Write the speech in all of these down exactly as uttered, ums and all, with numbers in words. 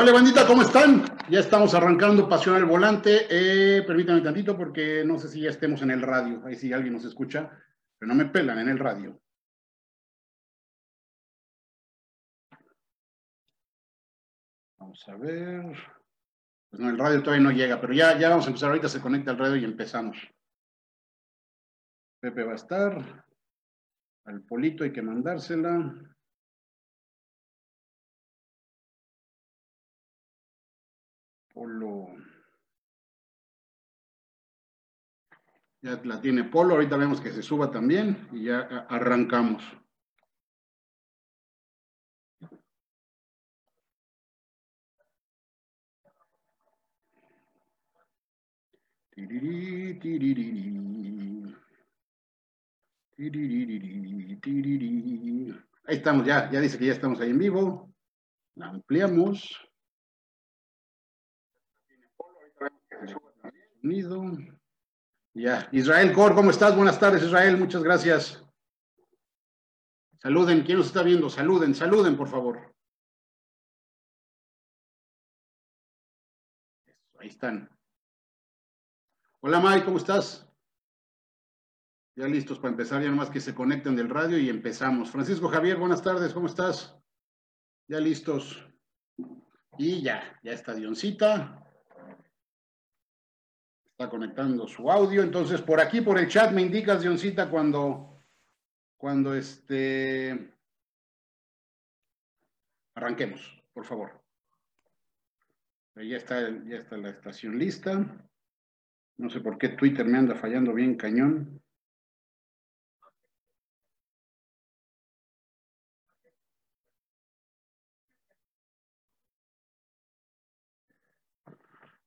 Hola bandita, ¿cómo están? Ya estamos arrancando Pasión al Volante. Eh, permítanme tantito porque no sé si ya estemos en el radio. Ahí sí alguien nos escucha, pero no me pelan en el radio. Vamos a ver. Pues no, el radio todavía no llega, pero ya, ya vamos a empezar. Ahorita se conecta al radio y empezamos. Pepe va a estar. Al Polito hay que mandársela. Polo. Ya la tiene Polo, ahorita vemos que se suba también y ya arrancamos. Tiriri, tiriri. Tiriri, tiriri. Ahí estamos ya, ya dice que ya estamos ahí en vivo. La ampliamos. Unido. Ya, Israel Cor, ¿cómo estás? Buenas tardes, Israel, muchas gracias. Saluden, ¿quién nos está viendo? Saluden, saluden, por favor. Eso, ahí están. Hola, May, ¿cómo estás? Ya listos para empezar, ya nomás que se conecten del radio y empezamos. Francisco Javier, buenas tardes, ¿cómo estás? Ya listos. Y ya, ya está Dioncita. Está conectando su audio, entonces por aquí, por el chat, me indicas, Dioncita, cuando, cuando este, arranquemos, por favor. Ya está, ya está la estación lista. No sé por qué Twitter me anda fallando bien cañón.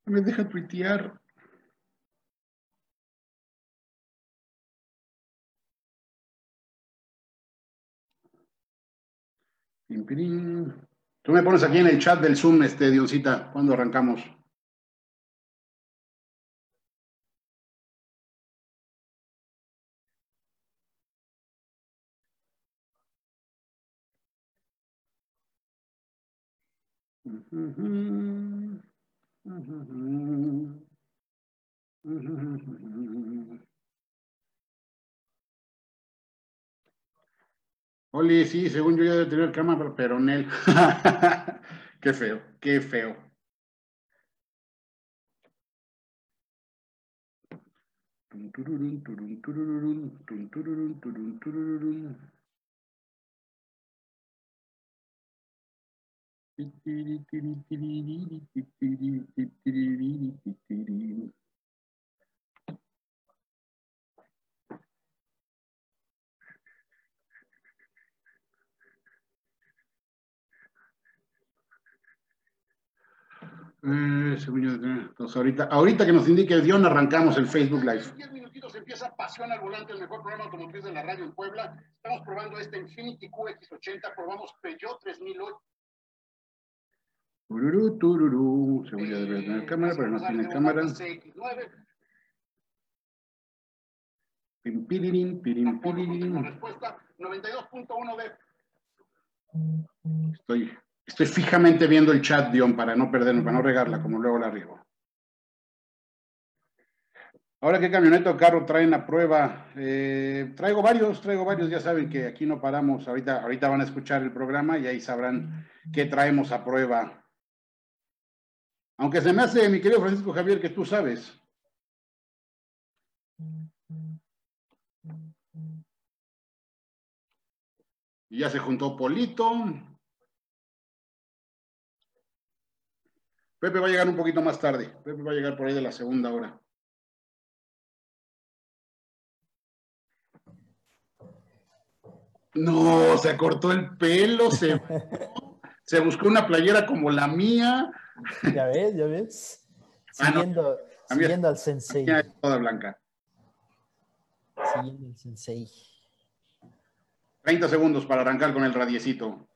Me deja tuitear. Tú me pones aquí en el chat del Zoom, este, Dioncita, cuando arrancamos. Oli, sí, según yo ya debe tener cama, pero peronel. Qué feo, qué feo. Eh, Entonces, ahorita, ahorita que nos indique Dion, arrancamos el Facebook Live. En diez minutitos empieza Pasión al Volante, el mejor programa automotriz de la radio en Puebla. Estamos probando este Infiniti Q X ochenta, probamos Peugeot tres mil ocho. Tururú, tururú. Seguro eh, debería tener cámara, pero no tiene cámara. C X nueve. Pim, piririn, pirim, piririn. Tecnorespuesta noventa y dos punto uno de. Estoy... Estoy fijamente viendo el chat, Dion, para no perderme, para no regarla, como luego la riego. Ahora, ¿qué camioneta o carro traen a prueba? Eh, traigo varios, traigo varios. Ya saben que aquí no paramos. Ahorita, ahorita van a escuchar el programa y ahí sabrán qué traemos a prueba. Aunque se me hace, mi querido Francisco Javier, que tú sabes. Y ya se juntó Polito. Pepe va a llegar un poquito más tarde. Pepe va a llegar por ahí de la segunda hora. No, se cortó el pelo, se, se buscó una playera como la mía. Ya ves, ya ves. Siguiendo, ah, no. Siguiendo al sensei. Toda blanca. Siguiendo al sensei. treinta segundos para arrancar con el radiecito.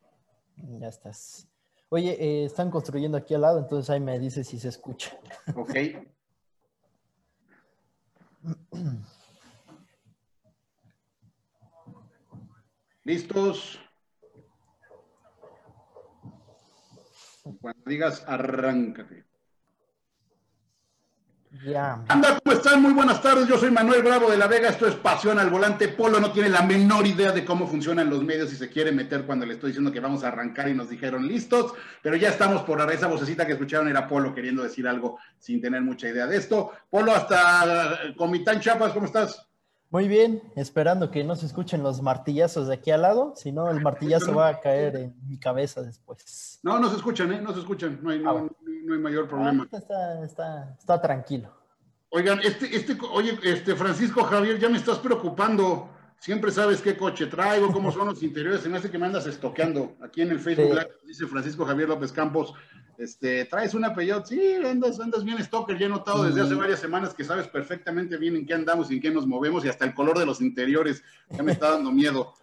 Ya estás. Oye, eh, están construyendo aquí al lado, entonces ahí me dice si se escucha. Ok. ¿Listos? Cuando digas, arráncate. Ya. Anda, ¿cómo están? Muy buenas tardes, yo soy Manuel Bravo de la Vega, esto es Pasión al Volante. Polo no tiene la menor idea de cómo funcionan los medios y se quiere meter cuando le estoy diciendo que vamos a arrancar y nos dijeron listos, pero ya estamos por ahora. Esa vocecita que escucharon era Polo queriendo decir algo sin tener mucha idea de esto. Polo, hasta Comitán, Chiapas, ¿cómo estás? Muy bien, esperando que no se escuchen los martillazos de aquí al lado, si no el martillazo va a caer en mi cabeza después. No, no se escuchan, ¿eh? No se escuchan, no hay, no, no, no hay mayor problema. Ah, está, está, está tranquilo. Oigan, este, este, oye, este Francisco Javier, ya me estás preocupando. Siempre sabes qué coche traigo, cómo son los interiores, se me hace que me andas estoqueando. Aquí en el Facebook sí. Live dice Francisco Javier López Campos, este, traes una Peugeot, sí, andas, andas bien stalker, ya he notado desde hace varias semanas que sabes perfectamente bien en qué andamos y en qué nos movemos y hasta el color de los interiores, ya me está dando miedo.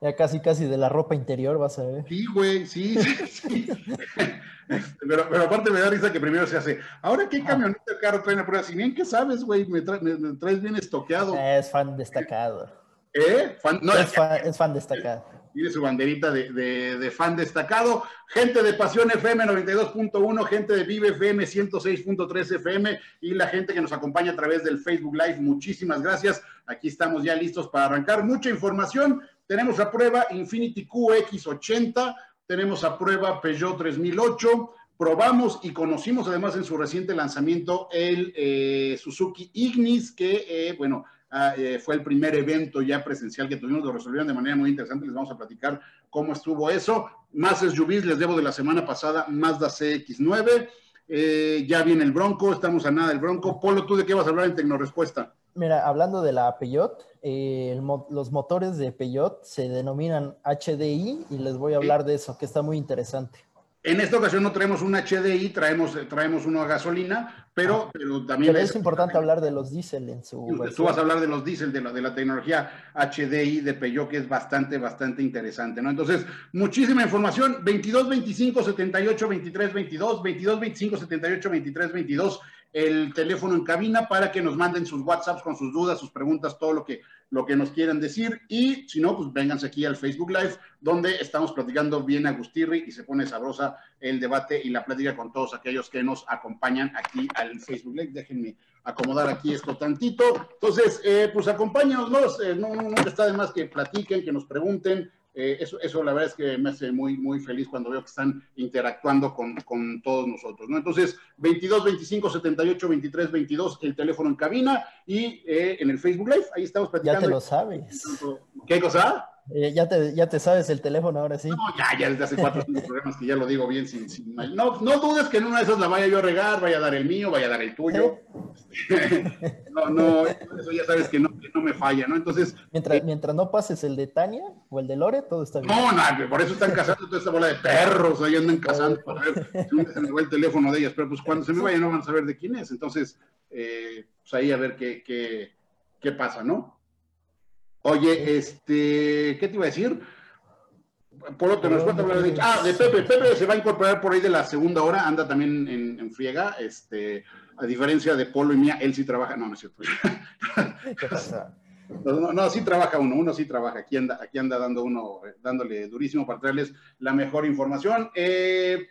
Ya casi, casi de la ropa interior vas a ver. Sí, güey, sí, sí, sí. Pero, pero aparte me da risa que primero se hace, ahora qué camioneta el carro trae a prueba, si bien que sabes, güey, me, tra me, me traes bien estoqueado. Es fan destacado. ¿Eh? Fan, no, es, fan, es fan destacado. Tiene su banderita de, de, de fan destacado. Gente de Pasión F M noventa y dos punto uno, gente de Vive F M ciento seis punto tres F M y la gente que nos acompaña a través del Facebook Live. Muchísimas gracias. Aquí estamos ya listos para arrancar. Mucha información. Tenemos a prueba Infiniti Q X ochenta. Tenemos a prueba Peugeot tres mil ocho. Probamos y conocimos además en su reciente lanzamiento el eh, Suzuki Ignis, que, eh, bueno... Ah, eh, fue el primer evento ya presencial que tuvimos, lo resolvieron de manera muy interesante, les vamos a platicar cómo estuvo eso. Más S U Vs, les debo de la semana pasada, Mazda C X nueve, eh, ya viene el Bronco, estamos a nada del Bronco. Polo, ¿tú de qué vas a hablar en Tecnorespuesta? Mira, hablando de la Peugeot, eh, el mo los motores de Peugeot se denominan H D I y les voy a hablar de eso, que está muy interesante. En esta ocasión no traemos un H D I, traemos, traemos uno a gasolina, pero, pero también... Pero es, es importante hablar de los diésel en su... Tú versión. Vas a hablar de los diésel, de la, de la tecnología H D I de Peugeot, que es bastante, bastante interesante, ¿no? Entonces, muchísima información, veintidós veinticinco setenta y ocho veintitrés veintidós, veintidós veinticinco setenta y ocho veintitrés veintidós, el teléfono en cabina para que nos manden sus WhatsApps con sus dudas, sus preguntas, todo lo que... lo que nos quieran decir, y si no, pues vénganse aquí al Facebook Live, donde estamos platicando bien a Agustirri y se pone sabrosa el debate y la plática con todos aquellos que nos acompañan aquí al Facebook Live. Déjenme acomodar aquí esto tantito. Entonces, eh, pues acompáñanos, ¿no? Eh, no, no, no está de más que platiquen, que nos pregunten. Eh, eso, eso la verdad es que me hace muy, muy feliz cuando veo que están interactuando con, con todos nosotros, ¿no? Entonces, veintidós veinticinco setenta y ocho veintitrés veintidós, el teléfono en cabina y eh, en el Facebook Live, ahí estamos platicando. Ya te lo sabes. ¿Qué cosa? Eh, ya, te, ya te sabes el teléfono ahora sí. No, ya, ya desde hace cuatro programas que ya lo digo bien sin, sin mal. No, no dudes que en una de esas la vaya yo a regar, vaya a dar el mío, vaya a dar el tuyo. No, no, eso ya sabes que no, que no me falla, ¿no? Entonces... Mientras, eh, mientras no pases el de Tania o el de Lore, todo está bien. No, no, por eso están cazando toda esta bola de perros, ahí andan cazando para ver si se me va el teléfono de ellas, pero pues cuando se me vaya no van a saber de quién es. Entonces, eh, pues ahí a ver qué, qué, qué pasa, ¿no? Oye, este, ¿qué te iba a decir? Por lo que nos cuenta, ah, de Pepe, Pepe se va a incorporar por ahí de la segunda hora, anda también en, en friega, este, a diferencia de Polo y mía, él sí trabaja, no, no es cierto. ¿Qué pasa? No, no, sí trabaja uno, uno sí trabaja, aquí anda, aquí anda dando uno, dándole durísimo para traerles la mejor información. Eh,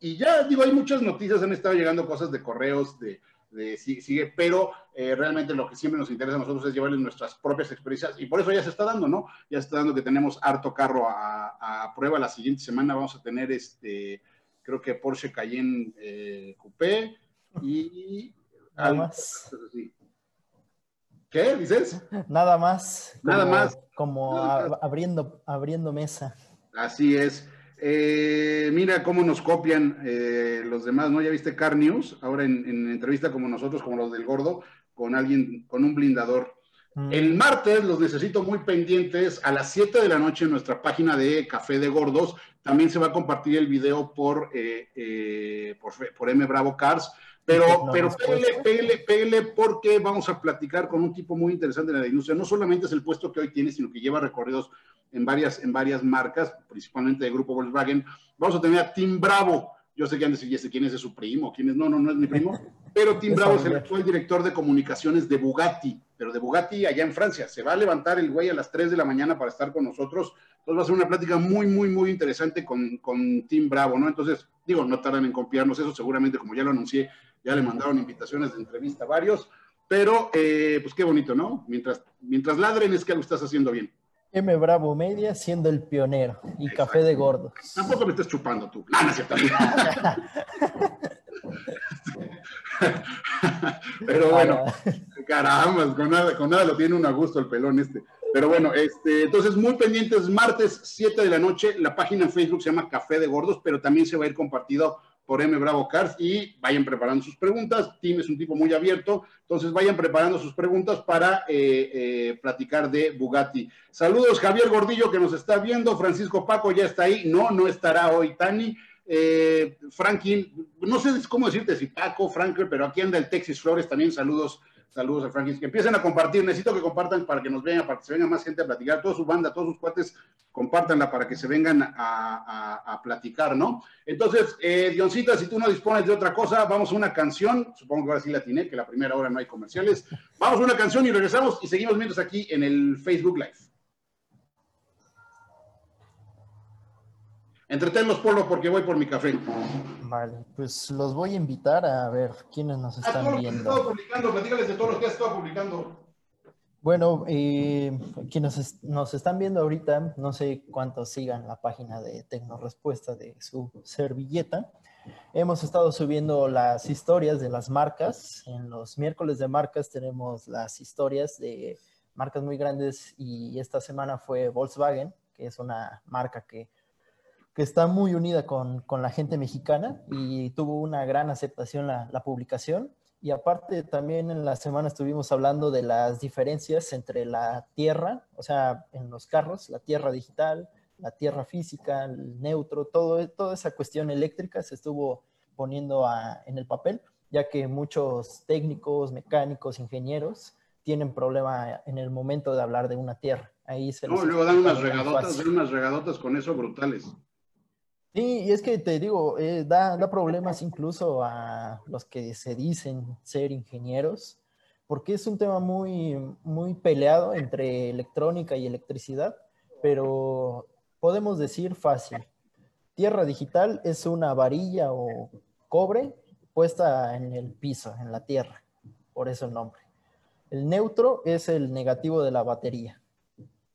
y ya, digo, hay muchas noticias, han estado llegando cosas de correos, de... De, sigue, pero eh, realmente lo que siempre nos interesa a nosotros es llevarles nuestras propias experiencias y por eso ya se está dando, ¿no? Ya se está dando que tenemos harto carro a, a prueba. La siguiente semana vamos a tener este, creo que Porsche Cayenne eh, Coupé y... Nada más. Sí. ¿Qué dices? Nada más. Nada como, más. Como Nada a, más. Abriendo, abriendo mesa. Así es. Eh, mira cómo nos copian eh, los demás, ¿no? Ya viste Car News, ahora en, en entrevista como nosotros, como los del Gordo, con alguien, con un blindador. Mm. El martes los necesito muy pendientes a las siete de la noche en nuestra página de Café de Gordos. También se va a compartir el video por, eh, eh, por, por M Bravo Cars. Pero, no, pero pégale, pégale, pégale, porque vamos a platicar con un tipo muy interesante de la industria. No solamente es el puesto que hoy tiene, sino que lleva recorridos en varias, en varias marcas, principalmente del grupo Volkswagen. Vamos a tener a Tim Bravo. Yo sé que antes decir quién es de su primo, quién es, no, no, no es mi primo, pero Tim Bravo es el actual director de comunicaciones de Bugatti. pero de Bugatti allá en Francia. Se va a levantar el güey a las tres de la mañana para estar con nosotros. Entonces va a ser una plática muy, muy, muy interesante con, con Team Bravo, ¿no? Entonces, digo, no tardan en copiarnos eso. Seguramente, como ya lo anuncié, ya le mandaron invitaciones de entrevista a varios. Pero, eh, pues qué bonito, ¿no? Mientras, mientras ladren es que algo estás haciendo bien. M Bravo Media siendo el pionero. Y exacto. Café de Gordos. Tampoco me estás chupando tú. No, no es cierto. Pero bueno, caramba, con nada, con nada lo tiene uno a gusto el pelón este. Pero bueno, este, entonces muy pendientes, martes siete de la noche, la página en Facebook se llama Café de Gordos, pero también se va a ir compartido por M Bravo Cars y vayan preparando sus preguntas. Tim es un tipo muy abierto, entonces vayan preparando sus preguntas para eh, eh, platicar de Bugatti. Saludos Javier Gordillo que nos está viendo, Francisco Paco ya está ahí, no, no estará hoy Tani. Eh, Franklin, no sé cómo decirte si Paco, Franklin, pero aquí anda el Texas Flores, también saludos, saludos a Franklin, que empiecen a compartir, necesito que compartan para que nos vean, para que se venga más gente a platicar, toda su banda, todos sus cuates, compártanla para que se vengan a, a, a platicar, ¿no? Entonces, eh, Dioncita, si tú no dispones de otra cosa, vamos a una canción, supongo que ahora sí la tiene, que la primera hora no hay comerciales, vamos a una canción y regresamos y seguimos viéndonos aquí en el Facebook Live. Entretenlos, Polo, porque voy por mi café. Vale, pues los voy a invitar a ver quiénes nos están ah, viendo. Todo publicando, platícales de todos los que has estado publicando. Bueno, eh, quienes nos, nos están viendo ahorita, no sé cuántos sigan la página de Tecnorespuesta de su servilleta. Hemos estado subiendo las historias de las marcas. En los miércoles de marcas tenemos las historias de marcas muy grandes y esta semana fue Volkswagen, que es una marca que que está muy unida con, con la gente mexicana y tuvo una gran aceptación la, la publicación. Y aparte también en la semana estuvimos hablando de las diferencias entre la tierra, o sea, en los carros, la tierra digital, la tierra física, el neutro, todo, toda esa cuestión eléctrica se estuvo poniendo a, en el papel, ya que muchos técnicos, mecánicos, ingenieros tienen problema en el momento de hablar de una tierra. Ahí se no, luego dan unas regadotas, dan unas regadotas con eso brutales. Sí, y es que te digo, eh, da, da problemas incluso a los que se dicen ser ingenieros, porque es un tema muy, muy peleado entre electrónica y electricidad, pero podemos decir fácil. Tierra digital es una varilla o cobre puesta en el piso, en la tierra, por eso el nombre. El neutro es el negativo de la batería.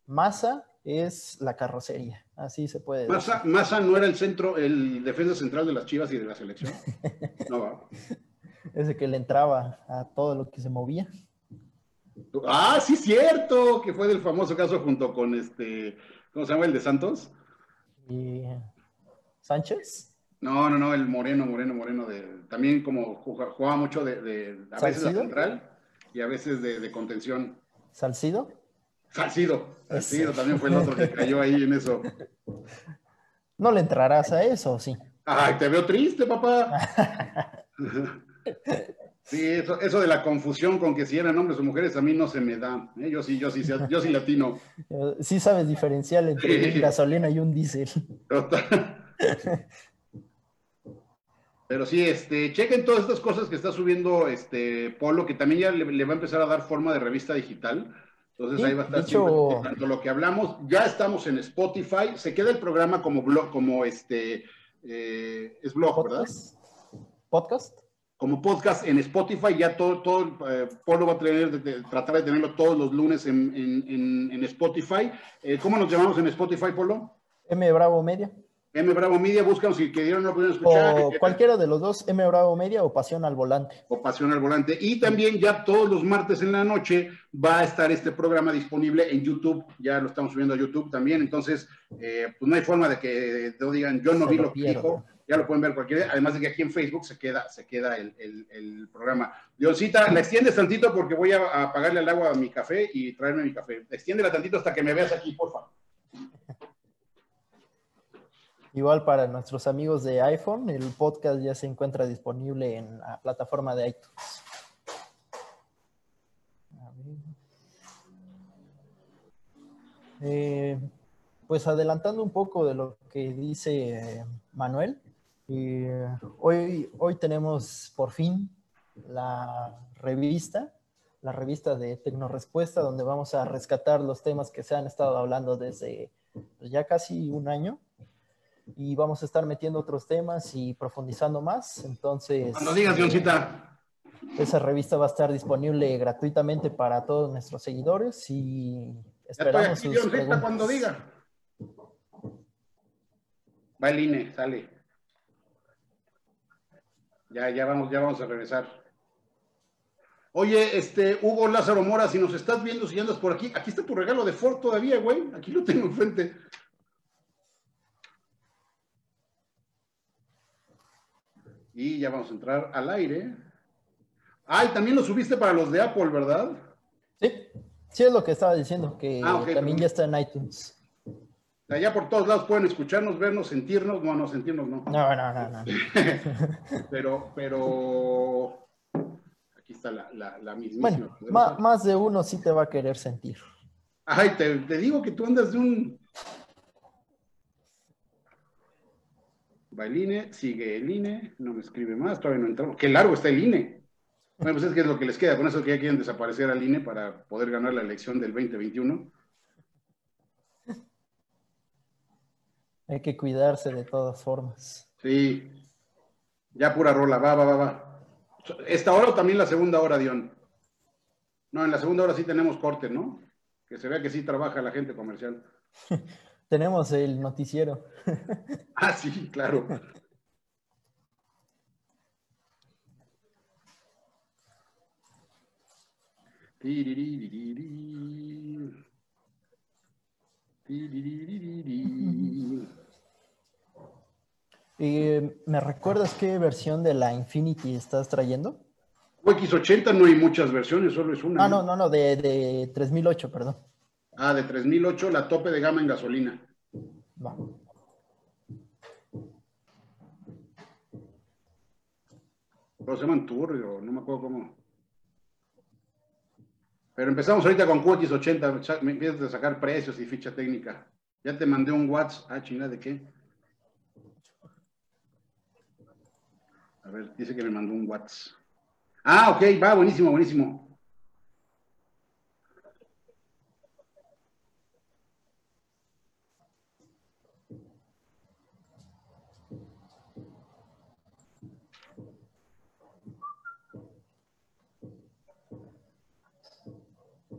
Masa es la carrocería, así se puede decir. Massa no era el centro, el defensa central de las Chivas y de la selección. No va. Ese que le entraba a todo lo que se movía. Ah, sí, cierto, que fue del famoso caso junto con este, ¿cómo se llama? El de Santos. ¿Y Sánchez? No, no, no, el moreno, moreno, moreno. De, también como jugaba mucho de, de a veces la central y a veces de, de contención. ¿Salcido? Salcido, Salcido también fue el otro que cayó ahí en eso. ¿No le entrarás a eso, sí? Ay, te veo triste, papá. Sí, eso, eso de la confusión con que si eran hombres o mujeres a mí no se me da. ¿eh? Yo sí, yo sí, yo sí latino. Sí sabes diferenciar entre sí. Gasolina y un diésel. Pero sí, este, chequen todas estas cosas que está subiendo este Polo, que también ya le, le va a empezar a dar forma de revista digital. Entonces sí, ahí va a estar dicho... tanto lo que hablamos. Ya estamos en Spotify. Se queda el programa como blog, como este, eh, es blog, podcast, ¿verdad? Podcast. Como podcast en Spotify. Ya todo, todo eh, Polo va a tener, de, de, tratar de tenerlo todos los lunes en, en, en, en Spotify. Eh, ¿Cómo nos llamamos en Spotify, Polo? M Bravo Media. M Bravo Media, búscanos si quisieron no pudieron escuchar. O cualquiera de los dos, M Bravo Media o Pasión al Volante. O Pasión al Volante. Y también ya todos los martes en la noche va a estar este programa disponible en YouTube. Ya lo estamos subiendo a YouTube también. Entonces, eh, pues no hay forma de que no digan, yo no se vi lo que dijo. Ya lo pueden ver cualquiera. Además de que aquí en Facebook se queda, se queda el, el, el programa. Diosita, la extiendes tantito porque voy a apagarle al agua a mi café y traerme mi café. Extiéndela tantito hasta que me veas aquí, por favor. Igual para nuestros amigos de iPhone, el podcast ya se encuentra disponible en la plataforma de iTunes. Eh, pues adelantando un poco de lo que dice Manuel, eh, hoy, hoy tenemos por fin la revista la revista de Tecnorespuesta, donde vamos a rescatar los temas que se han estado hablando desde pues, ya casi un año. Y vamos a estar metiendo otros temas y profundizando más. Entonces, cuando digas, Leoncita. Esa revista va a estar disponible gratuitamente para todos nuestros seguidores y esperamos aquí, sus Leoncita, preguntas. Cuando diga. Va el I N E, sale. Ya, ya vamos, ya vamos a regresar. Oye, este, Hugo Lázaro Mora, si nos estás viendo, si andas por aquí, aquí está tu regalo de Ford todavía, güey. Aquí lo tengo enfrente. Y ya vamos a entrar al aire. Ah, y también lo subiste para los de Apple, ¿verdad? Sí, sí es lo que estaba diciendo, que ah, okay, también, también ya está en iTunes. Allá por todos lados pueden escucharnos, vernos, sentirnos. No, no, sentirnos no. No, no, no, no. Pero, pero... Aquí está la, la, la mismísima. Bueno, más, más de uno sí te va a querer sentir. Ay, te, te digo que tú andas de un... Va el I N E, sigue el I N E, no me escribe más, todavía no entramos. ¡Qué largo está el I N E! Bueno, pues es que es lo que les queda, con eso que ya quieren desaparecer al I N E para poder ganar la elección del veinte veintiuno. Hay que cuidarse de todas formas. Sí. Ya pura rola, va, va, va, va. ¿Esta hora o también la segunda hora, Dion? No, en la segunda hora sí tenemos corte, ¿no? Que se vea que sí trabaja la gente comercial. Tenemos el noticiero. Ah, sí, claro. Eh, ¿me recuerdas qué versión de la Infiniti estás trayendo? Q X ochenta no hay muchas versiones, solo es una. Ah, no, no, no, de, de tres mil ocho, perdón. Ah, de tres mil ocho, la tope de gama en gasolina. Va. Pero se mantuvo, yo no me acuerdo cómo. Pero empezamos ahorita con Q X ochenta, me empiezas a sacar precios y ficha técnica. Ya te mandé un WhatsApp. Ah, chingada, ¿de qué? A ver, dice que me mandó un WhatsApp. Ah, ok, va, buenísimo, buenísimo.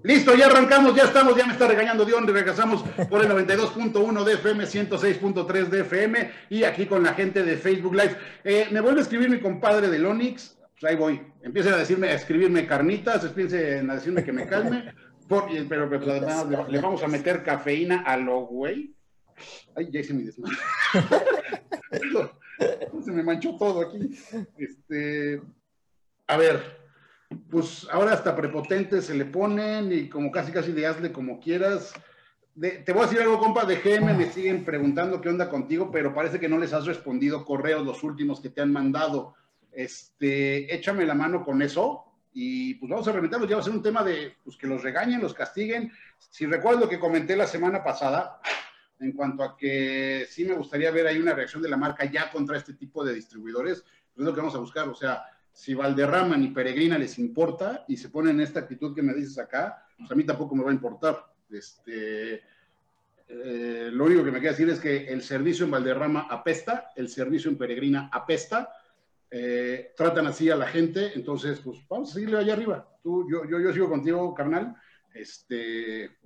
Listo, ya arrancamos, ya estamos, ya me está regañando Dion, regresamos por el noventa y dos punto uno de F M, ciento seis punto tres de F M y aquí con la gente de Facebook Live. Eh, me vuelve a escribir mi compadre del Onix, pues ahí voy, empiecen a decirme, a escribirme carnitas, empiecen a decirme que me calme, por, pero, pero además le, le vamos a meter cafeína a lo güey. Ay, ya hice mi desmadre. Se me manchó todo aquí. Este, a ver... Pues ahora hasta prepotentes se le ponen y como casi casi le hazle como quieras. De, te voy a decir algo, compa, de G M me siguen preguntando qué onda contigo, pero parece que no les has respondido correos los últimos que te han mandado. Este, échame la mano con eso y pues vamos a reventarlo. Ya va a ser un tema de pues, que los regañen, los castiguen. Si recuerdas lo que comenté la semana pasada, en cuanto a que sí me gustaría ver ahí una reacción de la marca ya contra este tipo de distribuidores, pues es lo que vamos a buscar, o sea... Si Valderrama ni Peregrina les importa y se ponen esta actitud que me dices acá, pues a mí tampoco me va a importar. Este, eh, lo único que me queda decir es que el servicio en Valderrama apesta, el servicio en Peregrina apesta, eh, tratan así a la gente, entonces pues vamos a seguirle allá arriba. Tú, yo, yo, yo sigo contigo, carnal. Este,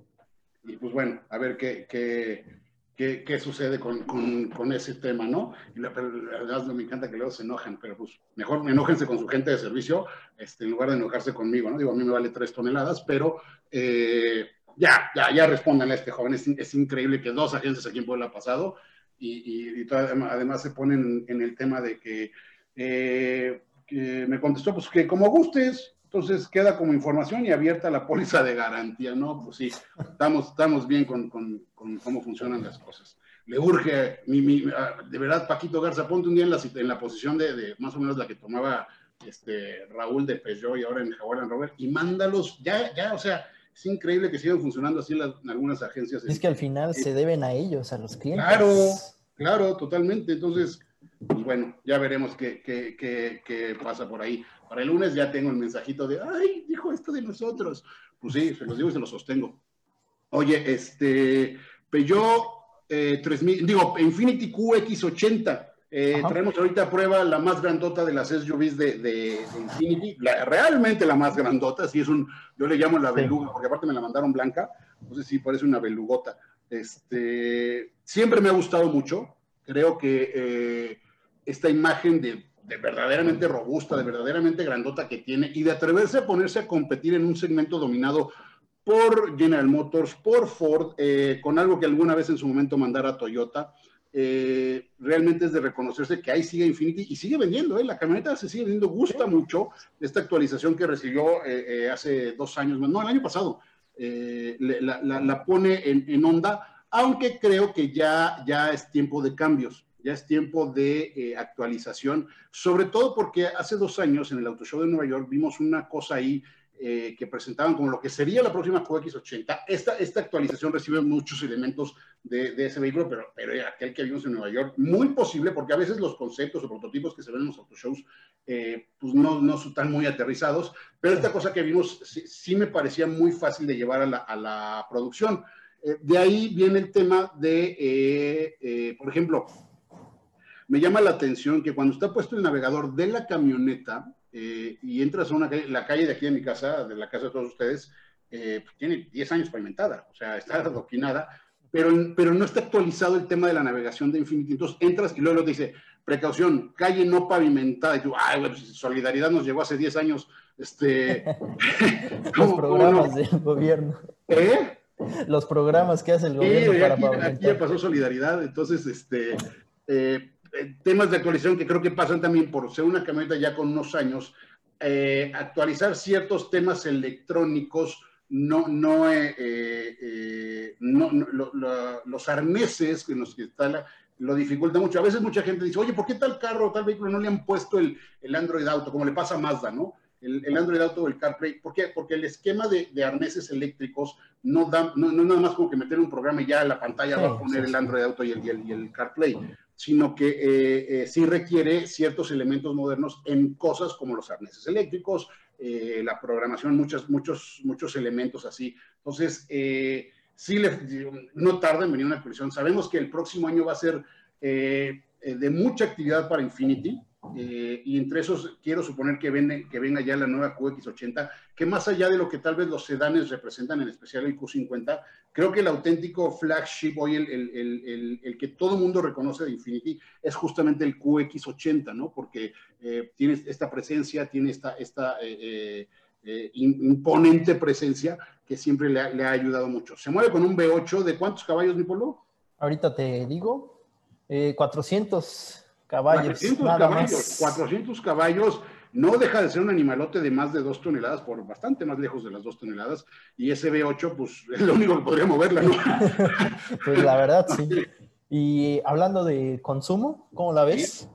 y pues bueno, a ver qué... qué ¿Qué, qué sucede con, con, con ese tema, ¿no? Y la, la verdad me encanta que luego se enojen, pero pues mejor enójense con su gente de servicio este, en lugar de enojarse conmigo, ¿no? Digo, a mí me vale tres toneladas, pero eh, ya, ya, ya respondan a este joven. Es, es increíble que dos agencias aquí en Puebla ha pasado y, y, y toda, además se ponen en el tema de que, eh, que me contestó, pues que como gustes, entonces queda como información y abierta la póliza de garantía, ¿no? Pues sí, estamos, estamos bien con, con, con cómo funcionan las cosas. Le urge, mi, mi, de verdad, Paquito Garza, ponte un día en la, en la posición de, de más o menos la que tomaba este, Raúl de Peugeot y ahora en Jaguar and Rover, y mándalos, ya, ya, o sea, es increíble que sigan funcionando así las, en algunas agencias. Es que al final eh, se deben a ellos, a los clientes. Claro, claro, totalmente, entonces... pues bueno, ya veremos qué, qué, qué, qué pasa por ahí. Para el lunes ya tengo el mensajito de, ay, dijo esto de nosotros. Pues sí, se los digo y se los sostengo. Oye, este, Peugeot eh, tres mil, digo, Infiniti Q X ochenta. Eh, traemos ahorita a prueba la más grandota de las S U Vs de, de, de Infiniti, la, realmente la más grandota, sí es un, yo le llamo la beluga, sí, porque aparte me la mandaron blanca, entonces sí parece una belugota. Este, siempre me ha gustado mucho, creo que eh, esta imagen de, de verdaderamente robusta, de verdaderamente grandota que tiene, y de atreverse a ponerse a competir en un segmento dominado por General Motors, por Ford, eh, con algo que alguna vez en su momento mandara Toyota. Eh, realmente es de reconocerse que ahí sigue Infiniti y sigue vendiendo, ¿eh? La camioneta se sigue vendiendo, gusta mucho. Esta actualización que recibió eh, eh, hace dos años, no, el año pasado, eh, la, la, la pone en, en onda, aunque creo que ya, ya es tiempo de cambios, ya es tiempo de eh, actualización, sobre todo porque hace dos años en el Auto Show de Nueva York vimos una cosa ahí eh, que presentaban como lo que sería la próxima Q X ochenta. Esta, esta actualización recibe muchos elementos de, de ese vehículo, pero, pero aquel que vimos en Nueva York, muy posible, porque a veces los conceptos o prototipos que se ven en los autoshows eh, pues no, no están muy aterrizados, pero esta cosa que vimos sí, sí me parecía muy fácil de llevar a la, a la producción. Eh, de ahí viene el tema de, eh, eh, por ejemplo, me llama la atención que cuando está puesto el navegador de la camioneta eh, y entras a una calle, la calle de aquí de mi casa, de la casa de todos ustedes, eh, pues tiene diez años pavimentada, o sea, está adoquinada, Pero, pero no está actualizado el tema de la navegación de Infiniti. Entonces entras y luego te dice, precaución, calle no pavimentada. Y tú, ay, bueno, Solidaridad nos llegó hace diez años. Este... Los programas no? del gobierno. ¿Eh? Los programas que hace el gobierno eh, para aquí, pavimentar. Aquí ya pasó Solidaridad. Entonces, este, eh, temas de actualización que creo que pasan también por ser una camioneta ya con unos años. Eh, actualizar ciertos temas electrónicos. No, no, eh, eh, eh, no, no lo, lo, los arneses que nos instala lo dificulta mucho. A veces mucha gente dice, oye, ¿por qué tal carro o tal vehículo no le han puesto el, el Android Auto? Como le pasa a Mazda, ¿no? El, el Android Auto o el CarPlay. ¿Por qué? Porque el esquema de, de arneses eléctricos no da, no, no es nada más como que meter un programa y ya en la pantalla sí, va a poner sí, sí. el Android Auto y el, y el, y el CarPlay, sino que eh, eh, sí requiere ciertos elementos modernos en cosas como los arneses eléctricos, Eh, la programación, muchos, muchos, muchos elementos así. Entonces, eh, sí, le, no tarda en venir una actualización. Sabemos que el próximo año va a ser eh, de mucha actividad para Infiniti, eh, y entre esos quiero suponer que, vende, que venga ya la nueva Q X ochenta, que más allá de lo que tal vez los sedanes representan, en especial el Q cincuenta, creo que el auténtico flagship hoy, el, el, el, el, el que todo mundo reconoce de Infiniti, es justamente el Q X ochenta, ¿no? Porque eh, tiene esta presencia, tiene esta, esta eh, eh, imponente presencia que siempre le ha, le ha ayudado mucho. Se mueve con un V ocho, ¿de cuántos caballos, mi Polo? Ahorita te digo, eh, cuatrocientos... Caballos, cuatrocientos caballos, cuatrocientos caballos, no deja de ser un animalote de más de dos toneladas, por bastante más lejos de las dos toneladas, y ese V ocho, pues, es lo único que podría moverla, ¿no? Pues la verdad, sí. Y hablando de consumo, ¿cómo la ves? ¿Sí?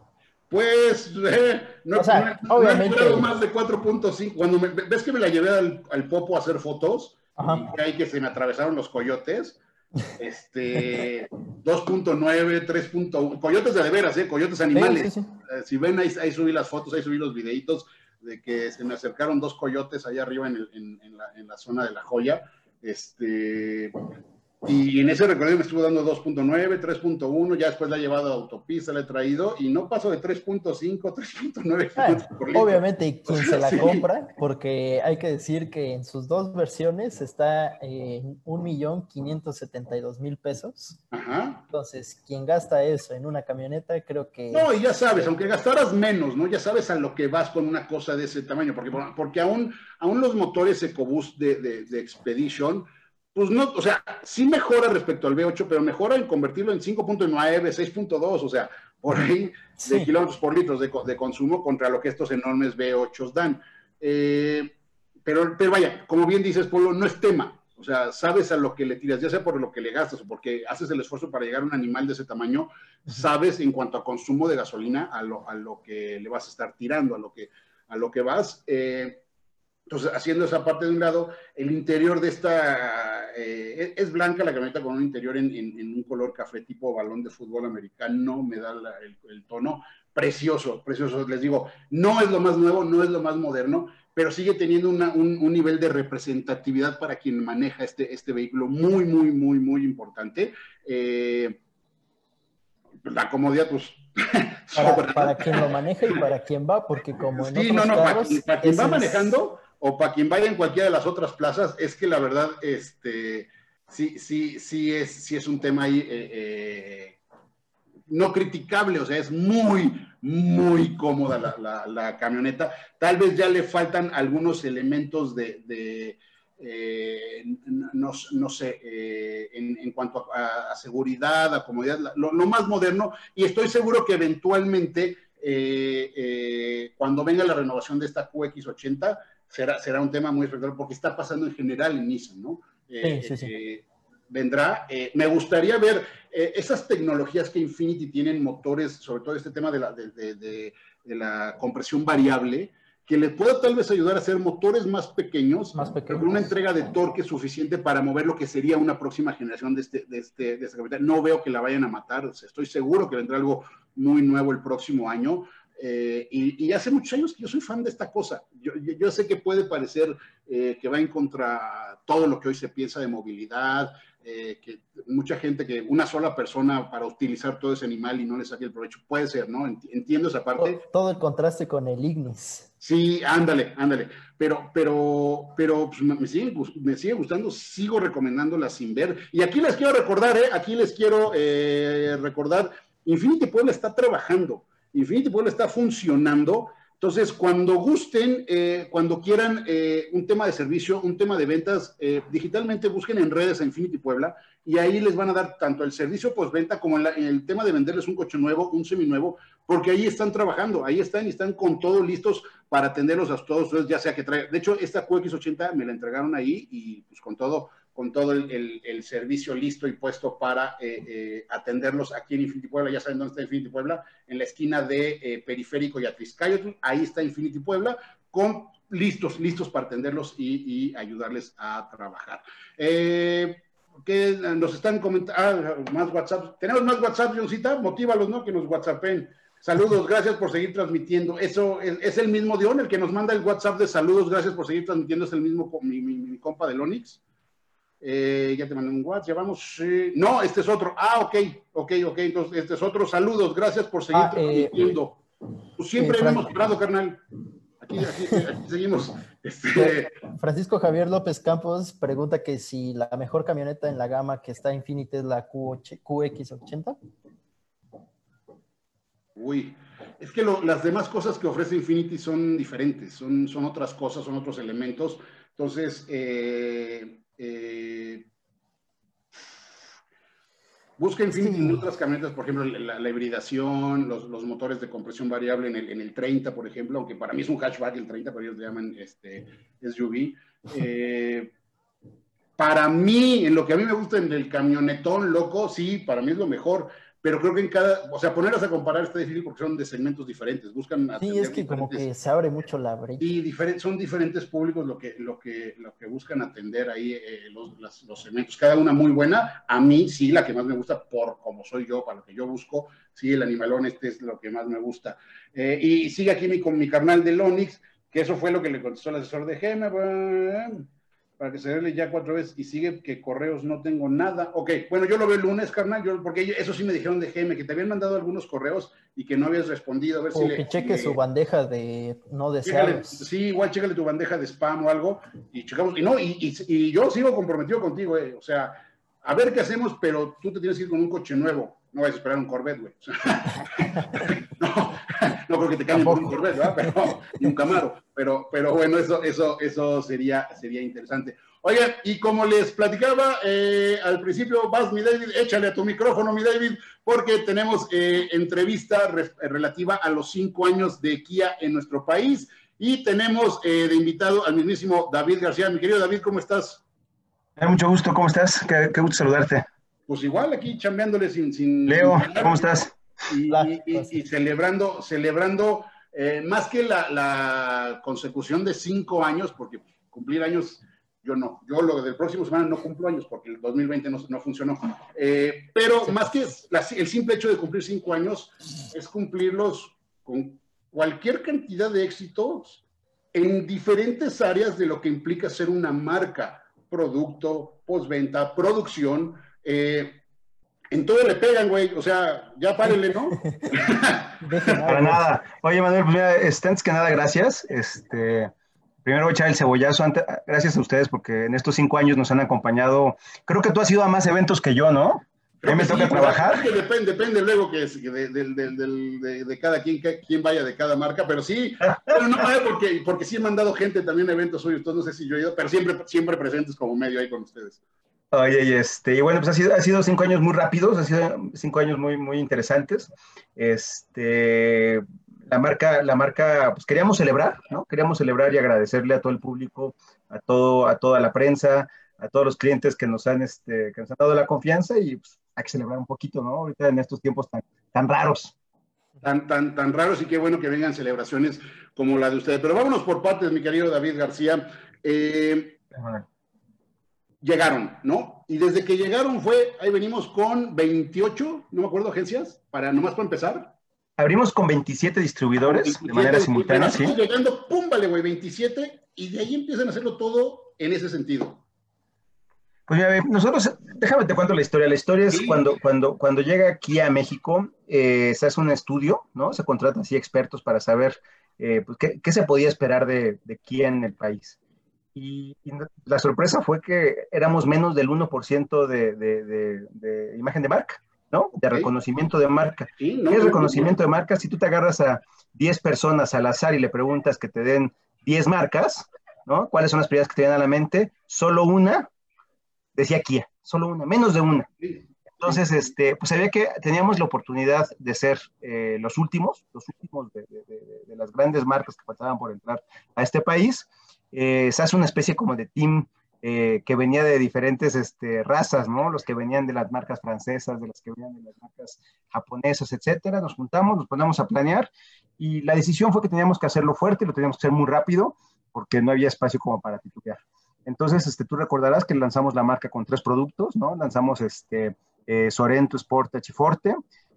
Pues, eh, no, o sea, no, obviamente... no he durado más de cuatro punto cinco. Cuando me, ves que me la llevé al, al Popo a hacer fotos, ajá, y ahí que se me atravesaron los coyotes, este dos punto nueve, tres punto uno, coyotes de veras, ¿eh? Coyotes animales, sí, sí, sí. Si ven ahí, ahí subí las fotos, ahí subí los videitos de que se me acercaron dos coyotes allá arriba en, el, en, en, la, en la zona de La Joya, este, y en ese recorrido me estuvo dando dos punto nueve, tres punto uno, ya después la he llevado a autopista, la he traído y no paso de tres punto cinco, tres punto nueve. Ah, obviamente quien se la sí. compra, porque hay que decir que en sus dos versiones está en un millón quinientos setenta y dos mil pesos. Ajá. Entonces, quien gasta eso en una camioneta, creo que... No, y ya sabes, aunque gastaras menos, ¿no? Ya sabes a lo que vas con una cosa de ese tamaño, porque, porque aún, aún los motores EcoBoost de, de, de Expedition... Pues no, o sea, sí mejora respecto al V ocho, pero mejora en convertirlo en cinco punto nueve, seis punto dos, o sea, por ahí sí, de kilómetros por litro de, de consumo contra lo que estos enormes V ochos dan. Eh, pero, pero vaya, como bien dices, Polo, no es tema. O sea, sabes a lo que le tiras, ya sea por lo que le gastas o porque haces el esfuerzo para llegar a un animal de ese tamaño, sabes en cuanto a consumo de gasolina a lo, a lo que le vas a estar tirando, a lo que, a lo que vas. Eh, Entonces, haciendo esa parte de un lado, el interior de esta... Eh, es blanca la camioneta con un interior en, en, en un color café tipo balón de fútbol americano. Me da la, el, el tono precioso, precioso. Les digo, no es lo más nuevo, no es lo más moderno, pero sigue teniendo una, un, un nivel de representatividad para quien maneja este, este vehículo muy, muy, muy, muy importante. Eh, la comodidad, pues... Para, para quien lo maneja y para quien va, porque como en sí, otros no, no, carros, para, quien, para quien va es... manejando... o para quien vaya en cualquiera de las otras plazas, es que la verdad, este, sí, sí, sí es, sí es un tema ahí eh, eh, no criticable, o sea, es muy, muy cómoda la, la, la camioneta. Tal vez ya le faltan algunos elementos de, de eh, no, no sé, eh, en, en cuanto a, a seguridad, a comodidad, lo, lo más moderno, y estoy seguro que eventualmente, eh, eh, cuando venga la renovación de esta Q X ochenta, Será, será un tema muy espectacular, porque está pasando en general en Nissan, ¿no? Eh, sí, sí, sí. Eh, vendrá. Eh, me gustaría ver eh, esas tecnologías que Infiniti tienen, motores, sobre todo este tema de la, de, de, de, de la compresión variable, que le pueda tal vez ayudar a hacer motores más pequeños, más pequeños, con una entrega de torque suficiente para mover lo que sería una próxima generación de, este, de, este, de esta camioneta. No veo que la vayan a matar, o sea, estoy seguro que vendrá algo muy nuevo el próximo año. Eh, y, y hace muchos años que yo soy fan de esta cosa. Yo, yo, yo sé que puede parecer eh, que va en contra todo lo que hoy se piensa de movilidad, eh, que mucha gente, que una sola persona para utilizar todo ese animal y no le saque el provecho, puede ser, ¿no? Entiendo esa parte. Todo, todo el contraste con el Ignis. Sí, ándale, ándale. Pero, pero, pero pues, me, sigue, me sigue gustando, sigo recomendándola sin ver. Y aquí les quiero recordar, ¿eh? Aquí les quiero eh, recordar, Infiniti Puebla está trabajando. Infiniti Puebla está funcionando, entonces cuando gusten, eh, cuando quieran eh, un tema de servicio, un tema de ventas, eh, digitalmente busquen en redes a Infiniti Puebla y ahí les van a dar tanto el servicio postventa como en, la, en el tema de venderles un coche nuevo, un seminuevo, porque ahí están trabajando, ahí están y están con todo listos para atenderlos a todos ustedes, ya sea que traigan. De hecho, esta Q X ochenta me la entregaron ahí y pues con todo, con todo el, el, el servicio listo y puesto para eh, eh, atenderlos aquí en Infiniti Puebla. Ya saben dónde está Infiniti Puebla, en la esquina de eh, Periférico y Atliscayotl. Ahí está Infiniti Puebla, con listos, listos para atenderlos y, y ayudarles a trabajar. Eh, ¿Qué nos están comentando? Ah, más WhatsApp. Tenemos más WhatsApp, Johncita. Motívalos, ¿no? Que nos WhatsAppen. Saludos, gracias por seguir transmitiendo. Eso es, es el mismo Dion, el que nos manda el WhatsApp de saludos, gracias por seguir transmitiendo. Es el mismo mi, mi, mi compa del Onix. Eh, ya te mandé un WhatsApp, ya vamos. Eh, no, este es otro. Ah, ok, ok, ok. Entonces, este es otro. Saludos, gracias por seguir ah, transmitiendo. Eh, pues siempre eh, hemos parado, carnal. Aquí, aquí, aquí seguimos. Este... Francisco Javier López Campos pregunta que si la mejor camioneta en la gama que está Infiniti es la Q X ochenta. Uy, es que lo, las demás cosas que ofrece Infiniti son diferentes, son, son otras cosas, son otros elementos. Entonces, eh. Eh, busca Infiniti sí. en otras camionetas, por ejemplo, la, la hibridación, los, los motores de compresión variable en el, en el treinta, por ejemplo, aunque para mí es un hatchback el treinta, pero ellos le llaman este, S U V. Eh, para mí, en lo que a mí me gusta en el camionetón loco, sí, para mí es lo mejor, pero creo que en cada, o sea, ponerlas a comparar está difícil porque son de segmentos diferentes, buscan... Sí, es que como que se abre mucho la brecha. Sí, diferente, son diferentes públicos lo que, lo que, lo que buscan atender ahí eh, los, las, los segmentos, cada una muy buena. A mí, sí, la que más me gusta, por como soy yo, para lo que yo busco, sí, el animalón este es lo que más me gusta. Eh, y sigue aquí mi, con mi carnal del Onix, que eso fue lo que le contestó el asesor de Gema, para que se vele ya cuatro veces, y sigue que correos no tengo nada. Ok, bueno, yo lo veo el lunes, carnal, yo, porque eso sí me dijeron de G M, que te habían mandado algunos correos y que no habías respondido. A ver o si que le, cheque le, su bandeja de no deseados. Sí, igual chécale tu bandeja de spam o algo, y checamos, y no, y, y, y yo sigo comprometido contigo, eh, o sea, a ver qué hacemos, pero tú te tienes que ir con un coche nuevo, no vas a esperar un Corvette, güey. No, no creo que te cambien por un Corvette, ¿verdad? Pero, y un Camaro. Pero, pero bueno, eso, eso, eso sería, sería interesante. Oigan, y como les platicaba eh, al principio, vas, mi David, échale a tu micrófono, mi David, porque tenemos eh, entrevista re relativa a los cinco años de Kia en nuestro país y tenemos eh, de invitado al mismísimo David García. Mi querido David, ¿cómo estás? Eh, mucho gusto, ¿cómo estás? Qué, qué gusto saludarte. Pues igual, aquí chambeándole sin... sin Leo, sin... ¿cómo estás? Y, y, y, y celebrando, celebrando Eh, más que la, la consecución de cinco años, porque cumplir años, yo no. Yo lo del próximo semana no cumplo años, porque el dos mil veinte no, no funcionó. Eh, pero más que la, el simple hecho de cumplir cinco años, es cumplirlos con cualquier cantidad de éxitos en diferentes áreas de lo que implica ser una marca, producto, postventa, producción, eh, en todo le pegan, güey, o sea, ya párenle, ¿no? Para nada. Oye, Manuel, pues mira, este, antes que nada, gracias. Este, primero voy a echar el cebollazo. Antes, gracias a ustedes porque en estos cinco años nos han acompañado. Creo que tú has ido a más eventos que yo, ¿no? A mí me toca sí, trabajar. Que depende, depende luego que es, de, de, de, de, de cada quien, quien vaya de cada marca, pero sí, pero no, porque, porque sí he mandado gente también a eventos suyos, entonces no sé si yo he ido, pero siempre, siempre presentes como medio ahí con ustedes. Oye, y este, y bueno, pues ha sido, ha sido cinco años muy rápidos, ha sido cinco años muy, muy interesantes. Este, la marca, la marca, pues queríamos celebrar, ¿no? Queríamos celebrar y agradecerle a todo el público, a todo, a toda la prensa, a todos los clientes que nos han, este, que nos han dado la confianza y pues, hay que celebrar un poquito, ¿no? Ahorita en estos tiempos tan, tan raros. Tan, tan, tan raros y qué bueno que vengan celebraciones como la de ustedes. Pero vámonos por partes, mi querido David García. Eh, llegaron, ¿no? Y desde que llegaron fue, ahí venimos con veintiocho, no me acuerdo, agencias, para nomás para empezar. Abrimos con veintisiete distribuidores veintisiete, de manera simultánea, ¿sí? Llegando, pum, vale, güey, veintisiete, y de ahí empiezan a hacerlo todo en ese sentido. Pues mira, nosotros, déjame te cuento la historia. La historia es sí. cuando, cuando, cuando llega Kia a México, eh, se hace un estudio, ¿no? Se contratan así expertos para saber eh, pues, qué, qué se podía esperar de, de Kia en el país. Y, y la sorpresa fue que éramos menos del uno por ciento de, de, de, de imagen de marca, ¿no? De reconocimiento de marca. Sí, no, ¿Qué es reconocimiento no, no, no. de marca? Si tú te agarras a diez personas al azar y le preguntas que te den diez marcas, ¿no? ¿Cuáles son las prioridades que te vienen a la mente? Solo una decía Kia, solo una, menos de una. Entonces, este, pues sabía que teníamos la oportunidad de ser eh, los últimos, los últimos de, de, de, de las grandes marcas que faltaban por entrar a este país. Eh, se hace una especie como de team eh, que venía de diferentes este, razas, ¿no? Los que venían de las marcas francesas, de las que venían de las marcas japonesas, etcétera. Nos juntamos, nos ponemos a planear y la decisión fue que teníamos que hacerlo fuerte, lo teníamos que hacer muy rápido porque no había espacio como para titubear. Entonces, este, tú recordarás que lanzamos la marca con tres productos, ¿no? Lanzamos este, eh, Sorento, Sportage y Forte.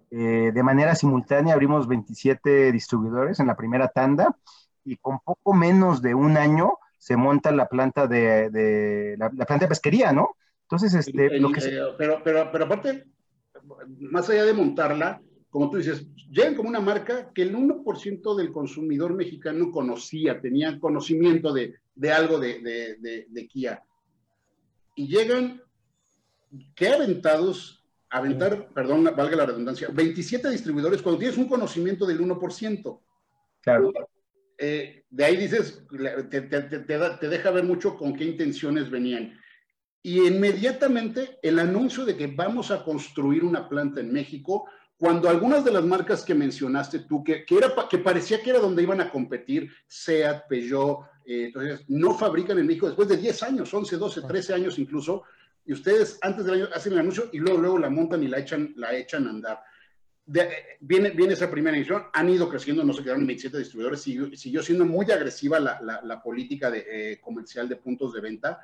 Eh, de manera simultánea abrimos veintisiete distribuidores en la primera tanda y con poco menos de un año se monta la planta de, de la, la planta de pesquería, ¿no? Entonces, este, el, el, lo que se... eh, pero, pero, pero aparte, más allá de montarla, como tú dices, llegan como una marca que el uno por ciento del consumidor mexicano conocía, tenía conocimiento de, de algo de, de, de, de Kia. Y llegan, qué aventados, aventar, perdón, valga la redundancia, veintisiete distribuidores, cuando tienes un conocimiento del uno por ciento. Claro. Eh, de ahí dices, te, te, te, te, da, te deja ver mucho con qué intenciones venían. Y inmediatamente el anuncio de que vamos a construir una planta en México... Cuando algunas de las marcas que mencionaste tú, que, que, era, que parecía que era donde iban a competir, SEAT, Peugeot, eh, entonces no fabrican en México después de diez años, once, doce, trece años incluso, y ustedes antes del año hacen el anuncio y luego, luego la montan y la echan, la echan a andar. De, viene, viene esa primera edición, han ido creciendo, no se quedaron en veintisiete distribuidores, siguió, siguió siendo muy agresiva la, la, la política de, eh, comercial de puntos de venta,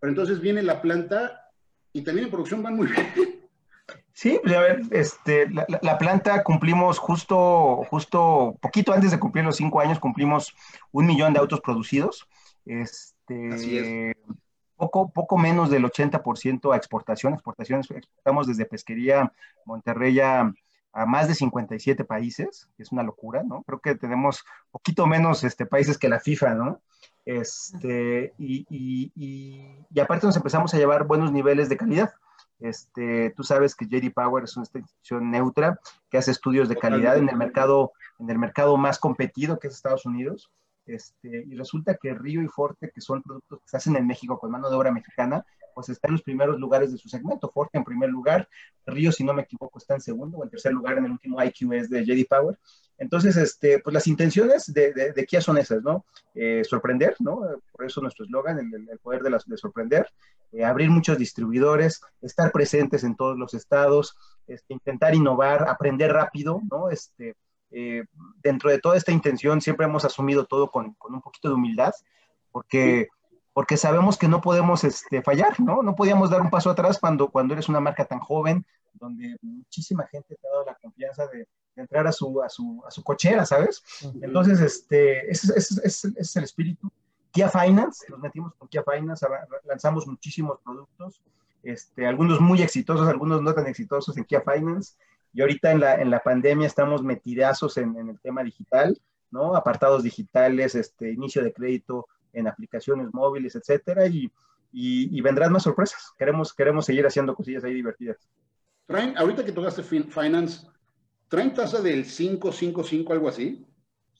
pero entonces viene la planta y también en producción van muy bien. Sí, pues a ver, este, la, la planta cumplimos justo, justo poquito antes de cumplir los cinco años, cumplimos un millón de autos producidos. Este, Así es. Poco, poco menos del ochenta por ciento a exportación. Exportaciones, exportamos desde pesquería Monterrey a, a más de cincuenta y siete países, que es una locura, ¿no? Creo que tenemos poquito menos este, países que la FIFA, ¿no? Este, y, y, y, y aparte nos empezamos a llevar buenos niveles de calidad. Este, tú sabes que J D Power es una institución neutra que hace estudios de calidad en el mercado, en el mercado más competido que es Estados Unidos. Este, y resulta que Rio y Forte, que son productos que se hacen en México con mano de obra mexicana, pues están en los primeros lugares de su segmento. Forte en primer lugar, Rio, si no me equivoco, está en segundo o en tercer lugar en el último I Q S de J D Power. Entonces, este, pues las intenciones de, de, de Kia son esas, ¿no? Eh, sorprender, ¿no? Por eso nuestro eslogan, el, el poder de, las, de sorprender, eh, abrir muchos distribuidores, estar presentes en todos los estados, este, intentar innovar, aprender rápido, ¿no? Este, Eh, dentro de toda esta intención siempre hemos asumido todo con, con un poquito de humildad, porque, porque sabemos que no podemos este, fallar, ¿no? No podíamos dar un paso atrás cuando, cuando eres una marca tan joven, donde muchísima gente te ha dado la confianza de, de entrar a su, a, su, a su cochera, ¿sabes? Uh-huh. Entonces, este, ese, ese, ese, ese es el espíritu. Kia Finance, nos metimos con Kia Finance, lanzamos muchísimos productos, este, algunos muy exitosos, algunos no tan exitosos en Kia Finance, y ahorita en la, en la pandemia estamos metidazos en, en el tema digital, ¿no? Apartados digitales, este, inicio de crédito en aplicaciones móviles, etcétera, y, y, y vendrán más sorpresas. Queremos, queremos seguir haciendo cosillas ahí divertidas. Traen, ahorita que tocaste Finance, ¿traen tasa del cinco, cinco, cinco, algo así?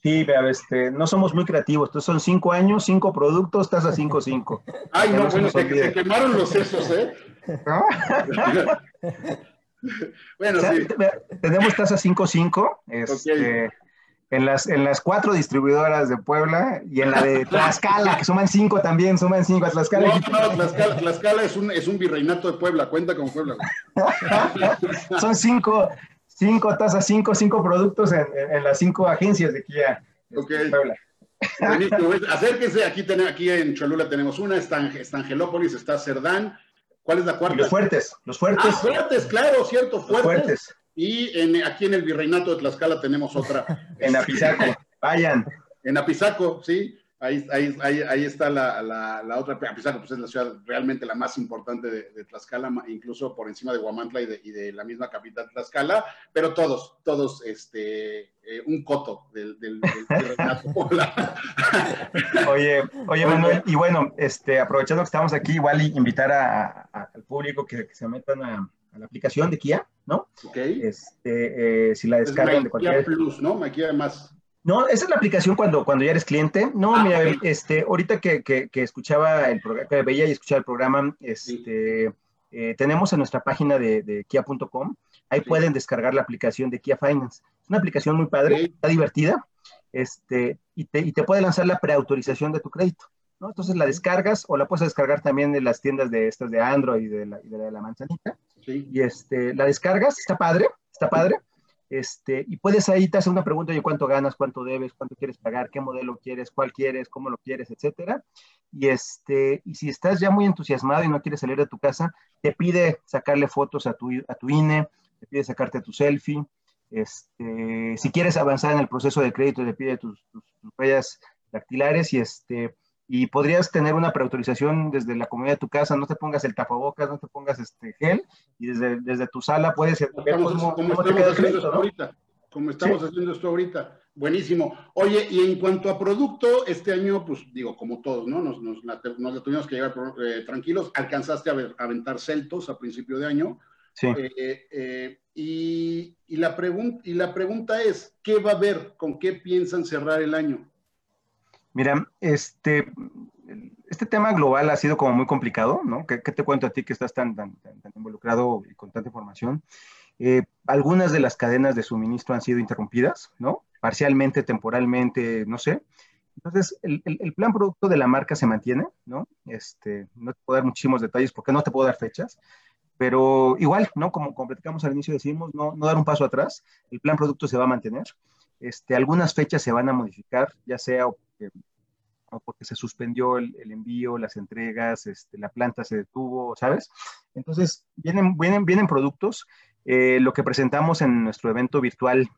Sí, este, no somos muy creativos. Entonces son cinco años, cinco productos, tasa cinco, cinco. Ay, no, bueno, se, se quemaron los sesos, ¿eh? ¿No? Bueno, o sea, sí. Tenemos tasa cinco, cinco, este, okay. en, las, en las cuatro distribuidoras de Puebla y en la de Tlaxcala, que suman cinco también, suman cinco a Tlaxcala. No, no, Tlaxcala, Tlaxcala es, un, es un virreinato de Puebla, cuenta con Puebla. Son cinco... Cinco tasas, cinco, cinco productos en, en, en las cinco agencias de Kia. Okay. Puebla. Buenísimo. Acérquense, aquí, ten, aquí en Cholula tenemos una, está, está Angelópolis, está Cerdán. ¿Cuál es la cuarta? Y los Fuertes, los Fuertes. Ah, Fuertes, claro, cierto, Fuertes. Fuertes. Y en, aquí en el Virreinato de Tlaxcala tenemos otra. En Apizaco, vayan. En Apizaco, sí, ahí, ahí, ahí, ahí está la, la, la otra. Apizaco pues, es la ciudad realmente la más importante de, de Tlaxcala, incluso por encima de Huamantla y de, y de la misma capital Tlaxcala, pero todos, todos, este, eh, un coto del, del, del, del Renato. Oye, oye, Manuel, y bueno, este, aprovechando que estamos aquí, igual invitar a, a, al público que, que se metan a, a la aplicación de Kia, ¿no? Ok. Este, eh, si la descargan de cualquier... Kia Plus, ¿no? Kia más... No, esa es la aplicación cuando, cuando ya eres cliente. No, ah, mira, okay. este, ahorita que, que, que escuchaba el programa, que veía y escuchaba el programa, este, sí. eh, tenemos en nuestra página de, de kia punto com, ahí sí. pueden descargar la aplicación de Kia Finance. Es una aplicación muy padre, sí. está divertida, este, y te, y te puede lanzar la preautorización de tu crédito, ¿no? Entonces la descargas o la puedes descargar también de las tiendas de estas de Android y de la, y de la manzanita. Sí. Y este, la descargas, está padre, está padre. Este, y puedes ahí te hacer una pregunta de cuánto ganas, cuánto debes, cuánto quieres pagar, qué modelo quieres, cuál quieres, cómo lo quieres, etcétera. Y, este, y si estás ya muy entusiasmado y no quieres salir de tu casa, te pide sacarle fotos a tu, a tu I N E, te pide sacarte tu selfie. Este, si quieres avanzar en el proceso de crédito, te pide tus, tus, tus huellas dactilares y, este, y podrías tener una preautorización desde la comodidad de tu casa. No te pongas el tapabocas, no te pongas este gel, y desde, desde tu sala puedes ver cómo, cómo te queda el crédito, ¿no? Ahorita, como estamos ¿Sí? haciendo esto ahorita. Buenísimo. Oye, y en cuanto a producto, este año, pues digo, como todos, ¿no? Nos, nos, la, nos la tuvimos que llevar eh, tranquilos. Alcanzaste a, ver, a aventar Celtos a principio de año. Sí. Eh, eh, y, y, la y la pregunta es, ¿qué va a haber? ¿Con qué piensan cerrar el año? Mira, este, este tema global ha sido como muy complicado, ¿no? ¿Qué, qué te cuento a ti que estás tan, tan, tan, tan involucrado y con tanta información? Eh, algunas de las cadenas de suministro han sido interrumpidas, ¿no? Parcialmente, temporalmente, no sé. Entonces, el, el, el plan producto de la marca se mantiene, ¿no? Este, no te puedo dar muchísimos detalles porque no te puedo dar fechas, pero igual, ¿no? Como, como platicamos al inicio, decimos, no, no dar un paso atrás, el plan producto se va a mantener. Este, algunas fechas se van a modificar, ya sea porque, o porque se suspendió el, el envío, las entregas, este, la planta se detuvo, ¿sabes? Entonces, vienen, vienen, vienen productos. Eh, lo que presentamos en nuestro evento virtual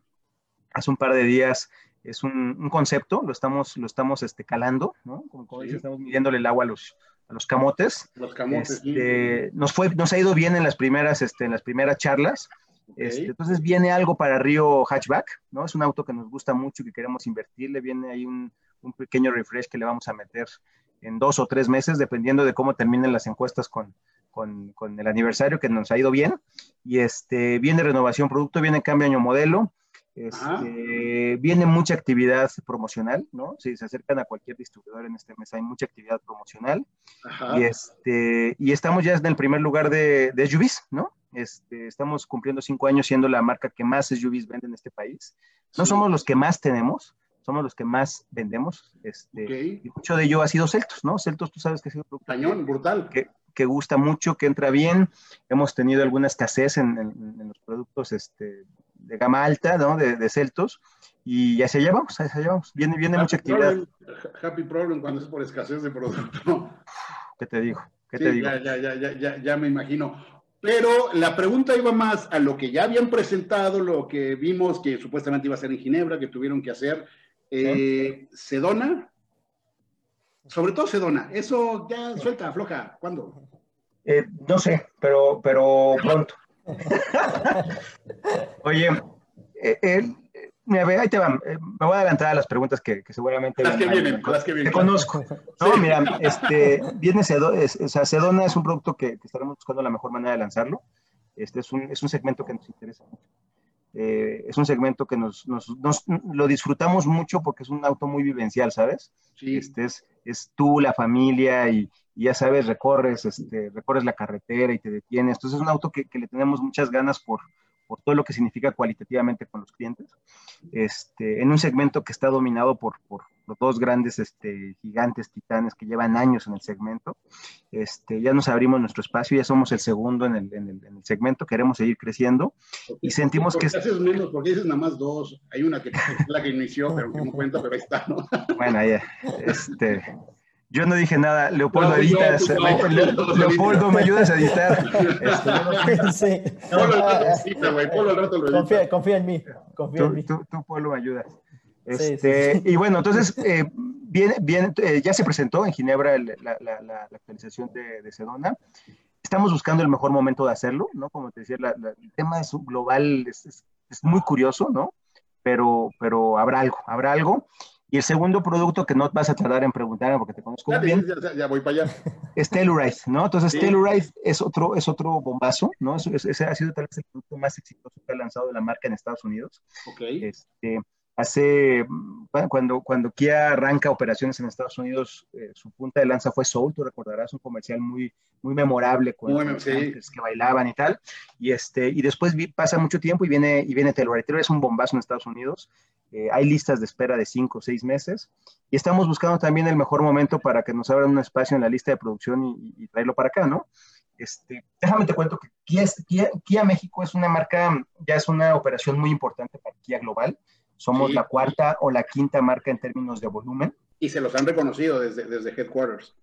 hace un par de días es un, un concepto, lo estamos, lo estamos este, calando, ¿no? Como, como sí. dice, estamos midiéndole el agua a los, a los camotes. Los camotes, este, sí. Nos, fue, nos ha ido bien en las primeras, este, en las primeras charlas. Okay. Este, entonces viene algo para Rio Hatchback, ¿no? Es un auto que nos gusta mucho y que queremos invertirle. Viene ahí un, un pequeño refresh que le vamos a meter en dos o tres meses, dependiendo de cómo terminen las encuestas con, con, con el aniversario, que nos ha ido bien. Y este, viene renovación producto, viene cambio año modelo, este, viene mucha actividad promocional, ¿no? Si se acercan a cualquier distribuidor en este mes, hay mucha actividad promocional. Ajá. Y, este, y estamos ya en el primer lugar de, de S U Vs, ¿no? Este, estamos cumpliendo cinco años siendo la marca que más S U Vs vende en este país. No sí. somos los que más tenemos, somos los que más vendemos. Este, okay. Y mucho de ello ha sido Celtos, ¿no? Celtos, tú sabes que ha sido un producto cañón, brutal. Que, que gusta mucho, que entra bien. Hemos tenido alguna escasez en, en, en los productos este, de gama alta, ¿no? De, de Celtos. y hacia allá vamos, hacia allá vamos. Viene, viene happy mucha actividad. Problem, happy problem cuando es por escasez de producto. ¿Qué te digo? ¿Qué sí, te digo? Ya, ya, ya, ya, ya me imagino. Pero la pregunta iba más a lo que ya habían presentado, lo que vimos que supuestamente iba a ser en Ginebra, que tuvieron que hacer. Eh, ¿Sí? Sedona, sobre todo Sedona, eso ya sí. Suelta, afloja, ¿cuándo? Eh, no sé, pero, pero pronto. Oye, eh, eh, mira, ahí te van, eh, me voy a adelantar a las preguntas que, que seguramente... Las que ahí, vienen, con las que vienen. Te conozco. No, sí. Mira, este, viene Sedona, es, o sea, Sedona es un producto que, que estaremos buscando la mejor manera de lanzarlo. Este es un, es un segmento que nos interesa mucho. Eh, es un segmento que nos, nos, nos lo disfrutamos mucho porque es un auto muy vivencial, ¿sabes? Sí. Este es, es tú, la familia y, y ya sabes, recorres, este, recorres la carretera y te detienes. Entonces es un auto que, que le tenemos muchas ganas por, por todo lo que significa cualitativamente con los clientes. Este, en un segmento que está dominado por, por los dos grandes este, gigantes titanes que llevan años en el segmento. Este, ya nos abrimos nuestro espacio, ya somos el segundo en el, en el, en el segmento, queremos seguir creciendo. Porque, y sentimos porque que... Haces menos, porque dices nada más dos, hay una que la que inició, pero que no cuenta, pero ahí está, ¿no? Bueno, ya, este... Yo no dije nada, Leopoldo, no, editas, no, no, Le, no, Leopoldo, no, me ayudas a editar. Confía, confía en mí, confía tú, en mí. Tú, tú, Polo, me ayudas. Este, sí, sí, sí. Y bueno, entonces, eh, bien, bien, eh, ya se presentó en Ginebra el, la, la, la, la actualización de, de Sedona. Estamos buscando el mejor momento de hacerlo, ¿no? Como te decía, la, la, el tema es global, es, es, es muy curioso, ¿no? Pero, pero habrá algo, habrá algo. Y el segundo producto que no vas a tardar en preguntar porque te conozco ya, bien. Ya, ya voy para allá. Es Telluride, ¿no? Entonces, sí. Telluride es otro, es otro bombazo, ¿no? Es, es, ese ha sido tal vez el producto más exitoso que ha lanzado de la marca en Estados Unidos. Ok. Este, hace, bueno, cuando, cuando Kia arranca operaciones en Estados Unidos, eh, su punta de lanza fue Soul, tú recordarás, un comercial muy, muy memorable con bueno, los sí. que bailaban y tal. Y, este, y después vi, pasa mucho tiempo y viene, y viene Telluride. Telluride es un bombazo en Estados Unidos. Eh, hay listas de espera de cinco o seis meses y estamos buscando también el mejor momento para que nos abran un espacio en la lista de producción y, y traerlo para acá, ¿no? Este, déjame te cuento que Kia, Kia, Kia México es una marca, ya es una operación muy importante para Kia Global. Somos sí. la cuarta o la quinta marca en términos de volumen. Y se los han reconocido desde, desde Headquarters.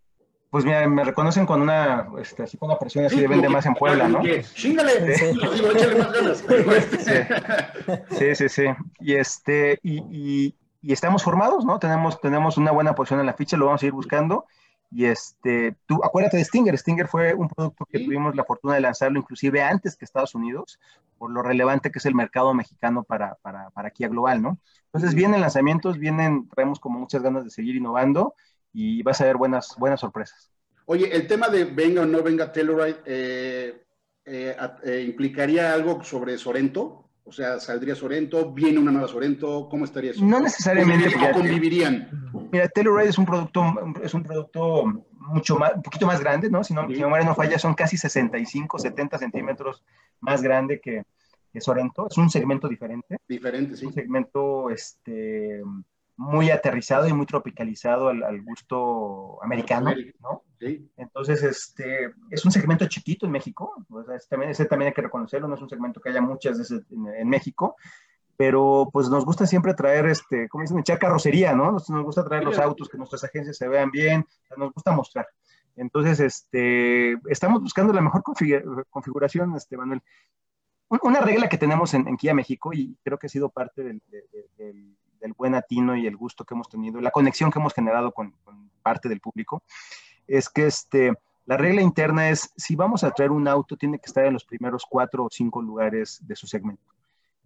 Pues mira, me reconocen con una, este, así con una presión así de vende más en Puebla, ¿no? ¡Chíngale! Sí, sí, sí, sí. Y, este, y, y, y estamos formados, ¿no? Tenemos, tenemos una buena posición en la ficha, lo vamos a ir buscando. Y este, tú acuérdate de Stinger. Stinger fue un producto que sí. tuvimos la fortuna de lanzarlo inclusive antes que Estados Unidos, por lo relevante que es el mercado mexicano para, para, para Kia Global, ¿no? Entonces vienen lanzamientos, vienen, traemos como muchas ganas de seguir innovando. Y vas a ver buenas, buenas sorpresas. Oye, el tema de venga o no venga Telluride, eh, eh, eh, ¿implicaría algo sobre Sorento? O sea, ¿saldría Sorento? ¿Viene una nueva Sorento? ¿Cómo estaría eso? No necesariamente. ¿Cómo convivirían? Mira, Telluride es un producto, es un producto mucho más, un poquito más grande, ¿no? Si no, sí. si mi memoria no falla, son casi sesenta y cinco, setenta centímetros más grande que, que Sorento. Es un segmento diferente. Diferente, sí. Es un segmento, este... muy aterrizado y muy tropicalizado al, al gusto americano, ¿no? Sí. Entonces, este, es un segmento chiquito en México, o sea, es también, ese también hay que reconocerlo, no es un segmento que haya muchas veces en, en México, pero pues nos gusta siempre traer, este, como dicen, echar carrocería, ¿no? Nos, nos gusta traer los autos, que nuestras agencias se vean bien, nos gusta mostrar. Entonces, este, estamos buscando la mejor config- configuración, este, Manuel. Una regla que tenemos en, en Kia México, y creo que ha sido parte del... del, del el buen latino y el gusto que hemos tenido, la conexión que hemos generado con, con parte del público, es que este, la regla interna es, si vamos a traer un auto, tiene que estar en los primeros cuatro o cinco lugares de su segmento.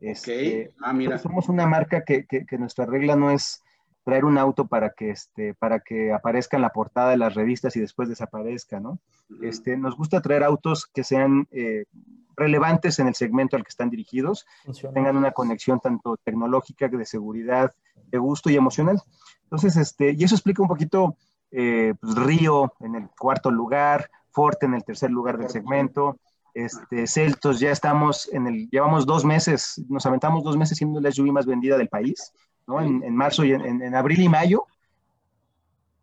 Este, okay. Ah, mira. Somos una marca que, que, que nuestra regla no es traer un auto para que, este, para que aparezca en la portada de las revistas y después desaparezca, ¿no? Uh-huh. Este, nos gusta traer autos que sean... Eh, relevantes en el segmento al que están dirigidos, que tengan una conexión tanto tecnológica, de seguridad, de gusto y emocional. Entonces, este, y eso explica un poquito eh, pues, Río en el cuarto lugar, Forte en el tercer lugar del segmento, este, Celtos, ya estamos en el, llevamos dos meses, nos aventamos dos meses siendo la S U V más vendida del país, ¿no? En, en marzo y en, en abril y mayo,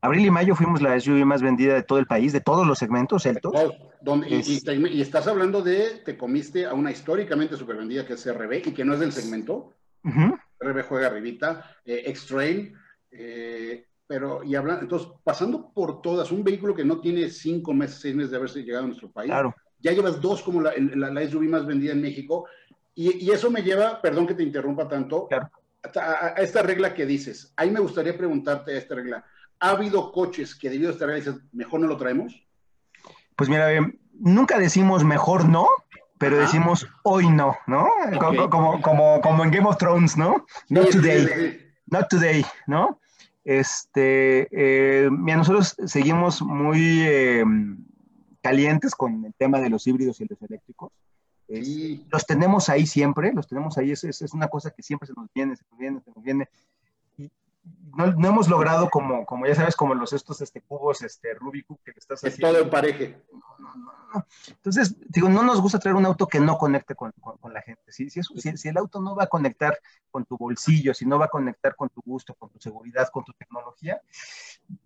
Abril y mayo fuimos la S U V más vendida de todo el país, de todos los segmentos, Celtos. Donde, es, y, y, y estás hablando de, te comiste a una históricamente supervendida que es R B y que no es del segmento. Uh-huh. R B juega arribita, eh, X-Trail, eh, pero, y hablando, entonces, pasando por todas, un vehículo que no tiene cinco meses, seis meses de haberse llegado a nuestro país, claro, ya llevas dos como la, la, la S U V más vendida en México, y, y eso me lleva, perdón que te interrumpa tanto, claro, a, a esta regla que dices. Ahí me gustaría preguntarte a esta regla. ¿Ha habido coches que debido a esta regla dices, mejor no lo traemos? Pues mira, eh, nunca decimos mejor no, pero decimos hoy no, ¿no? Okay. Como, como, como, como en Game of Thrones, ¿no? Not today, not today, ¿no? Este, eh, mira, nosotros seguimos muy eh, calientes con el tema de los híbridos y los eléctricos. Es, sí. Los tenemos ahí siempre, los tenemos ahí, es, es, es una cosa que siempre se nos viene, se nos viene, se nos viene. No, no hemos logrado como, como ya sabes, como los estos este, cubos este, Rubik que estás haciendo. Es todo en pareja. No, no, no. Entonces, digo, no nos gusta traer un auto que no conecte con, con, con la gente. Si, si, es, si, si el auto no va a conectar con tu bolsillo, si no va a conectar con tu gusto, con tu seguridad, con tu tecnología,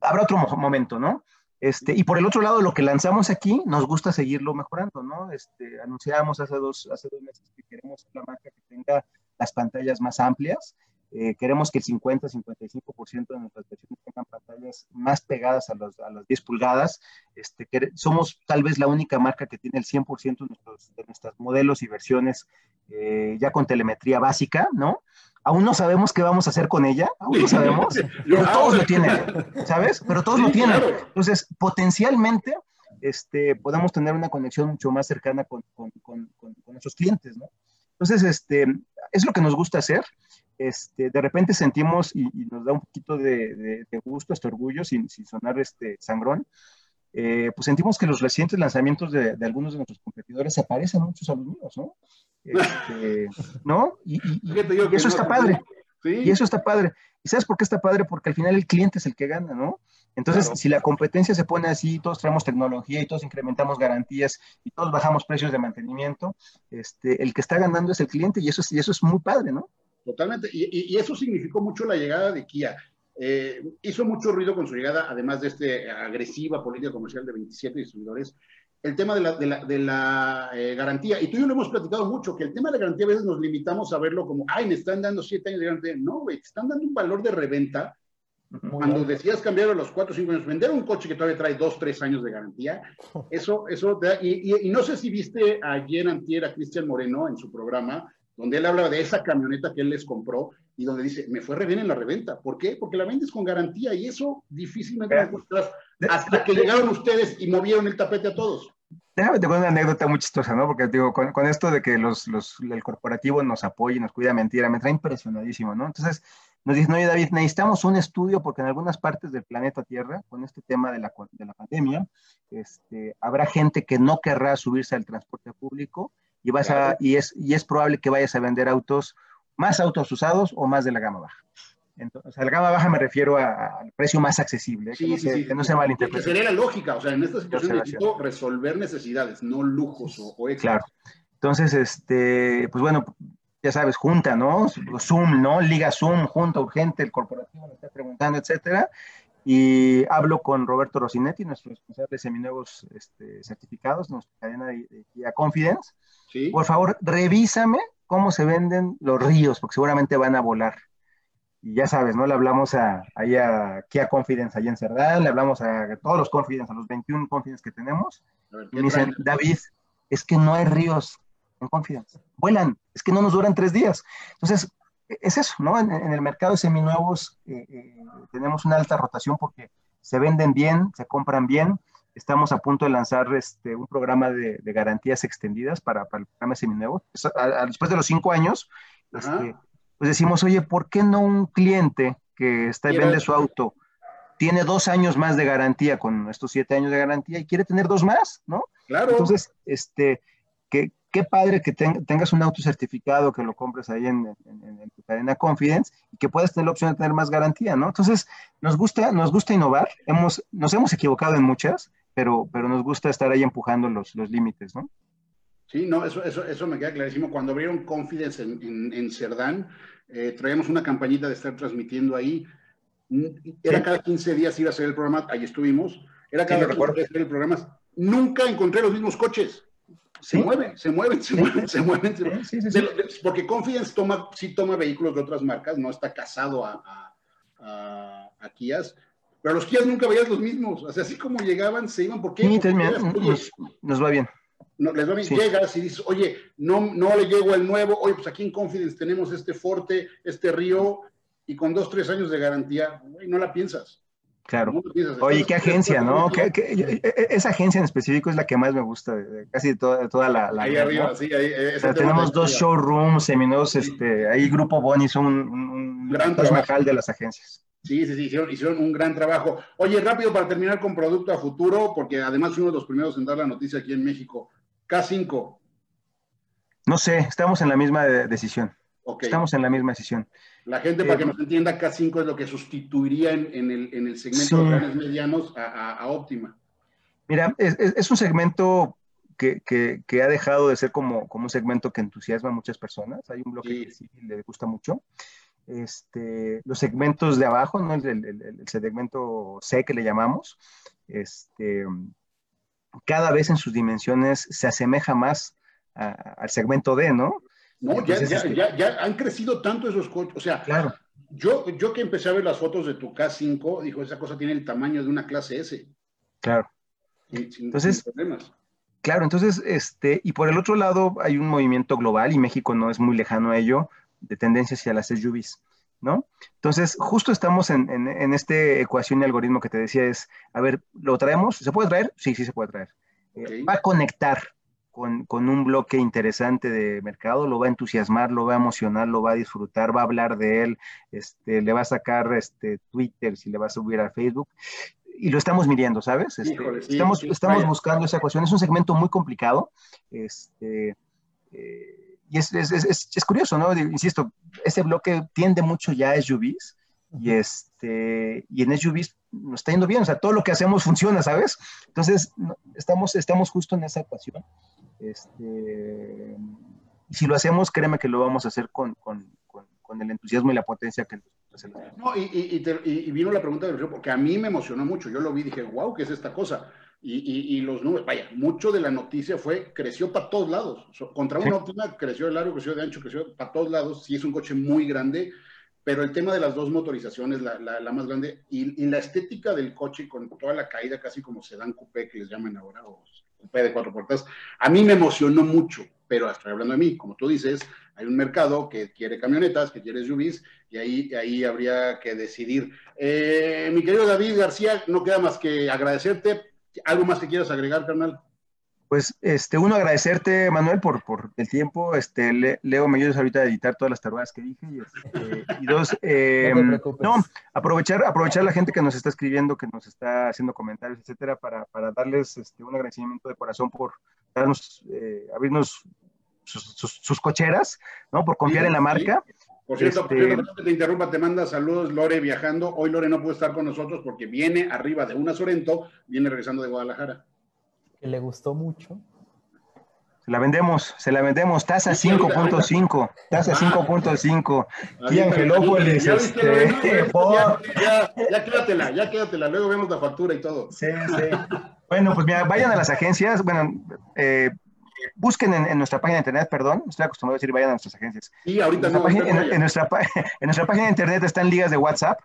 habrá otro mo momento, ¿no? Este, y por el otro lado, lo que lanzamos aquí, nos gusta seguirlo mejorando, ¿no? Este, anunciamos hace dos, hace dos meses que queremos una marca que tenga las pantallas más amplias. Eh, queremos que el cincuenta a cincuenta y cinco por ciento de nuestras versiones tengan pantallas más pegadas a, los, a las diez pulgadas. Este, que somos tal vez la única marca que tiene el cien por ciento de nuestros, de nuestros modelos y versiones eh, ya con telemetría básica, ¿no? Aún no sabemos qué vamos a hacer con ella, aún no sabemos, pero todos lo tienen, ¿sabes? Pero todos lo tienen. Entonces, potencialmente, este, podemos tener una conexión mucho más cercana con, con, con, con, con nuestros clientes, ¿no? Entonces, este, es lo que nos gusta hacer. Este, de repente sentimos, y, y nos da un poquito de, de, de gusto, este orgullo, sin, sin sonar este sangrón, eh, pues sentimos que los recientes lanzamientos de, de algunos de nuestros competidores se parecen muchos a los míos, ¿no? Este, ¿no? Y, y, y, y eso está padre. Sí. Y eso está padre. ¿Y sabes por qué está padre? Porque al final el cliente es el que gana, ¿no? Entonces, claro, si la competencia se pone así, todos traemos tecnología y todos incrementamos garantías y todos bajamos precios de mantenimiento, este, el que está ganando es el cliente, y eso es, y eso es muy padre, ¿no? Totalmente. Y, y, y eso significó mucho la llegada de Kia. Eh, hizo mucho ruido con su llegada, además de esta agresiva política comercial de veintisiete distribuidores, el tema de la, de la, de la eh, garantía. Y tú y yo lo hemos platicado mucho, que el tema de la garantía a veces nos limitamos a verlo como, ay, me están dando siete años de garantía. No, güey, te están dando un valor de reventa. Cuando decías cambiar a los cuatro o cinco años, vender un coche que todavía trae dos, tres años de garantía, eso, eso te da. Y, y, y no sé si viste ayer, antier, a Cristian Moreno en su programa, donde él hablaba de esa camioneta que él les compró y donde dice, me fue re bien en la reventa. ¿Por qué? Porque la vendes con garantía y eso difícilmente lo encuentras hasta que llegaron ustedes y movieron el tapete a todos. Déjame te cuento una anécdota muy chistosa, ¿no? Porque digo, con, con esto de que los, los, el corporativo nos apoya y nos cuida, mentira, me trae impresionadísimo, ¿no? Entonces nos dicen, oye, David, necesitamos un estudio porque en algunas partes del planeta Tierra, con este tema de la, de la pandemia, este, habrá gente que no querrá subirse al transporte público y, vas a, y, es, y es probable que vayas a vender autos, más autos usados o más de la gama baja. Entonces, a la gama baja me refiero al precio más accesible, sí, que no sí, se, sí, que no sí, se malinterprete. Sería la lógica, o sea, en esta situación necesito resolver necesidades, no lujos o, o extras. Claro. Entonces, este, pues bueno, ya sabes, junta, ¿no? Zoom, ¿no? Liga Zoom, junta urgente, el corporativo me está preguntando, etcétera. Y hablo con Roberto Rosinetti, nuestro responsable de seminuevos este, certificados, nuestra cadena de, de Kia Confidence. ¿Sí? Por favor, revísame cómo se venden los ríos, porque seguramente van a volar. Y ya sabes, ¿no? Le hablamos a, ahí a Kia Confidence allá en Cerdán, le hablamos a todos los Confidence, a los veintiún Confidence que tenemos. Ver, y me dicen, David, es que no hay ríos en Confidence. Vuelan, es que no nos duran tres días. Entonces, es eso, ¿no? En, en el mercado de seminuevos eh, eh, tenemos una alta rotación porque se venden bien, se compran bien. Estamos a punto de lanzar este, un programa de, de garantías extendidas para, para el programa de seminuevos. Después de los cinco años, este, pues decimos, oye, ¿por qué no un cliente que está, vende su auto tiene dos años más de garantía con estos siete años de garantía y quiere tener dos más, ¿no? Claro. Entonces, este, qué, qué padre que te, tengas un auto certificado, que lo compres ahí en, en, en, en tu cadena Confidence y que puedas tener la opción de tener más garantía, ¿no? Entonces, nos gusta, nos gusta innovar, hemos, nos hemos equivocado en muchas, pero, pero nos gusta estar ahí empujando los, los límites, ¿no? Sí, no, eso, eso, eso me queda clarísimo. Cuando abrieron Confidence en, en, en Cerdán, eh, traíamos una campañita de estar transmitiendo ahí. Era ¿sí? Cada quince días iba a hacer el programa, ahí estuvimos. Era cada quince días hacer el programa. Nunca encontré los mismos coches. Se ¿Sí? mueven, se mueven, se ¿Sí? mueven, se mueven. Se mueven. Sí, sí, sí. De, de, porque Confidence toma, sí toma vehículos de otras marcas, no está casado a, a, a, a Kias, pero los Kias nunca veías los mismos. O sea, así como llegaban, se iban. ¿Por qué? Sí, porque mira, nos, nos va bien. No, les va bien, sí. Llegas y dices, oye, no, no le llego al nuevo. Oye, pues aquí en Confidence tenemos este Forte, este Rio, y con dos, tres años de garantía, güey, no la piensas. Claro. Oye, qué agencia, ¿no? ¿Qué, qué, esa agencia en específico es la que más me gusta, casi toda, toda la, la... Ahí la, arriba, ¿no? Sí, ahí... O sea, tenemos dos showrooms, seminuevos, sí. este, ahí Grupo Boni son un, un gran trabajo de las agencias. Sí, sí, sí, hicieron, hicieron un gran trabajo. Oye, rápido para terminar con Producto a Futuro, porque además uno de los primeros en dar la noticia aquí en México, K cinco. No sé, estamos en la misma de decisión. Okay. Estamos en la misma decisión. La gente, para eh, que nos entienda, K cinco es lo que sustituiría en, en, el, en el segmento sí. de grandes medianos a, a, a Optima. Mira, es, es un segmento que, que, que ha dejado de ser como, como un segmento que entusiasma a muchas personas. Hay un bloque sí. que sí le gusta mucho. Este, los segmentos de abajo, ¿no? el, el, el segmento C que le llamamos, este, cada vez en sus dimensiones se asemeja más a, al segmento D, ¿no? No, Entonces, ya, ya, ya, ya han crecido tanto esos coches. O sea, claro. yo, yo que empecé a ver las fotos de tu K cinco, dijo, esa cosa tiene el tamaño de una clase S. Claro. Sin, sin, entonces, sin problemas. Claro, entonces, este, y por el otro lado hay un movimiento global, y México no es muy lejano a ello, de tendencia hacia las S U Vs, ¿no? Entonces, justo estamos en, en, en esta ecuación y algoritmo que te decía es, a ver, ¿lo traemos? ¿Se puede traer? Sí, sí se puede traer. Okay. Eh, va a conectar. Con, con un bloque interesante de mercado, lo va a entusiasmar, lo va a emocionar, lo va a disfrutar, va a hablar de él, este, le va a sacar este, Twitter, si le va a subir a Facebook, y lo estamos midiendo, ¿sabes? Este, Híjole, sí, estamos sí, estamos buscando esa ecuación, es un segmento muy complicado, este, eh, y es, es, es, es, es curioso, ¿no? Insisto, este bloque tiende mucho ya a S U Vs, y este y en S U Vs nos está yendo bien, o sea, todo lo que hacemos funciona, ¿sabes? Entonces, no, estamos, estamos justo en esa ecuación. Este, si lo hacemos, créeme que lo vamos a hacer con, con, con, con el entusiasmo y la potencia que hace la... No, y, y, te, y vino la pregunta, porque a mí me emocionó mucho, yo lo vi y dije, wow, ¿qué es esta cosa? Y, y, y los números, vaya, mucho de la noticia fue, creció para todos lados, contra una óptima, sí. creció de largo, creció de ancho, creció para todos lados, sí es un coche muy grande, pero el tema de las dos motorizaciones, la, la, la más grande, y, y la estética del coche con toda la caída, casi como sedán coupé que les llaman ahora, o coupé de cuatro puertas, a mí me emocionó mucho, pero estoy hablando de mí, como tú dices, hay un mercado que quiere camionetas, que quiere S U Vs, y ahí, ahí habría que decidir. Eh, mi querido David García, no queda más que agradecerte. ¿Algo más que quieras agregar, carnal? Pues, este, uno, agradecerte, Manuel, por, por el tiempo. Este, le, Leo, me ayudas ahorita a editar todas las tarugadas que dije. Y, este, y dos, eh, no, no, aprovechar aprovechar la gente que nos está escribiendo, que nos está haciendo comentarios, etcétera, para, para darles este, un agradecimiento de corazón por darnos, eh, abrirnos sus, sus, sus cocheras, ¿no? Por confiar sí, en la marca. Sí. Por cierto, este... por cierto, que te interrumpa, te manda saludos Lore viajando. Hoy Lore no puede estar con nosotros porque viene arriba de una Sorento, viene regresando de Guadalajara. Que le gustó mucho. Se la vendemos, se la vendemos. Tasa cinco punto cinco. Tasa cinco punto cinco. Kia Angelópolis. Ya quédatela, ya quédatela. Luego vemos la factura y todo. Sí, sí. Bueno, pues mira, vayan a las agencias. Bueno, eh, busquen en, en nuestra página de internet, perdón. Estoy acostumbrado a decir vayan a nuestras agencias. Sí, ahorita en no. Página, en, en, nuestra, en nuestra página de internet están ligas de WhatsApp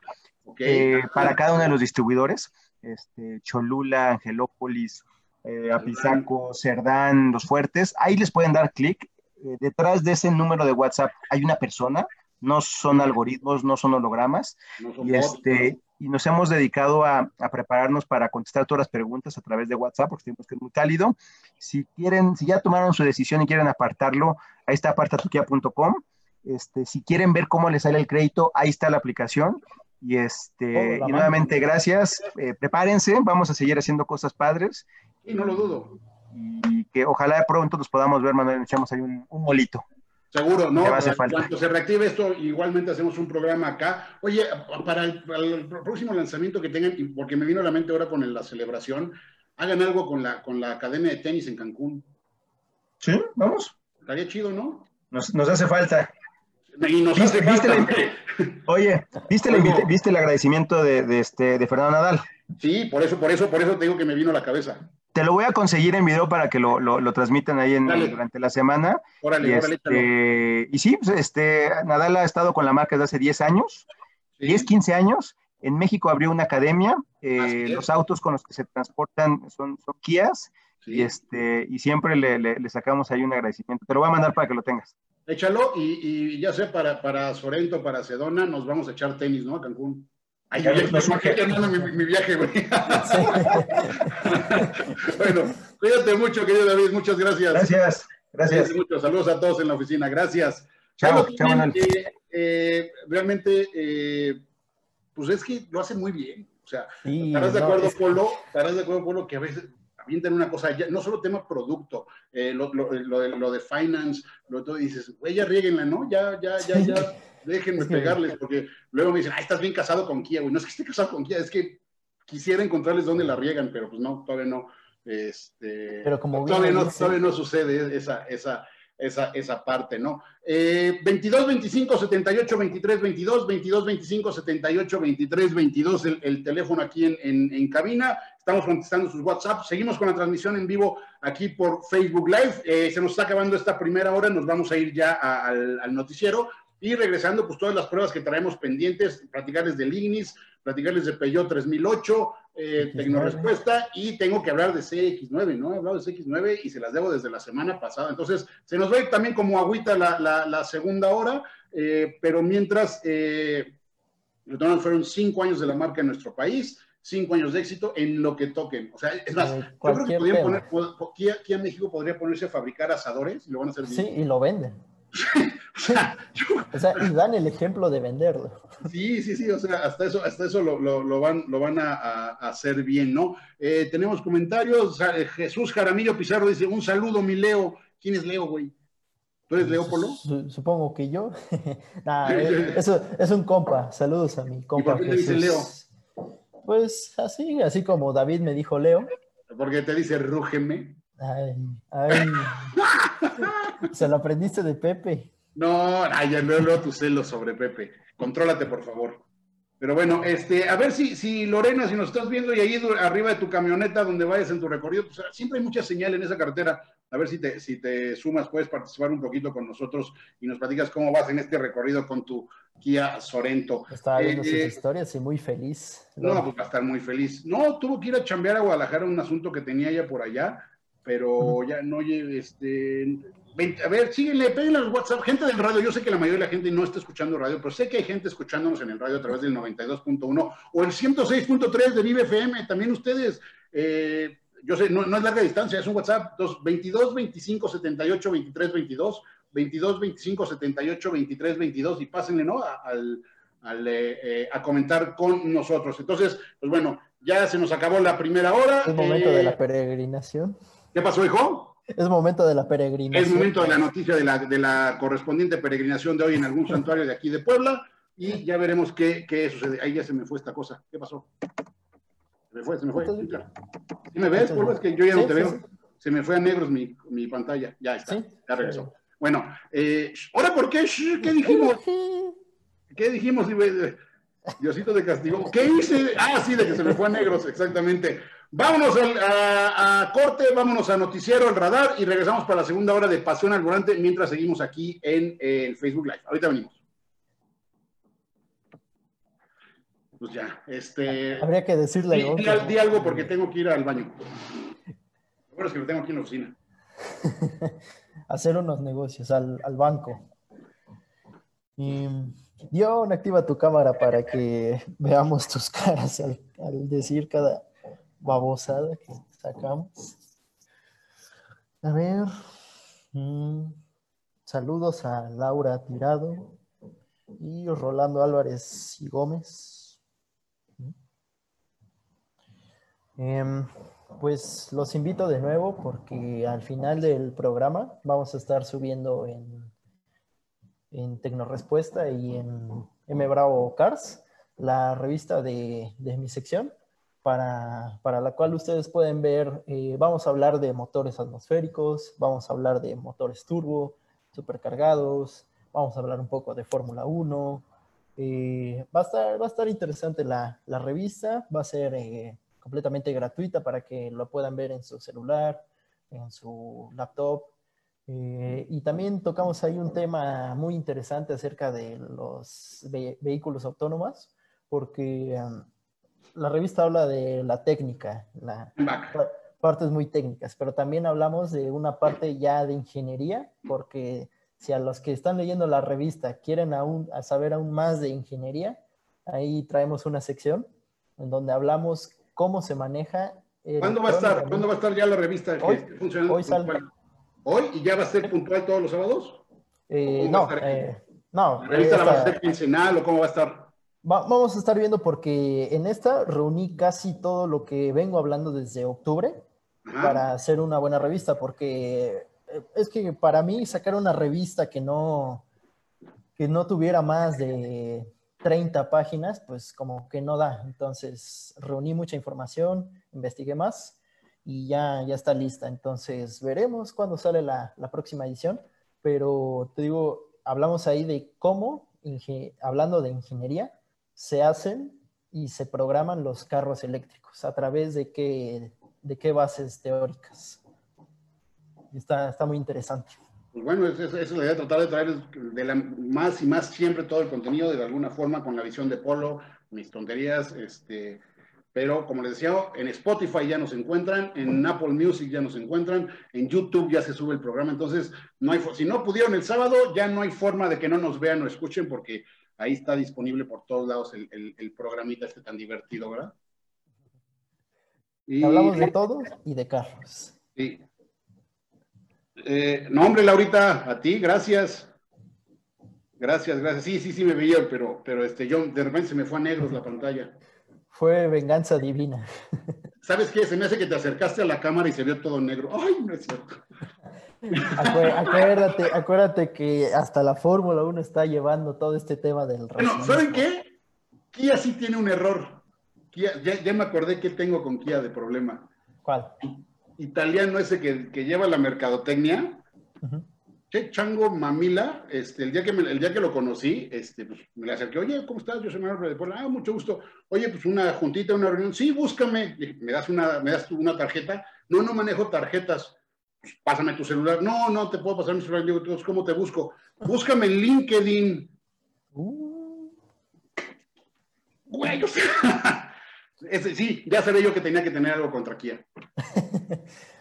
okay. eh, para cada uno de los distribuidores. Este, Cholula, Angelópolis. Eh, Apizaco, Cerdán, Los Fuertes, ahí les pueden dar clic. Eh, detrás de ese número de WhatsApp hay una persona, no son algoritmos, no son hologramas, no son y, este, y nos hemos dedicado a, a prepararnos para contestar todas las preguntas a través de WhatsApp, porque tenemos que es muy cálido. Si quieren, si ya tomaron su decisión y quieren apartarlo, ahí está aparta tu kia punto com. Este, si quieren ver cómo les sale el crédito, ahí está la aplicación. Y, este, oh, y nuevamente, mano. Gracias. Eh, prepárense, vamos a seguir haciendo cosas padres. Y no lo dudo. Y que ojalá de pronto nos podamos ver, Manuel, echamos ahí un, un molito. Seguro, ¿no? Cuando se reactive esto, igualmente hacemos un programa acá. Oye, para el, para el próximo lanzamiento que tengan, porque me vino a la mente ahora con la celebración, hagan algo con la, con la academia de tenis en Cancún. Sí, vamos. Estaría chido, ¿no? Nos, nos hace falta. Y nos ¿Viste, hace viste falta. La, oye, ¿viste, la, ¿viste el agradecimiento de, de, este, de Fernando Nadal? Sí, por eso, por eso, por eso te digo que me vino a la cabeza. Te lo voy a conseguir en video para que lo, lo, lo transmitan ahí en, durante la semana. Órale, y, órale, este, y sí, pues este, Nadal ha estado con la marca desde hace diez años, sí. diez, quince años. En México abrió una academia. Eh, los autos con los que se transportan son, son Kias. Sí. Y, este, y siempre le, le, le sacamos ahí un agradecimiento. Te lo voy a mandar para que lo tengas. Échalo y, y ya sé, para, para Sorento, para Sedona, nos vamos a echar tenis, ¿no? A Cancún. Ay, ya andando mi, mi viaje, güey. Bueno, cuídate mucho, querido David. Muchas gracias. Gracias. Gracias. Cuídate mucho. Saludos a todos en la oficina. Gracias. Chao. Chao, Manuel. Eh, eh, realmente, eh, pues es que lo hacen muy bien. O sea, sí, estarás no, de acuerdo, es... Polo, estarás de acuerdo, Polo, que a veces avientan una cosa, ya, no solo tema producto, eh, lo, lo, lo, de, lo de finance, lo de todo, dices, güey, ya rieguenla, ¿no? Ya, ya, ya, sí. ya. Déjenme pegarles, porque luego me dicen, ah, estás bien casado con Kia, güey. No es que esté casado con Kia, es que quisiera encontrarles dónde la riegan, pero pues no, todavía no. Este, pero como todavía, bien, no sí. todavía no sucede esa, esa, esa, esa parte, ¿no? Eh, veintidós, veinticinco, setenta y ocho, veintitrés, veintidós, veintidós, veinticinco, setenta y ocho, veintitrés, veintidós, el, el teléfono aquí en, en, en cabina. Estamos contestando sus WhatsApp. Seguimos con la transmisión en vivo aquí por Facebook Live. Eh, se nos está acabando esta primera hora, nos vamos a ir ya a, al, al noticiero. Y regresando, pues todas las pruebas que traemos pendientes, platicarles del Ignis, platicarles de Peugeot tres mil ocho, eh, Tecnorespuesta, y tengo que hablar de C X nueve, ¿no? He hablado de C X nueve y se las debo desde la semana pasada. Entonces, se nos va a ir también como agüita la, la, la segunda hora, eh, pero mientras, eh, fueron cinco años de la marca en nuestro país, cinco años de éxito en lo que toquen. O sea, es más, eh, yo creo que podrían poner, aquí, aquí en México podría ponerse a fabricar asadores y lo van a hacer bien. Sí, y lo venden. O sea, yo... o sea, y dan el ejemplo de venderlo. Sí, sí, sí, o sea, hasta eso, hasta eso lo, lo, lo van, lo van a, a hacer bien, ¿no? Eh, tenemos comentarios. Jesús Jaramillo Pizarro dice, un saludo, mi Leo. ¿Quién es Leo, güey? ¿Tú eres Leo, Polo? Supongo que yo. Nah, eso es un compa. Saludos a mi compa. ¿Y por qué te dice Leo? Pues así, así como David me dijo Leo. Porque te dice rúgeme. Ay, ay. Se lo aprendiste de Pepe. No, ay, ya no leo tus celos sobre Pepe. Contrólate, por favor. Pero bueno, este, a ver si, si Lorena, si nos estás viendo y ahí arriba de tu camioneta donde vayas en tu recorrido, pues, siempre hay mucha señal en esa carretera. A ver si te, si te sumas, puedes participar un poquito con nosotros y nos platicas cómo vas en este recorrido con tu Kia Sorento. Estaba viendo eh, sus eh, historias y muy feliz. No, pues va a estar muy feliz. No, tuvo que ir a chambear a Guadalajara un asunto que tenía ya por allá. Pero ya no, este, veinte, a ver, síguenle, péguenle los WhatsApp, gente del radio, yo sé que la mayoría de la gente no está escuchando radio, pero sé que hay gente escuchándonos en el radio a través del noventa y dos punto uno o el ciento seis punto tres de Vive F M, también ustedes, eh, yo sé, no, no es larga distancia, es un WhatsApp, veintidós, veinticinco, setenta y ocho, veintitrés, veintidós, veintidós, veinticinco, setenta y ocho, veintitrés, veintidós, y pásenle, ¿no?, a, al, al, eh, eh, a comentar con nosotros. Entonces, pues bueno, ya se nos acabó la primera hora. Es momento eh, de la peregrinación. ¿Qué pasó, hijo? Es momento de la peregrinación. Es momento de la noticia de la, de la correspondiente peregrinación de hoy en algún santuario de aquí de Puebla y ya veremos qué, qué sucede. Ahí ya se me fue esta cosa. ¿Qué pasó? Se me fue, se me fue. ¿Sí me ves, Polo? Es que yo ya no te veo. Se me fue a negros mi, mi pantalla. Ya está, ya regresó. Bueno, eh, ¿ahora por qué? ¿Qué dijimos? ¿Qué dijimos? Diosito de castigo. ¿Qué hice? Ah, sí, de que se me fue a negros, exactamente. Vámonos al, a, a corte, vámonos a noticiero, al radar y regresamos para la segunda hora de Pasión al Volante mientras seguimos aquí en eh, el Facebook Live. Ahorita venimos. Pues ya, este... Habría que decirle... Di, di, di algo porque tengo que ir al baño. Lo bueno es que lo tengo aquí en la oficina. Hacer unos negocios al, al banco. Y... Dion, activa tu cámara para que veamos tus caras al, al decir cada... babosada que sacamos. A ver. Mm. Saludos a Laura Tirado y Rolando Álvarez y Gómez. Mm. Eh, pues los invito de nuevo porque al final del programa vamos a estar subiendo en, en Tecnorespuesta y en M Bravo Cars la revista de, de mi sección. Para, para la cual ustedes pueden ver, eh, vamos a hablar de motores atmosféricos, vamos a hablar de motores turbo, supercargados, vamos a hablar un poco de Fórmula uno. Eh, va, a estar, va a estar interesante la, la revista, va a ser eh, completamente gratuita para que lo puedan ver en su celular, en su laptop. Eh, y también tocamos ahí un tema muy interesante acerca de los ve vehículos autónomos, porque um, la revista habla de la técnica, la, pa partes muy técnicas, pero también hablamos de una parte ya de ingeniería, porque si a los que están leyendo la revista quieren aún, a saber aún más de ingeniería, ahí traemos una sección en donde hablamos cómo se maneja. ¿Cuándo va a estar? ¿Cuándo va a estar ya la revista? Hoy, que hoy sale. ¿Hoy? ¿Y ya va a ser puntual todos los sábados? Eh, no, eh, no. ¿La revista eh, esta, la va a ser quincenal o cómo va a estar? Va, vamos a estar viendo porque en esta reuní casi todo lo que vengo hablando desde octubre. Ajá. Para hacer una buena revista, porque es que para mí sacar una revista que no, que no tuviera más de treinta páginas, pues como que no da. Entonces reuní mucha información, investigué más. Y ya, ya está lista. Entonces veremos cuándo sale la, la próxima edición. Pero te digo, hablamos ahí de cómo, hablando de ingeniería, se hacen y se programan los carros eléctricos, a través de qué, de qué bases teóricas. Está, está muy interesante. Pues bueno, esa es, es la idea, tratar de traer de la, más y más siempre todo el contenido de alguna forma con la visión de Polo, mis tonterías, este... Pero, como les decía, en Spotify ya nos encuentran, en Apple Music ya nos encuentran, en YouTube ya se sube el programa. Entonces, no hay, si no pudieron el sábado, ya no hay forma de que no nos vean o escuchen, porque ahí está disponible por todos lados el, el, el programita este tan divertido, ¿verdad? Y, hablamos de todos y de carros. Sí. Eh, no, hombre, Laurita, a ti, gracias. Gracias, gracias. Sí, sí, sí me veía, pero, pero este, yo, de repente se me fue a negros la pantalla. Fue venganza divina. ¿Sabes qué? Se me hace que te acercaste a la cámara y se vio todo negro. ¡Ay, no es cierto! Acuérdate, acuérdate que hasta la Fórmula uno está llevando todo este tema del... Bueno, ¿saben qué? Kia sí tiene un error. Kia, ya, ya me acordé que tengo con Kia de problema. ¿Cuál? Italiano ese que, que lleva la mercadotecnia. Uh-huh. Che, chango mamila, este, el, día que me, el día que lo conocí, este, pues, me le acerqué, oye, ¿cómo estás? Yo soy Manuel Bravo de Puebla. Ah, mucho gusto. Oye, pues una juntita, una reunión. Sí, búscame. Le dije, ¿me das una, me das una tarjeta? No, no manejo tarjetas. Pues, pásame tu celular. No, no te puedo pasar mi celular. Digo, entonces, ¿cómo te busco? Búscame en LinkedIn. Uh. Güey, o sea, ese, sí, ya sabía yo que tenía que tener algo contra Kia.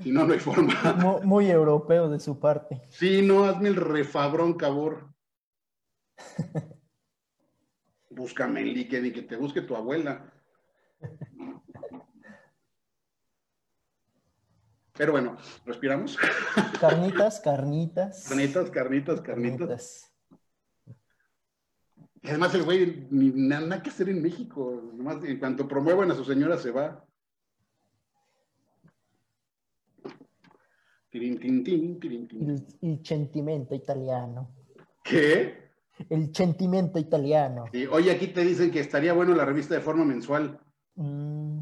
Si no, no hay forma. Muy, muy europeo de su parte. Sí, no, hazme el refabrón, cabrón. Búscame en LinkedIn, que te busque tu abuela. Pero bueno, respiramos. Carnitas, carnitas. Carnitas, carnitas, carnitas. Y además el güey, ni nada que hacer en México. Además, en cuanto promuevan a su señora, se va. Tirin, tin, tin, tirin, tin. El, el sentimento italiano. ¿Qué? El sentimento italiano. Sí, oye, aquí te dicen que estaría bueno la revista de forma mensual. Mm.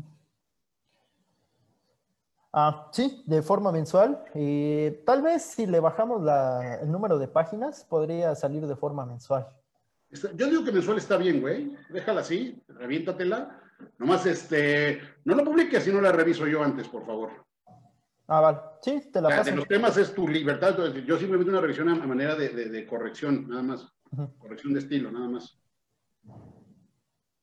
Ah, sí, de forma mensual. Eh, tal vez si le bajamos la, el número de páginas, podría salir de forma mensual. Yo digo que mensual está bien, güey. Déjala así, reviéntatela. Nomás, este, no lo publiques si no la reviso yo antes, por favor. Ah, vale. Sí, te la paso. O sea, de los temas es tu libertad. Entonces, yo simplemente una revisión a manera de, de, de corrección, nada más. Uh-huh. Corrección de estilo, nada más.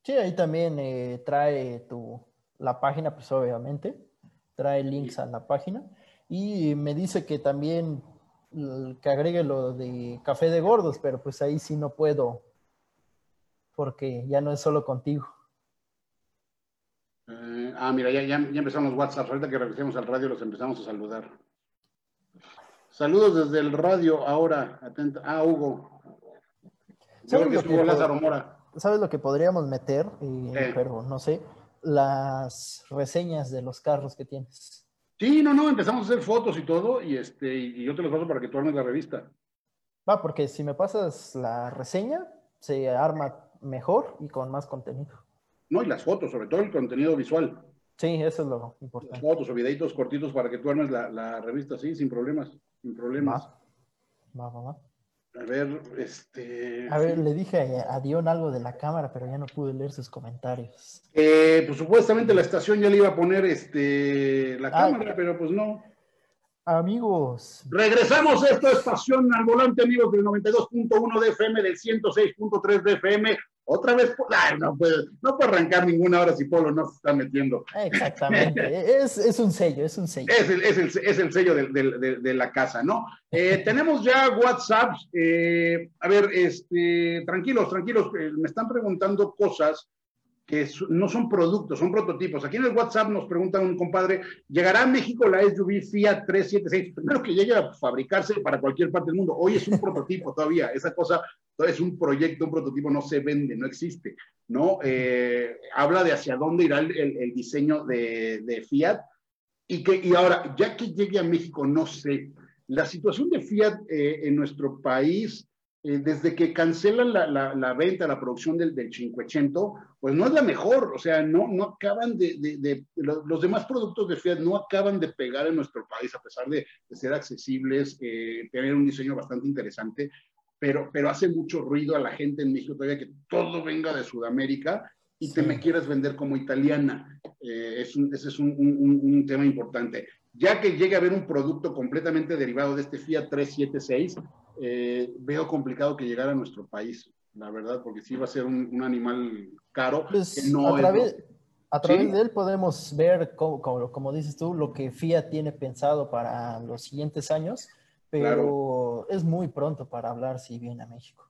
Sí, ahí también eh, trae tu, la página, pues obviamente. Trae links sí. a la página. Y me dice que también que agregue lo de Café de Gordos, pero pues ahí sí no puedo. Porque ya no es solo contigo. Eh, ah, mira, ya, ya, ya empezamos WhatsApp. Ahorita que regresemos al radio los empezamos a saludar. Saludos desde el radio ahora. Atenta. Ah, Hugo. ¿Sabes lo, que que Lázaro Mora? ¿Sabes lo que podríamos meter? Eh, eh. Pero no sé. Las reseñas de los carros que tienes. Sí, no, no. Empezamos a hacer fotos y todo. Y, este, y yo te los paso para que tú armes la revista. Va, ah, porque si me pasas la reseña, se arma mejor y con más contenido. No, y las fotos, sobre todo el contenido visual. Sí, eso es lo importante. Las fotos o videitos cortitos para que tú armes la, la revista, sí, sin problemas. Sin problemas. Va, va, va. A ver, este... A ver, le dije a, a Dion algo de la cámara, pero ya no pude leer sus comentarios. Eh, pues supuestamente la estación ya le iba a poner este la cámara, Ay, pero pues no. Amigos. Regresamos a esta estación al volante, amigos, del noventa y dos punto uno de F M, del ciento seis punto tres de F M. Otra vez, ay, no puede no puede arrancar ninguna hora si Polo no se está metiendo. Exactamente, es, es un sello, es un sello. Es el, es el, es el sello de, de, de, de la casa, ¿no? Eh, tenemos ya WhatsApp. Eh, a ver, este, tranquilos, tranquilos, eh, me están preguntando cosas que no son productos, son prototipos. Aquí en el WhatsApp nos preguntan un compadre, ¿llegará a México la S U V Fiat trescientos setenta y seis? Primero que llegue a fabricarse para cualquier parte del mundo. Hoy es un prototipo todavía, esa cosa es un proyecto, un prototipo no se vende, no existe, ¿no? Eh, habla de hacia dónde irá el, el, el diseño de, de Fiat. Y, que, y ahora, ya que llegue a México, no sé. La situación de Fiat eh, en nuestro país... desde que cancelan la, la, la venta, la producción del, del cincuecento, pues no es la mejor, o sea, no, no acaban de, de, de, los demás productos de Fiat no acaban de pegar en nuestro país, a pesar de, de ser accesibles, eh, tener un diseño bastante interesante, pero, pero hace mucho ruido a la gente en México todavía que todo venga de Sudamérica y sí. Te me quieres vender como italiana, eh, es un, ese es un, un, un tema importante. Ya que llegue a haber un producto completamente derivado de este Fiat trescientos setenta y seis, eh, veo complicado que llegara a nuestro país, la verdad, porque sí va a ser un, un animal caro. Pues que no a través, es... a través ¿Sí? de él podemos ver, como, como, como dices tú, lo que Fiat tiene pensado para los siguientes años, pero claro, es muy pronto para hablar si viene a México.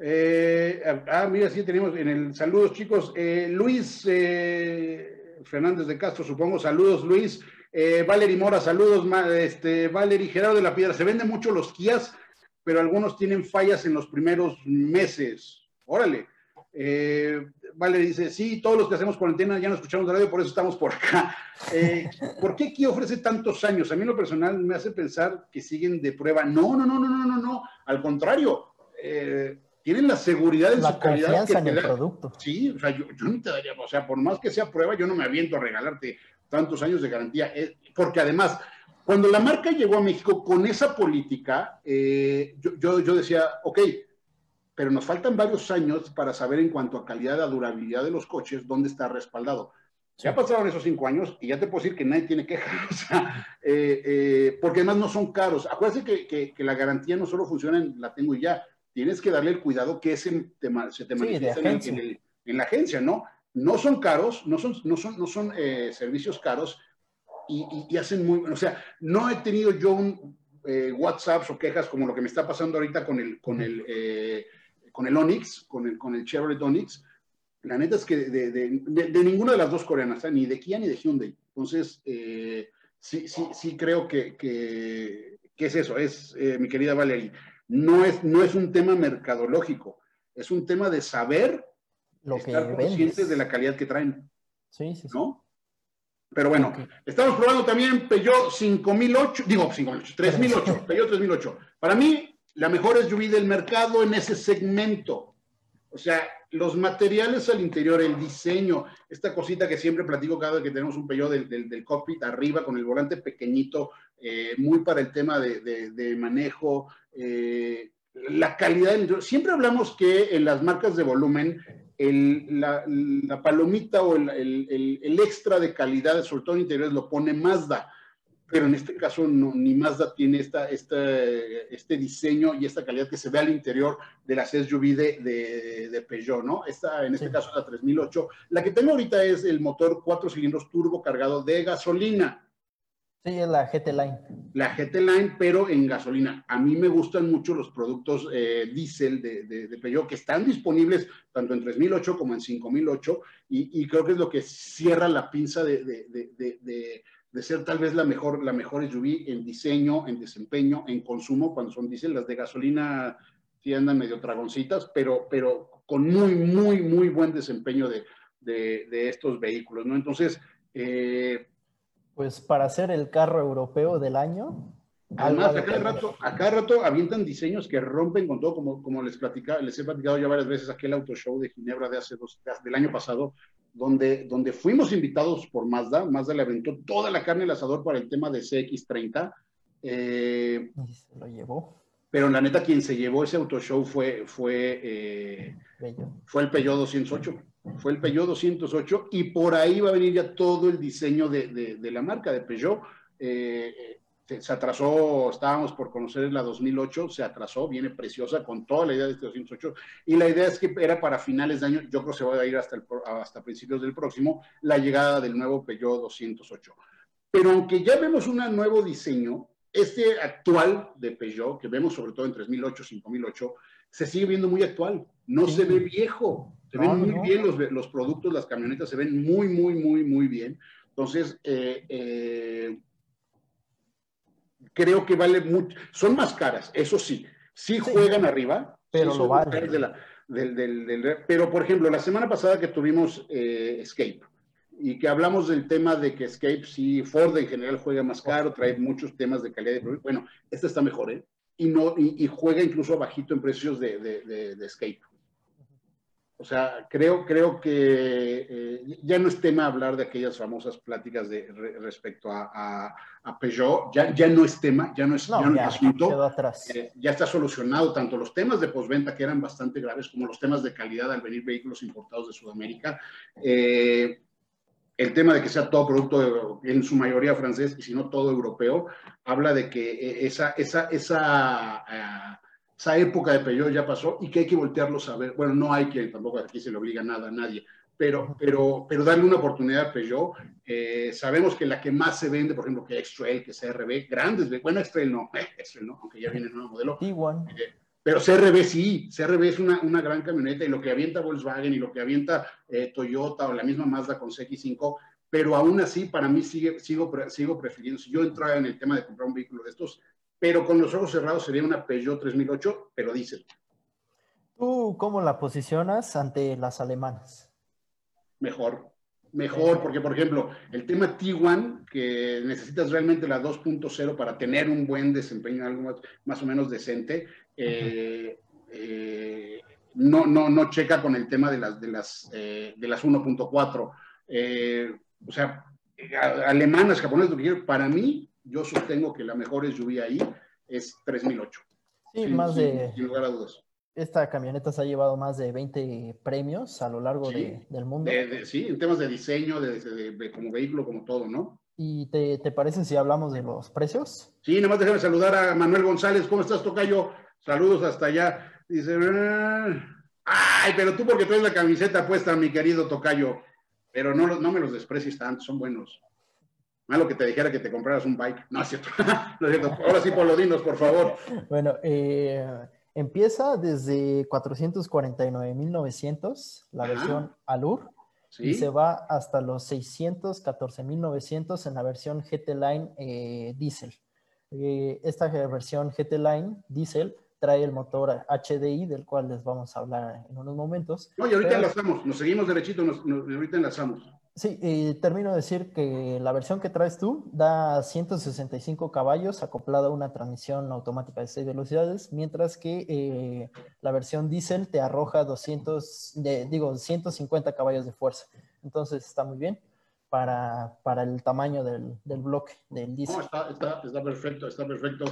Eh, ah, mira, sí tenemos en el saludos, chicos. Eh, Luis eh, Fernández de Castro, supongo. Saludos, Luis. Eh, Valery Mora, saludos. Este, Valery Gerardo de la Piedra, se venden mucho los Kias, pero algunos tienen fallas en los primeros meses. Órale. Eh, Valery dice, sí, todos los que hacemos cuarentena ya no escuchamos de radio, por eso estamos por acá. Eh, ¿Por qué Kia ofrece tantos años? A mí en lo personal me hace pensar que siguen de prueba. No, no, no, no, no, no, no. Al contrario, eh, tienen la seguridad en la su calidad. La confianza en el producto. Sí, o sea, yo, yo no te daría, o sea, por más que sea prueba, yo no me aviento a regalarte tantos años de garantía, porque además, cuando la marca llegó a México con esa política, eh, yo, yo, yo decía, ok, pero nos faltan varios años para saber en cuanto a calidad, a durabilidad de los coches, dónde está respaldado. Ya pasaron esos cinco años y ya te puedo decir que nadie tiene quejas, o sea, eh, eh, porque además no son caros. Acuérdense que, que, que la garantía no solo funciona en la tengo y ya, tienes que darle el cuidado que ese te, se te manifiesta sí, en, el, en, el, en la agencia, ¿no? No son caros, no son, no son, no son eh, servicios caros y, y, y hacen muy... O sea, no he tenido yo un, eh, WhatsApps o quejas como lo que me está pasando ahorita con el, con el, eh, con el Onix, con el, con el Chevrolet Onix. La neta es que de, de, de, de, de ninguna de las dos coreanas, ¿eh? Ni de Kia ni de Hyundai. Entonces, eh, sí, sí, sí creo que, que, que es eso, es, eh, mi querida Valery. No es, no es un tema mercadológico, es un tema de saber... Lo estar que conscientes de la calidad que traen. Sí, sí, sí. ¿No? Pero bueno, okay. Estamos probando también Peugeot cinco mil ocho, digo cinco mil ocho, tres mil ocho, Peugeot tres mil ocho. Para mí, la mejor S U V del mercado en ese segmento. O sea, los materiales al interior, el diseño, esta cosita que siempre platico cada vez que tenemos un Peugeot del, del, del cockpit arriba con el volante pequeñito, eh, muy para el tema de, de, de manejo, eh, la calidad del interior. Siempre hablamos que en las marcas de volumen... El, la, la palomita o el, el, el, el extra de calidad, sobre todo en interiores, lo pone Mazda, pero en este caso no, ni Mazda tiene esta, esta, este diseño y esta calidad que se ve al interior de las S U V de, de, de Peugeot, ¿no? Esta, en este sí. caso, la tres mil ocho. La que tengo ahorita es el motor cuatro cilindros turbo cargado de gasolina. Sí, es la G T Line. La G T Line, pero en gasolina. A mí me gustan mucho los productos eh, diésel de, de, de Peugeot, que están disponibles tanto en tres mil ocho como en cinco mil ocho, y, y creo que es lo que cierra la pinza de, de, de, de, de, de ser tal vez la mejor, la mejor S U V en diseño, en desempeño, en consumo, cuando son diésel. Las de gasolina sí andan medio tragoncitas, pero, pero con muy, muy, muy buen desempeño de, de, de estos vehículos, ¿no? Entonces... Eh, pues para ser el carro europeo del año. Además, a cada, rato, a cada rato avientan diseños que rompen con todo, como, como les, platica, les he platicado ya varias veces aquel auto show de Ginebra de hace dos, del año pasado, donde, donde fuimos invitados por Mazda. Mazda le aventó toda la carne al asador para el tema de C X treinta. Eh, y se lo llevó. Pero la neta, quien se llevó ese autoshow fue, fue, eh, fue el Peugeot doscientos ocho. Fue el Peugeot doscientos ocho y por ahí va a venir ya todo el diseño de, de, de la marca de Peugeot. Eh, se atrasó, estábamos por conocer la dos mil ocho, se atrasó, viene preciosa con toda la idea de este doscientos ocho. Y la idea es que era para finales de año, yo creo que se va a ir hasta, el, hasta principios del próximo, la llegada del nuevo Peugeot doscientos ocho. Pero aunque ya vemos un nuevo diseño, este actual de Peugeot, que vemos sobre todo en tres mil ocho, cinco mil ocho, se sigue viendo muy actual. No sí. se ve viejo. Se no, ven muy no. bien los, los productos, las camionetas se ven muy, muy, muy, muy bien. Entonces, eh, eh, creo que vale mucho. Son más caras, eso sí. Sí juegan sí, arriba. Pero lo vale. De la, del, del, del, pero, por ejemplo, la semana pasada que tuvimos eh, Escape, y que hablamos del tema de que Escape, sí, Ford en general juega más caro, trae muchos temas de calidad de producto. Bueno, este está mejor, ¿eh? Y, no, y, y juega incluso bajito en precios de, de, de, de Escape. O sea, creo, creo que eh, ya no es tema hablar de aquellas famosas pláticas de, re, respecto a, a, a Peugeot. Ya, ya no es tema, ya no es, no, ya no ya, es asunto. Eh, ya está solucionado tanto los temas de postventa, que eran bastante graves, como los temas de calidad al venir vehículos importados de Sudamérica. Eh, El tema de que sea todo producto, en su mayoría francés, y si no todo europeo, habla de que esa, esa, esa, esa época de Peugeot ya pasó y que hay que voltearlos a ver. Bueno, no hay que, tampoco aquí se le obliga nada a nadie, pero, pero, pero darle una oportunidad a Peugeot. Eh, sabemos que la que más se vende, por ejemplo, que X-Trail, que C R V, grandes, bueno, X-Trail no, X-Trail no, aunque ya viene el nuevo modelo. Eh, Pero C R V sí, C R V es una, una gran camioneta, y lo que avienta Volkswagen y lo que avienta eh, Toyota o la misma Mazda con C X cinco, pero aún así para mí sigue, sigo, sigo prefiriendo, si yo entrara en el tema de comprar un vehículo de estos, pero con los ojos cerrados sería una Peugeot tres mil ocho, pero diésel. ¿Tú cómo la posicionas ante las alemanas? Mejor, mejor, porque por ejemplo, el tema Tiguan, que necesitas realmente la dos punto cero para tener un buen desempeño, algo más, más o menos decente. Eh, eh, no, no, no checa con el tema de las, de las, eh, de las uno punto cuatro. Eh, o sea, alemanas, japonesas, lo que quiero. Para mí, yo sostengo que la mejor es lluvia ahí, es tres mil ocho. Sí, sin, más sin, de... sin lugar a dudas. Esta camioneta se ha llevado más de veinte premios a lo largo sí, de, del mundo. De, de, sí, en temas de diseño, de, de, de, de, como vehículo, como todo, ¿no? ¿Y te, te parece si hablamos de los precios? Sí, nada más déjame saludar a Manuel González. ¿Cómo estás, tocayo? Saludos hasta allá. Dice, ay, pero tú porque traes la camiseta puesta, mi querido tocayo. Pero no, no me los desprecies tanto, son buenos. Malo que te dijera que te compraras un bike. No es cierto. No es cierto. Ahora sí, polodinos, por favor. Bueno, eh, empieza desde cuatrocientos cuarenta y nueve mil novecientos, la ajá, versión Allure. ¿Sí? Y se va hasta los seiscientos catorce mil novecientos en la versión G T Line eh, Diesel. Eh, esta versión G T Line Diesel trae el motor H D I, del cual les vamos a hablar en unos momentos. No, y ahorita pero, enlazamos, nos seguimos derechito, nos, nos, ahorita enlazamos. Sí, eh, termino de decir que la versión que traes tú da ciento sesenta y cinco caballos acoplada a una transmisión automática de seis velocidades, mientras que eh, la versión diésel te arroja doscientos, de, digo, ciento cincuenta caballos de fuerza. Entonces está muy bien. Para, para el tamaño del, del bloque del diésel. No, está, está, está perfecto, está perfecto.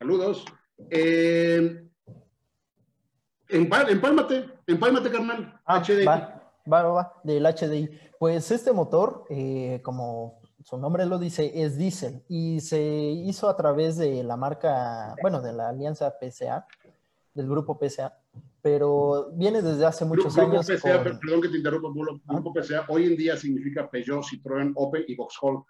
Saludos. Eh, empál, empálmate, empálmate, carnal. Ah, H D I. Va, va, va, del H D I. Pues este motor, eh, como su nombre lo dice, es diésel y se hizo a través de la marca, bueno, de la alianza P S A, del grupo P S A. Pero viene desde hace muchos grupo años. P S A, con... Perdón que te interrumpa, Bulo. Grupo ah. P S A hoy en día significa Peugeot, Citroën, Opel y Vauxhall.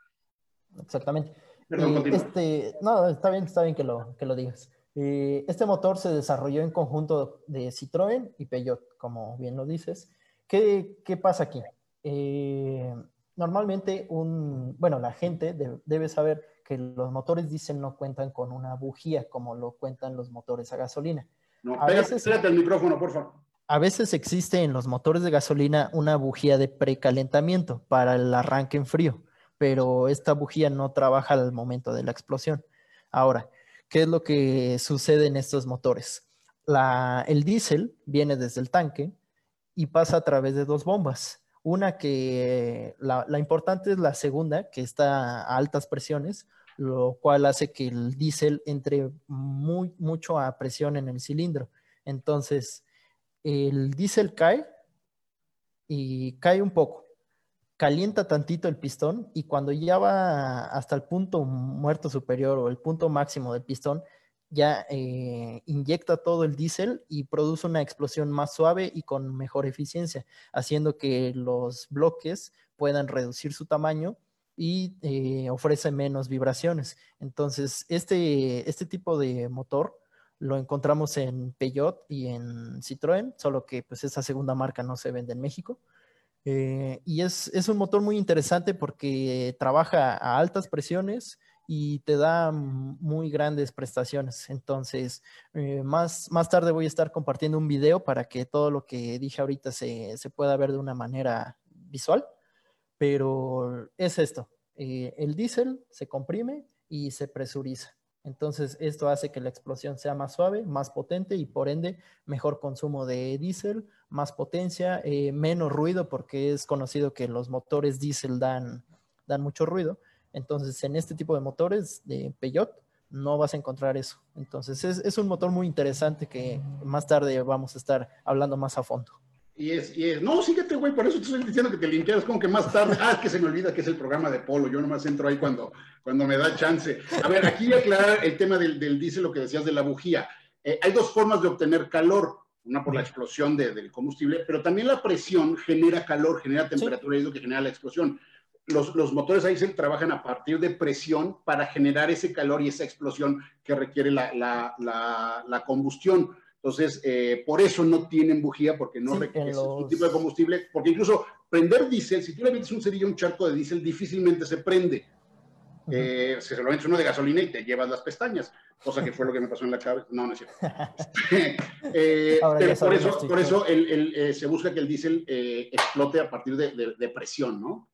Exactamente. Perdón, eh, este, no, está bien, está bien que lo, que lo digas. Eh, este motor se desarrolló en conjunto de Citroën y Peugeot, como bien lo dices. ¿Qué, qué pasa aquí? Eh, normalmente, un, bueno, la gente de, debe saber que los motores diésel no cuentan con una bujía como lo cuentan los motores a gasolina. No, a pégate, veces, pégate el micrófono, por favor. A veces existe en los motores de gasolina una bujía de precalentamiento para el arranque en frío, pero esta bujía no trabaja al momento de la explosión. Ahora, ¿qué es lo que sucede en estos motores? La, el diésel viene desde el tanque y pasa a través de dos bombas. Una que, la, la importante es la segunda, que está a altas presiones. lo cual hace que el diésel entre muy, mucho a presión en el cilindro. Entonces, el diésel cae y cae un poco, calienta tantito el pistón y cuando ya va hasta el punto muerto superior o el punto máximo del pistón, ya eh, inyecta todo el diésel y produce una explosión más suave y con mejor eficiencia, haciendo que los bloques puedan reducir su tamaño y eh, ofrece menos vibraciones. Entonces, este, este tipo de motor lo encontramos en Peugeot y en Citroën, solo que pues esa segunda marca no se vende en México. Eh, y es, es un motor muy interesante porque trabaja a altas presiones y te da muy grandes prestaciones. Entonces, eh, más, más tarde voy a estar compartiendo un video para que todo lo que dije ahorita se, se pueda ver de una manera visual. Pero es esto, eh, el diésel se comprime y se presuriza. Entonces, esto hace que la explosión sea más suave, más potente y por ende mejor consumo de diésel, más potencia, eh, menos ruido, porque es conocido que los motores diésel dan, dan mucho ruido. Entonces, en este tipo de motores de Peugeot no vas a encontrar eso. Entonces, es, es un motor muy interesante que más tarde vamos a estar hablando más a fondo. Y es, y es, no, síguete, güey, por eso te estoy diciendo que te limpias, como que más tarde. Ah, es que se me olvida que es el programa de Polo, yo nomás entro ahí cuando, cuando me da chance. A ver, aquí aclarar el tema del, del diésel, lo que decías de la bujía. Eh, hay dos formas de obtener calor, una por la explosión de, del combustible, pero también la presión genera calor, genera temperatura, sí. Y es lo que genera la explosión. Los, los motores a diésel trabajan a partir de presión para generar ese calor y esa explosión que requiere la, la, la, la combustión. Entonces, eh, por eso no tienen bujía, porque no sí, requiere los... un tipo de combustible, porque incluso prender diésel, si tú le metes un cerillo un charco de diésel, difícilmente se prende. Uh-huh. eh, si se lo metes uno de gasolina y te llevas las pestañas, cosa que fue lo que me pasó en la cabeza. No, no es cierto. eh, pero por eso, por eso el, el, eh, se busca que el diésel eh, explote a partir de, de, de presión, ¿no?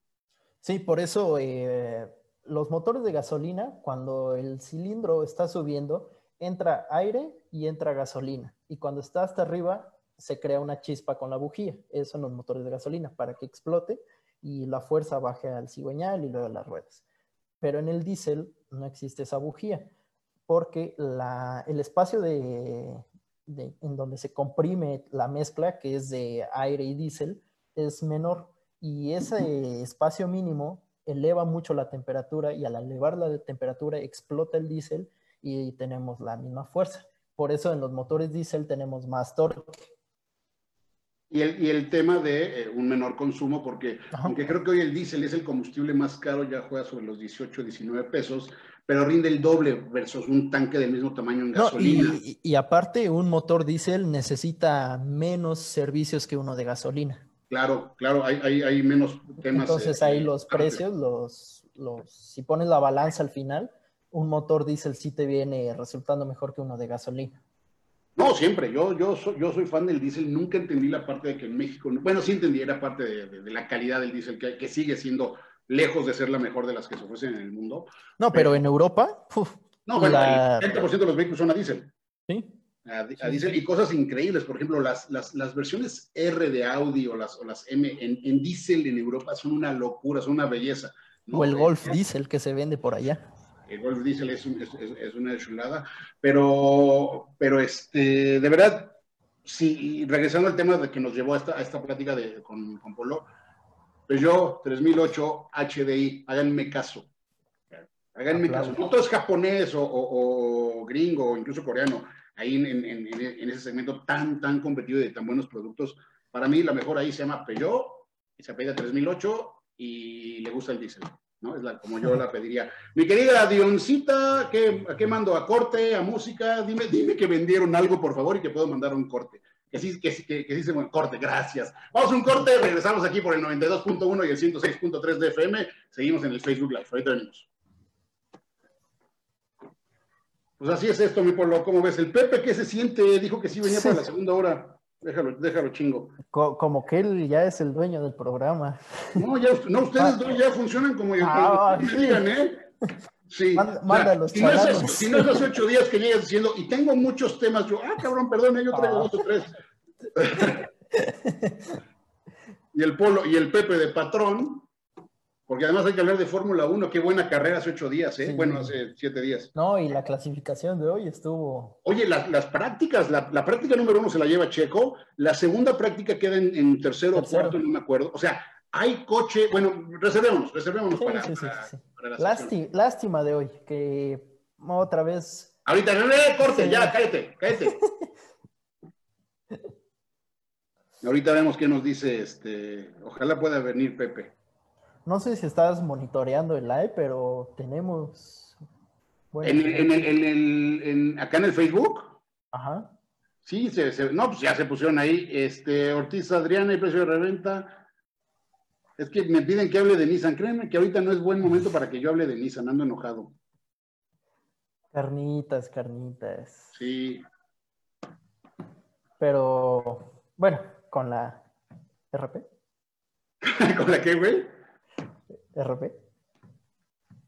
Sí, por eso eh, los motores de gasolina, cuando el cilindro está subiendo, entra aire y entra gasolina. Y cuando está hasta arriba, se crea una chispa con la bujía. Eso son los motores de gasolina, para que explote y la fuerza baje al cigüeñal y luego a las ruedas. Pero en el diésel no existe esa bujía, porque la, el espacio de, de, en donde se comprime la mezcla, que es de aire y diésel, es menor. Y ese espacio mínimo eleva mucho la temperatura y al elevar la temperatura explota el diésel y tenemos la misma fuerza. Por eso en los motores diésel tenemos más torque. Y el, y el tema de eh, un menor consumo, porque ajá, aunque creo que hoy el diésel es el combustible más caro, ya juega sobre los dieciocho, diecinueve pesos, pero rinde el doble versus un tanque del mismo tamaño en gasolina. No, y, y, y aparte, un motor diésel necesita menos servicios que uno de gasolina. Claro, claro, hay, hay, hay menos temas. Entonces eh, ahí los eh, precios, los, los, si pones la balanza al final, un motor diésel sí te viene resultando mejor que uno de gasolina. No, siempre. Yo, yo, soy, yo soy fan del diésel. Nunca entendí la parte de que en México... Bueno, sí entendí, era parte de, de, de la calidad del diésel, que, que sigue siendo lejos de ser la mejor de las que se ofrecen en el mundo. No, pero, pero en Europa... Uf, no, bueno, la... el setenta por ciento de los vehículos son a diésel. Sí. A, a sí, diésel sí. Y cosas increíbles. Por ejemplo, las, las, las versiones R de Audi o las, o las M en, en diésel en Europa son una locura, son una belleza, ¿no? O el Golf eh, diésel que se vende por allá. El Golf diésel es, un, es, es una chulada, pero, pero este, de verdad, si, regresando al tema de que nos llevó a esta, a esta plática de, con, con Polo, Peugeot tres mil ocho H D I, háganme caso, háganme caso. No todo es japonés o, o, o gringo o incluso coreano, ahí en, en, en, en ese segmento tan, tan competido y de tan buenos productos. Para mí la mejor ahí se llama Peugeot, y se apela tres mil ocho y le gusta el diésel, ¿no? Es la, como yo la pediría. Mi querida Dioncita, ¿qué, ¿a qué mando? ¿A corte? ¿A música? Dime, dime que vendieron algo, por favor, y que puedo mandar un corte. Que sí, que sí, que, que sí se bueno, corte, gracias. Vamos a un corte, regresamos aquí por el noventa y dos punto uno y el ciento seis punto tres de F M. Seguimos en el Facebook Live, ahorita venimos. Pues así es esto, mi Polo, ¿cómo ves? El Pepe, ¿qué se siente? Dijo que sí venía para la segunda hora. Déjalo, déjalo chingo. Co como que él ya es el dueño del programa. No, ya, no ustedes dos ya funcionan como yo. Ah, sí. Digan, ¿eh? Sí. Manda, manda los si, no es, si no es hace ocho días que llegas diciendo, y tengo muchos temas, yo, ah, cabrón, perdón, yo traigo ah. dos o tres. Y el Polo, y el Pepe de patrón, Porque además hay que hablar de Fórmula uno. Qué buena carrera hace ocho días, ¿eh? Sí. Bueno, hace siete días. No, y la clasificación de hoy estuvo... Oye, la, las prácticas, la, la práctica número uno se la lleva Checo. La segunda práctica queda en, en tercero o cuarto, no me acuerdo. O sea, hay coche... Bueno, reservémonos, reservémonos sí, para, sí, sí, para, sí. para la Lásti sección. Lástima de hoy, que otra vez... Ahorita, no, no, corte, sí, ya, cállate, cállate. Ahorita vemos qué nos dice este... Ojalá pueda venir Pepe. No sé si estás monitoreando el live, pero tenemos... Bueno, ¿En, en el, en el, en, ¿Acá en el Facebook? Ajá. Sí, se, se, no, pues ya se pusieron ahí. Este, Ortiz, Adriana, el precio de reventa. Es que me piden que hable de Nissan. Créanme que ahorita no es buen momento para que yo hable de Nissan. Ando enojado. Carnitas, carnitas. Sí. Pero, bueno, con la R P. ¿Con la qué, güey? R P.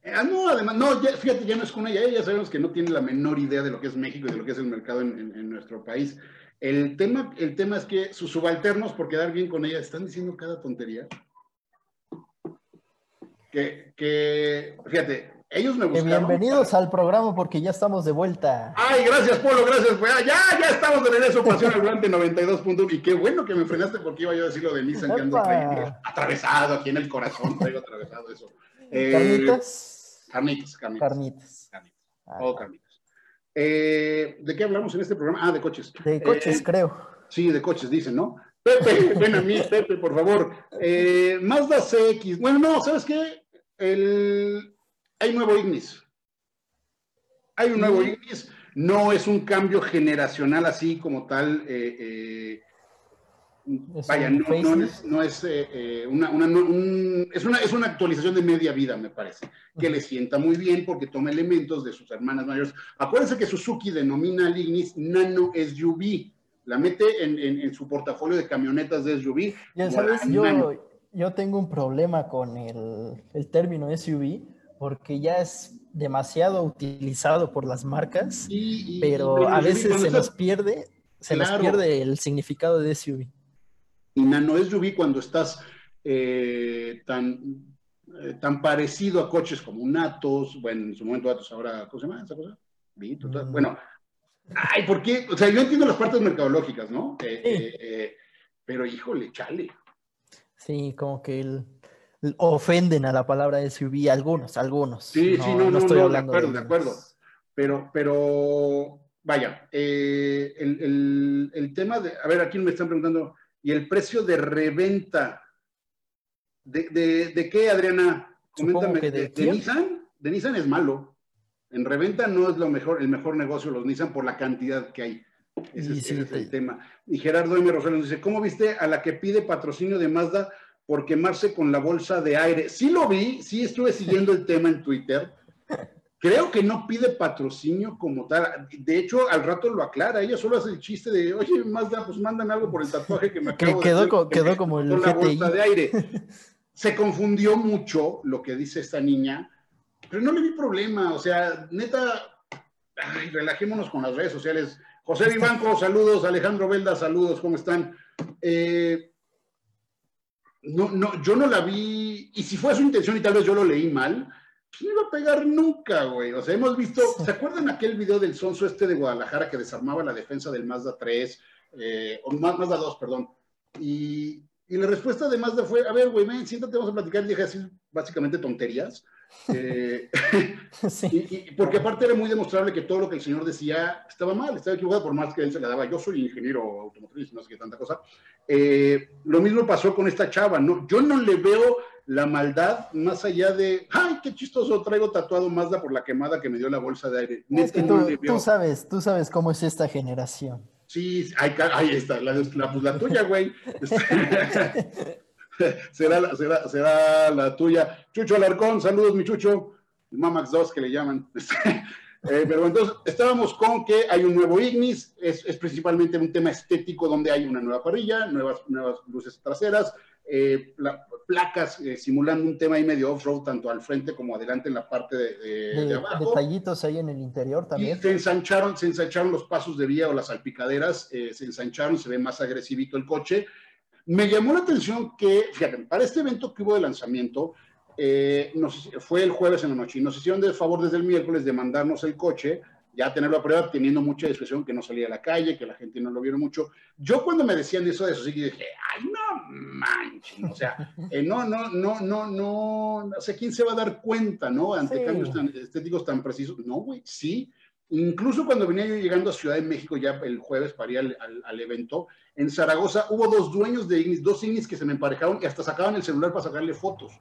Eh, no, además, no, ya, fíjate, ya no es con ella, ya sabemos que no tiene la menor idea de lo que es México y de lo que es el mercado en, en, en nuestro país. El tema, el tema es que sus subalternos, por quedar bien con ella, están diciendo cada tontería. Que, que fíjate, ellos me buscaron. Bienvenidos al programa porque ya estamos de vuelta. Ay, gracias, Polo, gracias. Pues, ah, ya, ya estamos de regreso, Pasión al Volante noventa y dos punto uno. Y qué bueno que me frenaste porque iba yo a decir lo de Nissan, que ando traído, atravesado aquí en el corazón, traigo atravesado eso. Eh, ¿Carnitas? Carnitas, carnitas. Carnitas. Carnitas. Ah, oh, carnitas. Eh, ¿De qué hablamos en este programa? Ah, de coches. De coches, eh, creo. Sí, de coches, dicen, ¿no? Pepe, ven a mí, Pepe, por favor. Eh, Mazda C X. Bueno, no, ¿sabes qué? El... Hay nuevo Ignis. Hay un nuevo Ignis. No es un cambio generacional así como tal. Eh, eh, vaya, no, no es, no es eh, una, una, un, es una, es una actualización de media vida, me parece. Que le sienta muy bien porque toma elementos de sus hermanas mayores. Acuérdense que Suzuki denomina al Ignis Nano S U V. La mete en, en, en su portafolio de camionetas de S U V. Ya sabes, yo, yo tengo un problema con el, el término S U V. Porque ya es demasiado utilizado por las marcas, y, y, pero y, y, a veces se está... nos pierde, se claro. nos pierde el significado de S U V. Y nano S U V cuando estás eh, tan, eh, tan parecido a coches como un Atos, bueno, en su momento Atos, ahora, ¿cómo se llama esa cosa? Vito, mm. Bueno, ay, ¿por qué? O sea, yo entiendo las partes mercadológicas, ¿no? Eh, sí. eh, eh, pero híjole, chale. Sí, como que el... ofenden a la palabra S U V algunos, algunos. Sí, no, sí, no, no, no estoy no, hablando de acuerdo, de, de acuerdo. Pero, pero, vaya, eh, el, el, el tema de, a ver, aquí me están preguntando, ¿y el precio de reventa? ¿De, de, de qué, Adriana? Coméntame, de, de, de Nissan, de Nissan es malo. En reventa no es lo mejor, el mejor negocio los Nissan por la cantidad que hay. Ese, sí, ese sí, es el sí. tema. Y Gerardo M. Rosales dice, ¿cómo viste a la que pide patrocinio de Mazda por quemarse con la bolsa de aire? Sí lo vi, sí estuve siguiendo el tema en Twitter. Creo que no pide patrocinio como tal. De hecho, al rato lo aclara. Ella solo hace el chiste de, oye, Mazda, pues mándame algo por el tatuaje que me acabo que quedó, de hacer, co, quedó como el con la bolsa de aire. Se confundió mucho lo que dice esta niña, pero no le vi problema. O sea, neta, ay, relajémonos con las redes sociales. José Vivanco, saludos. Alejandro Velda, saludos. ¿Cómo están? Eh... No, no, yo no la vi, y si fue su intención y tal vez yo lo leí mal, no iba a pegar nunca, güey. O sea, hemos visto, ¿se acuerdan aquel video del sonso este de Guadalajara que desarmaba la defensa del Mazda tres, eh, o Mazda dos, perdón? Y, y la respuesta de Mazda fue, a ver, güey, ven, siéntate, vamos a platicar, y dije así, básicamente tonterías. Eh, sí. y, y porque aparte era muy demostrable que todo lo que el señor decía estaba mal, estaba equivocado, por más que él se la daba, yo soy ingeniero automotriz, no sé qué tanta cosa. Eh, lo mismo pasó con esta chava, no, yo no le veo la maldad más allá de, ay, qué chistoso, traigo tatuado Mazda por la quemada que me dio la bolsa de aire. Es que tú, tú sabes, tú sabes cómo es esta generación. Sí, ahí, ahí está, la, la, pues la tuya, güey. Será, será, será la tuya. Chucho Alarcón, saludos mi Chucho. Mamax dos que le llaman. eh, pero entonces, estábamos con que hay un nuevo Ignis, es, es principalmente un tema estético donde hay una nueva parrilla, nuevas, nuevas luces traseras, eh, la, placas eh, simulando un tema ahí medio off-road, tanto al frente como adelante en la parte de, de, de, de abajo. Detallitos ahí en el interior también. Y se ensancharon, se ensancharon los pasos de vía o las salpicaderas, eh, se ensancharon, se ve más agresivito el coche. Me llamó la atención que, fíjate, para este evento que hubo de lanzamiento, eh, nos, fue el jueves en la noche, y nos hicieron el favor desde el miércoles de mandarnos el coche, ya tenerlo a prueba, teniendo mucha discreción, que no salía a la calle, que la gente no lo viera mucho. Yo cuando me decían eso de eso, sí que dije, ay, no manches, o sea, eh, no, no, no, no, no, no sé quién se va a dar cuenta, ¿no? Ante sí. cambios tan estéticos tan precisos. No, güey, sí. Incluso cuando venía yo llegando a Ciudad de México ya el jueves para ir al, al, al evento, en Zaragoza hubo dos dueños de Ignis, dos Ignis que se me emparejaron y hasta sacaban el celular para sacarle fotos.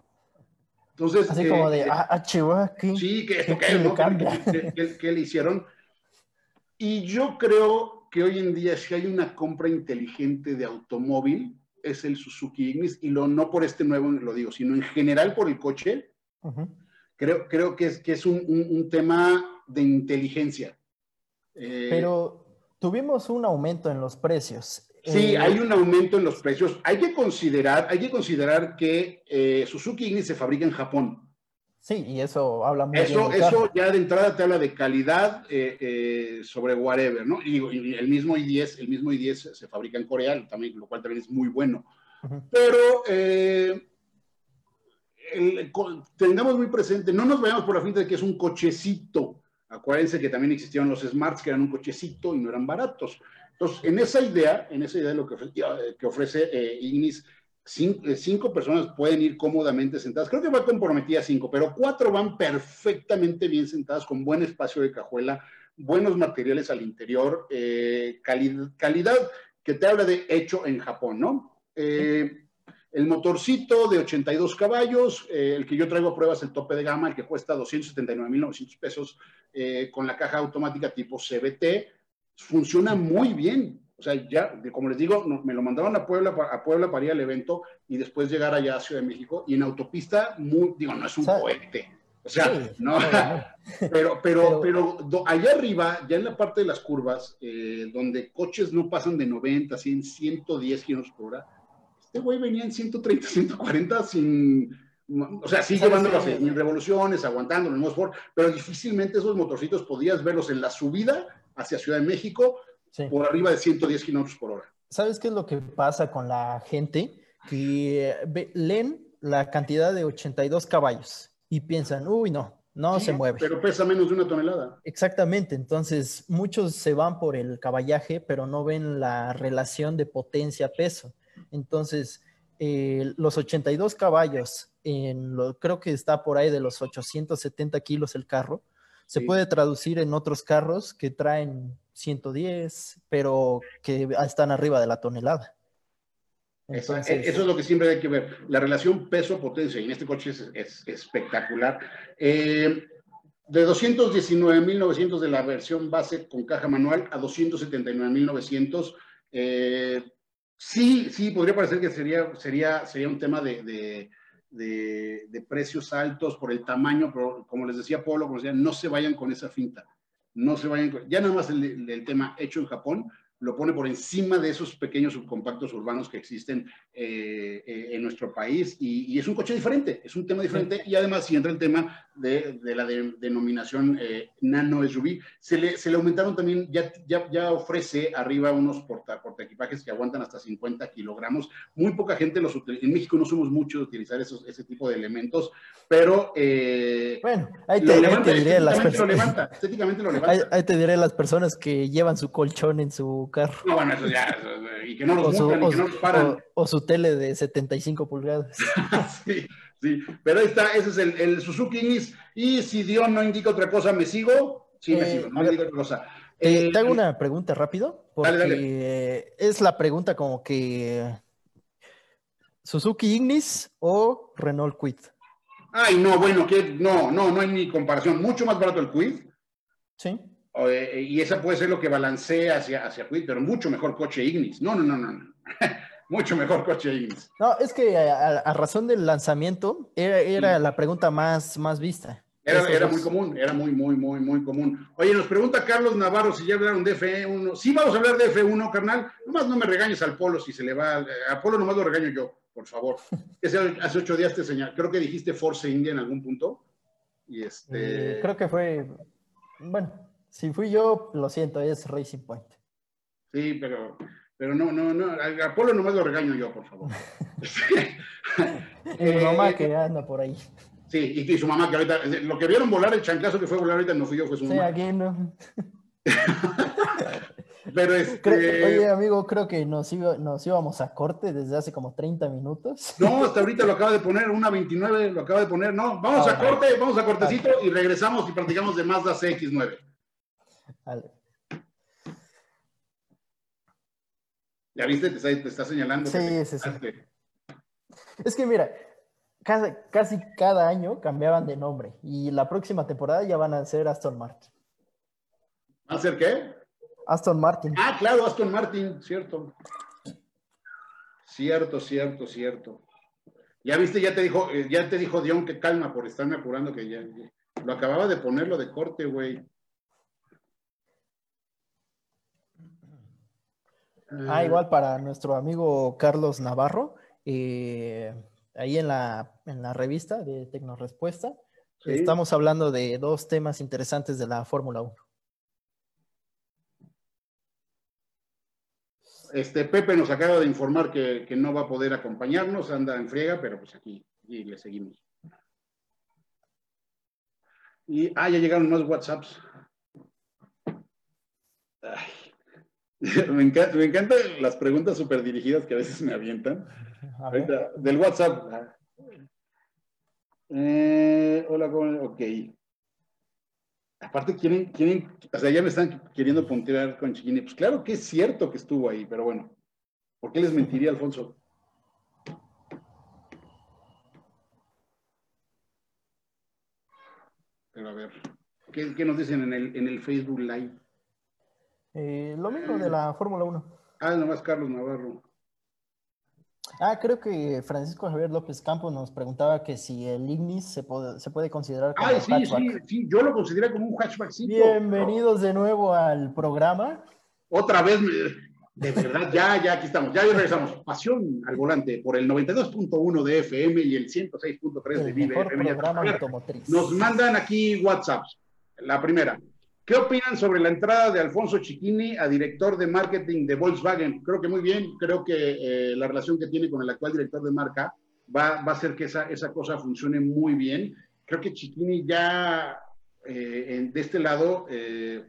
Entonces, así eh, como de, eh, ah, chihuahua, ¿qué? Sí, que esto que, ¿no? que, que, que le hicieron. Y yo creo que hoy en día si hay una compra inteligente de automóvil es el Suzuki Ignis, y lo, no por este nuevo lo digo, sino en general por el coche. Uh-huh. Creo, creo que es, que es un, un, un tema de inteligencia. Eh, Pero tuvimos un aumento en los precios. Sí, eh, hay un aumento en los precios. Hay que considerar, hay que, considerar que eh, Suzuki Ignis se fabrica en Japón. Sí, y eso habla muy eso, bien. Eso ya de entrada te habla de calidad eh, eh, sobre whatever, ¿no? Y, y el mismo i diez, el mismo i diez se fabrica en Corea, también, lo cual también es muy bueno. Uh-huh. Pero... Eh, El, tengamos muy presente, no nos vayamos por la finta de que es un cochecito. Acuérdense que también existieron los Smarts, que eran un cochecito y no eran baratos. Entonces, en esa idea, en esa idea de lo que ofrece, que ofrece eh, Ignis, cinco, cinco personas pueden ir cómodamente sentadas. Creo que va comprometida cinco, pero cuatro van perfectamente bien sentadas, con buen espacio de cajuela, buenos materiales al interior, eh, calidad, calidad que te habla de hecho en Japón, ¿no? Eh, sí. El motorcito de ochenta y dos caballos, eh, el que yo traigo a prueba es el tope de gama, el que cuesta doscientos setenta y nueve mil novecientos pesos, eh, con la caja automática tipo C V T. Funciona muy bien. O sea, ya, como les digo, no, me lo mandaron a Puebla, a Puebla para ir al evento y después llegar allá a Ciudad de México. Y en autopista, muy, digo, no es un cohete. O sea, sí, no, pero, pero, pero, pero do, allá arriba, ya en la parte de las curvas, eh, donde coches no pasan de noventa, cien, ciento diez kilómetros por hora, este güey venía en ciento treinta, ciento cuarenta sin... O sea, sí llevando las seis mil revoluciones, aguantando el Ford, pero difícilmente esos motorcitos podías verlos en la subida hacia Ciudad de México sí. por arriba de ciento diez kilómetros por hora. ¿Sabes qué es lo que pasa con la gente? Que leen la cantidad de ochenta y dos caballos y piensan, uy, no, no sí, se mueve. Pero pesa menos de una tonelada. Exactamente. Entonces, muchos se van por el caballaje, pero no ven la relación de potencia-peso. Entonces, eh, los ochenta y dos caballos, en lo, creo que está por ahí de los ochocientos setenta kilos el carro, se sí. puede traducir en otros carros que traen ciento diez, pero que están arriba de la tonelada. Entonces, eso, eso es lo que siempre hay que ver, la relación peso-potencia, y en este coche es, es espectacular. Eh, de doscientos diecinueve mil novecientos de la versión base con caja manual a doscientos setenta y nueve mil novecientos, eh, Sí, sí, podría parecer que sería, sería, sería un tema de, de, de, de precios altos por el tamaño, pero como les decía Pablo, como decía, no se vayan con esa finta, no se vayan con, ya nada más el, el tema hecho en Japón lo pone por encima de esos pequeños subcompactos urbanos que existen eh, eh, en nuestro país, y, y es un coche diferente, es un tema diferente, y además si entra el tema de, de la de, denominación eh, nano S U V, se le, se le aumentaron también, ya, ya, ya ofrece arriba unos porta, porta equipajes que aguantan hasta cincuenta kilogramos, muy poca gente los utiliza, en México no somos muchos de utilizar esos, ese tipo de elementos, pero eh, bueno, ahí te, levanta, ahí te diré las personas, lo levanta, estéticamente lo levanta. Ahí, ahí te diré las personas que llevan su colchón en su carro. No, bueno, eso ya, eso, y que no los multan, y que no los paran. O, o su tele de setenta y cinco pulgadas. Sí, sí, pero ahí está, ese es el, el Suzuki Ignis, y si Dios no indica otra cosa, ¿me sigo? Sí, eh, me sigo, no indica otra cosa. Eh, te hago eh, una pregunta rápido, porque dale, dale. Es la pregunta como que ¿Suzuki Ignis o Renault Kwid? Ay, no, bueno, que no, no, no hay ni comparación, mucho más barato el Kwid. Sí. Y esa puede ser lo que balancea hacia, hacia Kwid, pero mucho mejor coche Ignis. No, no, no, no, no. Mucho mejor coche Ignis. No, es que a, a razón del lanzamiento era, era sí. la pregunta más, más vista. Era, era muy común, era muy, muy, muy, muy común. Oye, nos pregunta Carlos Navarro si ya hablaron de F uno. Sí, vamos a hablar de F uno, carnal. Nomás no me regañes al Polo si se le va. A Polo nomás lo regaño yo, por favor. Ese, hace ocho días te señalé. Creo que dijiste Force India en algún punto. Y este... eh, creo que fue... Bueno... Si fui yo, lo siento, es Racing Point. Sí, pero, pero no, no, no. A Polo nomás lo regaño yo, por favor. El eh, mamá que anda por ahí. Sí, y, y su mamá, que ahorita, lo que vieron volar, el chancazo que fue volar ahorita no fui yo, fue su mamá. Sí, aquí no. Pero este... creo, oye, amigo, creo que nos, iba, nos íbamos a corte desde hace como treinta minutos. No, hasta ahorita lo acaba de poner, una veintinueve lo acaba de poner. No, vamos ah, a corte, vale. vamos a cortecito vale. y regresamos y platicamos de Mazda C X nueve. Vale. ¿Ya viste? Te está, te está señalando. Sí, que sí, sí. Es que mira, casi, casi cada año cambiaban de nombre y la próxima temporada ya van a ser Aston Martin. ¿Van a ser qué? Aston Martin. Ah, claro, Aston Martin, cierto. Cierto, cierto, cierto. Ya viste, ya te dijo, eh, ya te dijo Dion que calma por estarme apurando, que ya, ya. Lo acababa de ponerlo de corte, güey. Ah, igual para nuestro amigo Carlos Navarro, eh, ahí en la, en la revista de Tecnorespuesta, sí. Estamos hablando de dos temas interesantes de la Fórmula uno. Este, Pepe nos acaba de informar que, que no va a poder acompañarnos, anda en friega, pero pues aquí, aquí le seguimos. Y, ah, ya llegaron más WhatsApps. Ay. Me encanta, me encantan las preguntas súper dirigidas que a veces me avientan. Ahorita, del WhatsApp. Eh, hola, ¿cómo? Ok. Aparte, quieren, quieren, o sea, ya me están queriendo puntear con Chiquini. Pues claro que es cierto que estuvo ahí, pero bueno. ¿Por qué les mentiría, Alfonso? Pero a ver, ¿qué, qué nos dicen en el, en el Facebook Live? Eh, lo mismo de la Fórmula uno. Ah, nomás Carlos Navarro. Ah, creo que Francisco Javier López Campos nos preguntaba que si el Ignis se puede, se puede considerar como ah, un sí, hatchback. Sí, sí, yo lo considero como un hatchbackcito. Bienvenidos de nuevo al programa. Otra vez, de verdad, ya, ya, aquí estamos, ya regresamos. Pasión al volante por el noventa y dos punto uno de F M y el ciento seis punto tres de Vive F M. Programa automotriz. Nos mandan aquí WhatsApps. La primera. ¿Qué opinan sobre la entrada de Alfonso Chiquini a director de marketing de Volkswagen? Creo que muy bien, creo que eh, la relación que tiene con el actual director de marca va, va a hacer que esa, esa cosa funcione muy bien. Creo que Chiquini ya eh, en, de este lado, eh,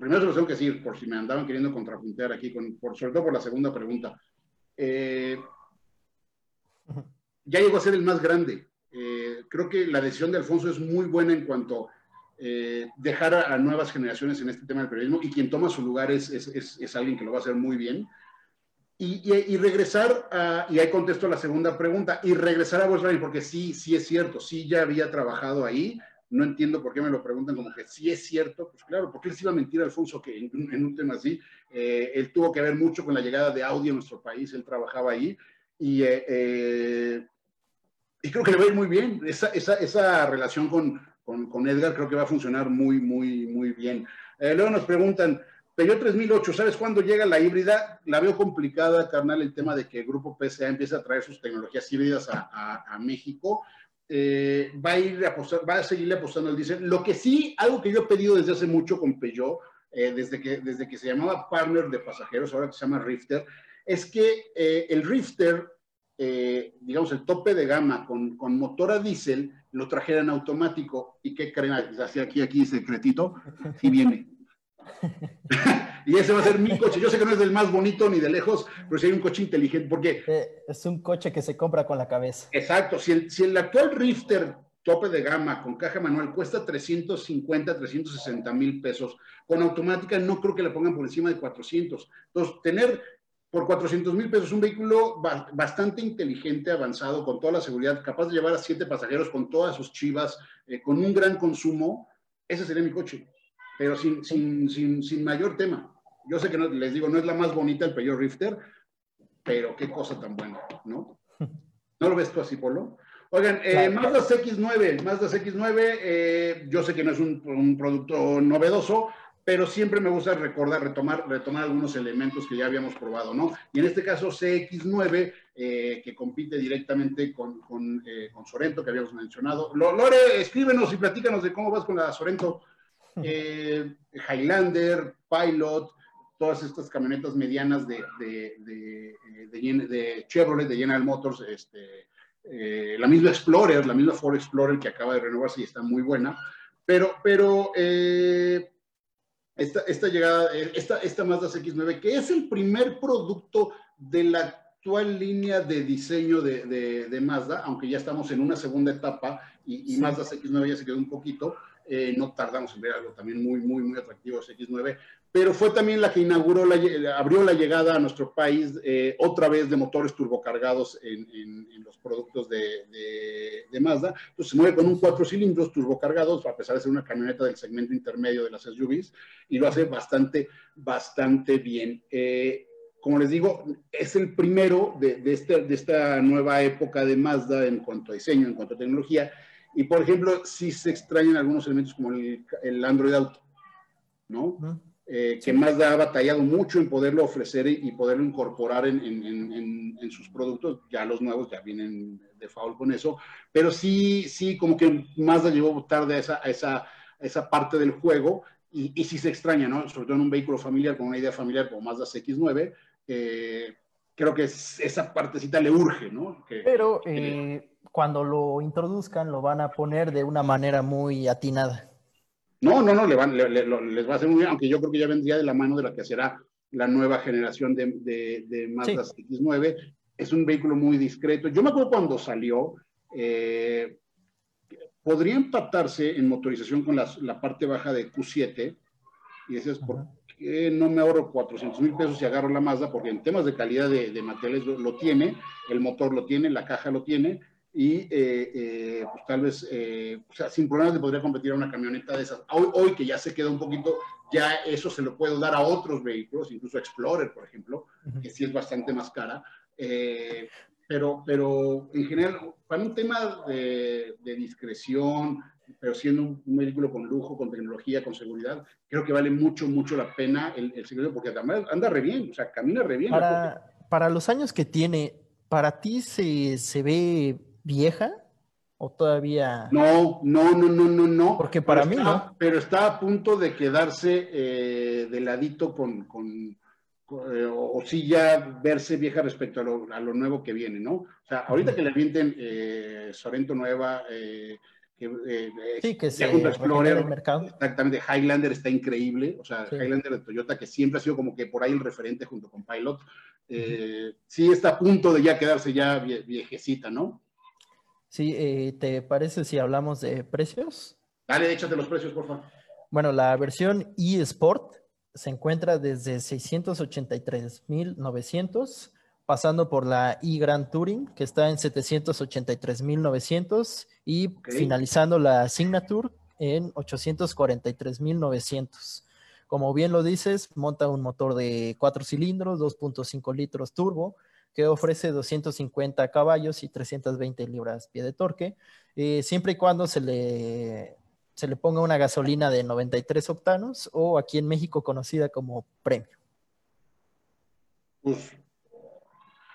primero se lo tengo que decir, por si me andaban queriendo contrapuntear aquí, con, por, sobre todo por la segunda pregunta. Eh, ya llegó a ser el más grande. Eh, creo que la decisión de Alfonso es muy buena en cuanto... Eh, dejar a, a nuevas generaciones en este tema del periodismo, y quien toma su lugar es, es, es, es alguien que lo va a hacer muy bien, y, y, y regresar a, y ahí contesto a la segunda pregunta, y regresar a Volkswagen, porque sí, sí es cierto, sí ya había trabajado ahí, no entiendo por qué me lo preguntan como que sí es cierto, pues claro, porque él se iba a mentir a Alfonso que en, en un tema así, eh, él tuvo que ver mucho con la llegada de Audi a nuestro país, él trabajaba ahí, y, eh, eh, y creo que le va a ir muy bien, esa, esa, esa relación con Con, con Edgar creo que va a funcionar muy, muy, muy bien. Eh, luego nos preguntan, Peugeot tres mil ocho, ¿sabes cuándo llega la híbrida? La veo complicada, carnal, el tema de que el grupo P S A empiece a traer sus tecnologías híbridas a, a, a México. Eh, va, a ir a apostar, va a seguirle apostando al diésel. Lo que sí, algo que yo he pedido desde hace mucho con Peugeot, eh, desde, que, desde que se llamaba Partner de Pasajeros, ahora que se llama Rifter, es que eh, el Rifter, eh, digamos, el tope de gama con, con motor a diésel, lo trajeran automático. ¿Y qué creen? Aquí, aquí, secretito, sí viene. Y ese va a ser mi coche. Yo sé que no es del más bonito ni de lejos, pero sí hay un coche inteligente. Porque eh, es un coche que se compra con la cabeza. Exacto. Si el, si el actual Rifter tope de gama con caja manual cuesta trescientos cincuenta, trescientos sesenta mil pesos, con automática no creo que la pongan por encima de cuatrocientos. Entonces, tener... por cuatrocientos mil pesos, un vehículo bastante inteligente, avanzado, con toda la seguridad, capaz de llevar a siete pasajeros con todas sus chivas, eh, con un gran consumo, ese sería mi coche, pero sin, sin, sin, sin mayor tema. Yo sé que, no, les digo, no es la más bonita el Peugeot Rifter, pero qué cosa tan buena, ¿no? ¿No lo ves tú así, Polo? Oigan, eh, claro. Mazda C X nueve, Mazda C X nueve, eh, yo sé que no es un, un producto novedoso, pero siempre me gusta recordar, retomar, retomar algunos elementos que ya habíamos probado, ¿no? Y en este caso C X nueve, eh, que compite directamente con, con, eh, con Sorento, que habíamos mencionado. Lore, escríbenos y platícanos de cómo vas con la Sorento. Eh, Highlander, Pilot, todas estas camionetas medianas de, de, de, de, de, de Chevrolet, de General Motors, este, eh, la misma Explorer, la misma Ford Explorer que acaba de renovarse y está muy buena, pero, pero eh, esta, esta llegada, esta, esta Mazda C X nueve, que es el primer producto de la actual línea de diseño de, de, de Mazda, aunque ya estamos en una segunda etapa y, y sí. Mazda C X nueve ya se quedó un poquito, eh, no tardamos en ver algo también muy, muy, muy atractivo de C X nueve, pero fue también la que inauguró, la, abrió la llegada a nuestro país eh, otra vez de motores turbocargados en, en, en los productos de, de, de Mazda. Entonces se mueve con un cuatro cilindros turbocargados, a pesar de ser una camioneta del segmento intermedio de las S U Vs, y lo hace bastante, bastante bien. Eh, como les digo, es el primero de, de, este, de esta nueva época de Mazda en cuanto a diseño, en cuanto a tecnología, y por ejemplo, sí se extrañan algunos elementos como el, el Android Auto, ¿no? ¿No? Eh, que sí. Mazda ha batallado mucho en poderlo ofrecer y, y poderlo incorporar en, en, en, en sus productos. Ya los nuevos ya vienen de default con eso, pero sí, sí, como que Mazda llegó tarde a esa, a esa, a esa parte del juego y, y sí se extraña, ¿no? Sobre todo en un vehículo familiar, con una idea familiar como Mazda C X nueve, eh, creo que es, esa partecita le urge, ¿no? Que, pero que, eh, cuando lo introduzcan lo van a poner de una manera muy atinada. No, no, no, le van, le, le, les va a hacer muy bien, aunque yo creo que ya vendría de la mano de la que será la nueva generación de, de, de Mazda sí. C X nueve. Es un vehículo muy discreto. Yo me acuerdo cuando salió, eh, podría empatarse en motorización con las, la parte baja de Q siete, y dices, uh-huh. ¿por qué no me ahorro cuatrocientos mil pesos y agarro la Mazda? Porque en temas de calidad de, de materiales lo, lo tiene, el motor lo tiene, la caja lo tiene, y eh, eh, pues tal vez eh, o sea, sin problemas le podría competir a una camioneta de esas. Hoy, hoy que ya se queda un poquito, ya eso se lo puedo dar a otros vehículos, incluso Explorer, por ejemplo, uh-huh. que sí es bastante más cara. Eh, pero, pero en general, para un tema de, de discreción, pero siendo un, un vehículo con lujo, con tecnología, con seguridad, creo que vale mucho, mucho la pena el, el seguro, porque además anda re bien, o sea, camina re bien. Para, para los años que tiene, ¿para ti se, se ve vieja o todavía? No, no, no, no, no, no. Porque para pero mí está, no. Pero está a punto de quedarse eh, de ladito con, con, con eh, o, o sí ya verse vieja respecto a lo, a lo nuevo que viene, ¿no? O sea, ahorita que le avienten eh, Sorento nueva, eh, que, eh, sí, que se Explorer, el mercado. Exactamente, Highlander está increíble, o sea, sí. Highlander de Toyota, que siempre ha sido como que por ahí el referente junto con Pilot, eh, uh-huh. sí está a punto de ya quedarse ya vie, viejecita, ¿no? Sí, eh, ¿te parece si hablamos de precios? Dale, échate los precios, por favor. Bueno, la versión eSport se encuentra desde seiscientos ochenta y tres mil novecientos, pasando por la e-Grand Touring, que está en setecientos ochenta y tres mil novecientos, y okay. finalizando la Signature en ochocientos cuarenta y tres mil novecientos. Como bien lo dices, monta un motor de cuatro cilindros, dos punto cinco litros turbo, que ofrece doscientos cincuenta caballos y trescientos veinte libras-pie de torque, eh, siempre y cuando se le, se le ponga una gasolina de noventa y tres octanos, o aquí en México conocida como premio. Pues,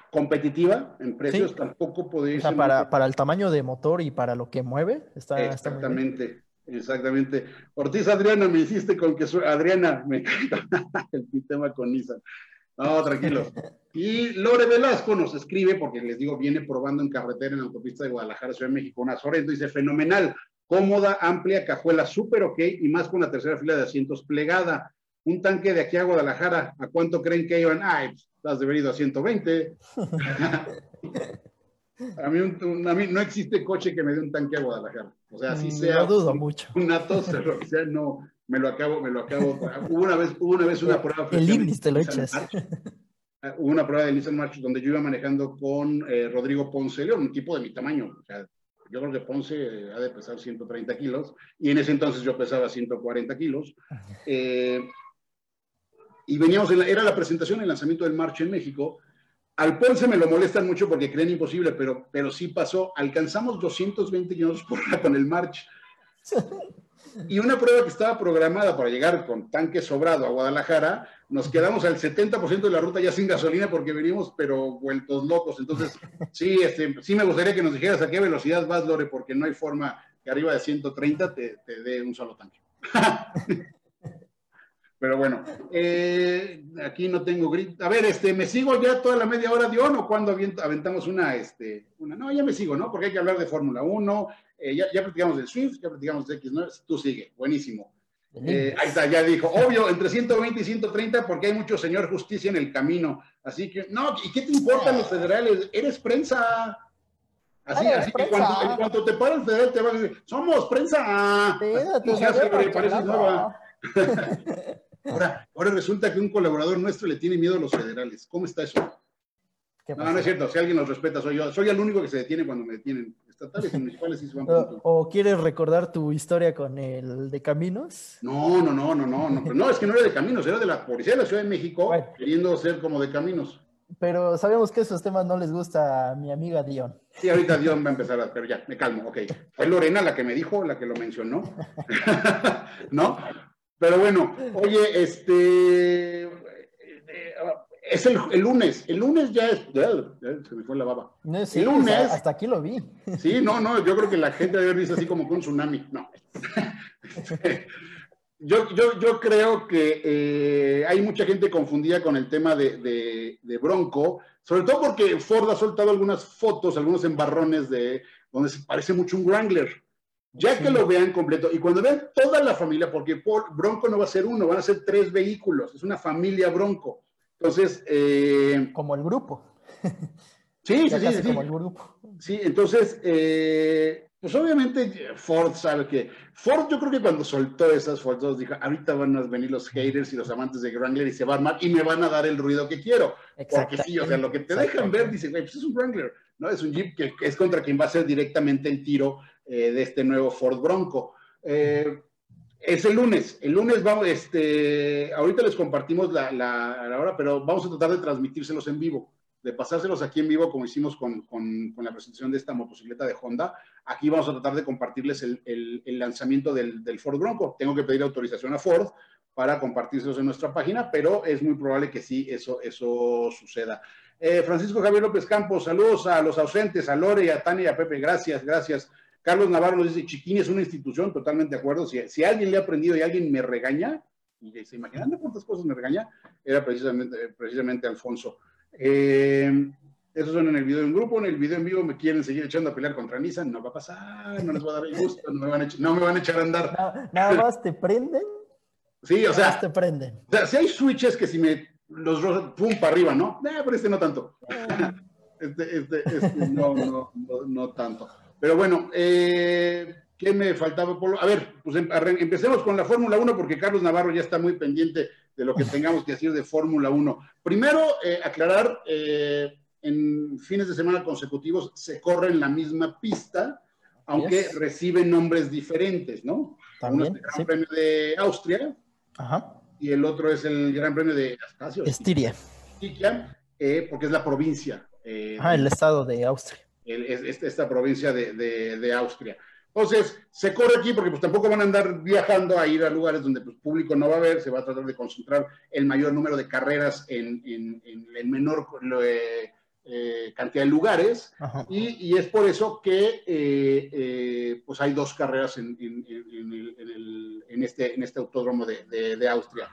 competitiva en precios, sí. tampoco podría o sea, ser... Para, muy... para el tamaño de motor y para lo que mueve, está, exactamente. Está muy bien. Exactamente. Ortiz Adriana, me hiciste con que... Su... Adriana, me encanta el tema con Nissan. No, tranquilo. Y Lore Velasco nos escribe, porque les digo, viene probando en carretera en la autopista de Guadalajara, Ciudad de México, una Sorento, dice, fenomenal, cómoda, amplia, cajuela, súper ok, y más con la tercera fila de asientos plegada. Un tanque de aquí a Guadalajara, ¿a cuánto creen que iban? Ay, las de venido a ciento veinte. a, mí un, un, a mí no existe coche que me dé un tanque a Guadalajara. O sea, así sea. No dudo mucho. Un Atos, o sea, no... Me lo acabo, me lo acabo. Hubo una vez, hubo una, vez una prueba. El Ignis te lo echas. Hubo una prueba de Nissan March donde yo iba manejando con eh, Rodrigo Ponce León, un tipo de mi tamaño. O sea, yo creo que Ponce ha de pesar ciento treinta kilos y en ese entonces yo pesaba ciento cuarenta kilos. Eh, y veníamos, en la, era la presentación, el lanzamiento del March en México. Al Ponce me lo molestan mucho porque creen imposible, pero, pero sí pasó. Alcanzamos doscientos veinte kilómetros por hora con el March. Y una prueba que estaba programada para llegar con tanque sobrado a Guadalajara, nos quedamos al setenta por ciento de la ruta ya sin gasolina porque venimos pero vueltos locos. Entonces, sí, este, sí me gustaría que nos dijeras a qué velocidad vas, Lore, porque no hay forma que arriba de ciento treinta te, te dé un solo tanque. Pero bueno, eh, aquí no tengo grit. A ver, este, ¿me sigo ya toda la media hora, Dion? ¿O cuando aventamos una, este, una? No, ya me sigo, ¿no? Porque hay que hablar de Fórmula uno. Eh, ya, ya platicamos del Swift, ya platicamos del X nueve. Tú sigue, buenísimo. Eh, ahí está, ya dijo. Obvio, entre ciento veinte y ciento treinta, porque hay mucho señor justicia en el camino. Así que, no, ¿y qué te importan los federales? Eres prensa. Así, Ay, así que cuando, en cuanto te para el federal, te vas a decir, somos prensa. Sí, así, sabes, pareces nueva. ahora, ahora resulta que un colaborador nuestro le tiene miedo a los federales. ¿Cómo está eso? No, no es cierto. Si alguien los respeta, soy yo. Soy el único que se detiene cuando me detienen. Estatales y municipales sí se van. ¿O, ¿O quieres recordar tu historia con el de caminos? No, no, no, no, no. No, pero no, es que no era de caminos, era de la policía de la Ciudad de México, bueno, queriendo ser como de caminos. Pero sabemos que esos temas no les gusta a mi amiga Dion. Sí, ahorita Dion va a empezar a... Pero ya, me calmo, ok. Fue Lorena la que me dijo, la que lo mencionó. ¿No? Pero bueno, oye, este... Es el, el lunes. El lunes ya es... Se me fue la baba. No, sí, el lunes... O sea, hasta aquí lo vi. Sí, no, no. Yo creo que la gente debe haber visto así como con tsunami. No. Yo, yo, yo creo que eh, hay mucha gente confundida con el tema de, de, de Bronco, sobre todo porque Ford ha soltado algunas fotos, algunos embarrones de donde se parece mucho un Wrangler. Ya sí. Que lo vean completo, y cuando vean toda la familia, porque por, Bronco no va a ser uno, van a ser tres vehículos, es una familia Bronco. Entonces... Eh, como el grupo. Sí, sí, sí, sí. Como el grupo. Sí, entonces... Eh, pues obviamente Ford sabe que... Ford yo creo que cuando soltó esas fotos dijo, ahorita van a venir los haters y los amantes de Wrangler y se va a armar y me van a dar el ruido que quiero. Porque sí, o sea, lo que te dejan ver, dicen, pues es un Wrangler, ¿no? Es un Jeep que, que es contra quien va a ser directamente el tiro eh, de este nuevo Ford Bronco. Eh, es el lunes. El lunes vamos, este... Ahorita les compartimos la, la, la hora, pero vamos a tratar de transmitírselos en vivo, de pasárselos aquí en vivo como hicimos con, con, con la presentación de esta motocicleta de Honda. Aquí vamos a tratar de compartirles el, el, el lanzamiento del, del Ford Bronco. Tengo que pedir autorización a Ford para compartírselos en nuestra página, pero es muy probable que sí eso, eso suceda. Eh, Francisco Javier López Campos, saludos a los ausentes, a Lore, a Tania y a Pepe. Gracias, gracias. Carlos Navarro nos dice, Chiquín es una institución, totalmente de acuerdo. Si, si alguien le ha aprendido y alguien me regaña, y se imaginan de cuántas cosas me regaña, era precisamente, precisamente Alfonso. Eh, eso son en el video en grupo. En el video en vivo me quieren seguir echando a pelear contra Nissan. No va a pasar, no les voy a dar el gusto, no me van a, no me van a echar a andar. Nada, nada más te prenden. Sí, o sea, te prenden. O sea, si hay switches que si me los rozan, pum, para arriba, ¿no? Eh, pero este no tanto. Este, este, este no, no, no, no tanto. Pero bueno, eh, ¿qué me faltaba, Polo? A ver, pues empecemos con la Fórmula uno porque Carlos Navarro ya está muy pendiente de lo que tengamos que decir de Fórmula uno. Primero, eh, aclarar, eh, en fines de semana consecutivos se corre en la misma pista, aunque yes. reciben nombres diferentes, ¿no? También, uno es el Gran sí. Premio de Austria. Ajá. Y el otro es el Gran Premio de Astasio, Estiria. Estiria, eh, porque es la provincia. Eh, ah, el estado de Austria. El, es, esta provincia de, de, de Austria. Entonces, se corre aquí porque pues tampoco van a andar viajando a ir a lugares donde pues, público no va a haber, se va a tratar de concentrar el mayor número de carreras en, en, en el menor eh, eh, cantidad de lugares. Y, y es por eso que eh, eh, pues hay dos carreras en, en, en, el, en, el, en, este, en este autódromo de, de, de Austria.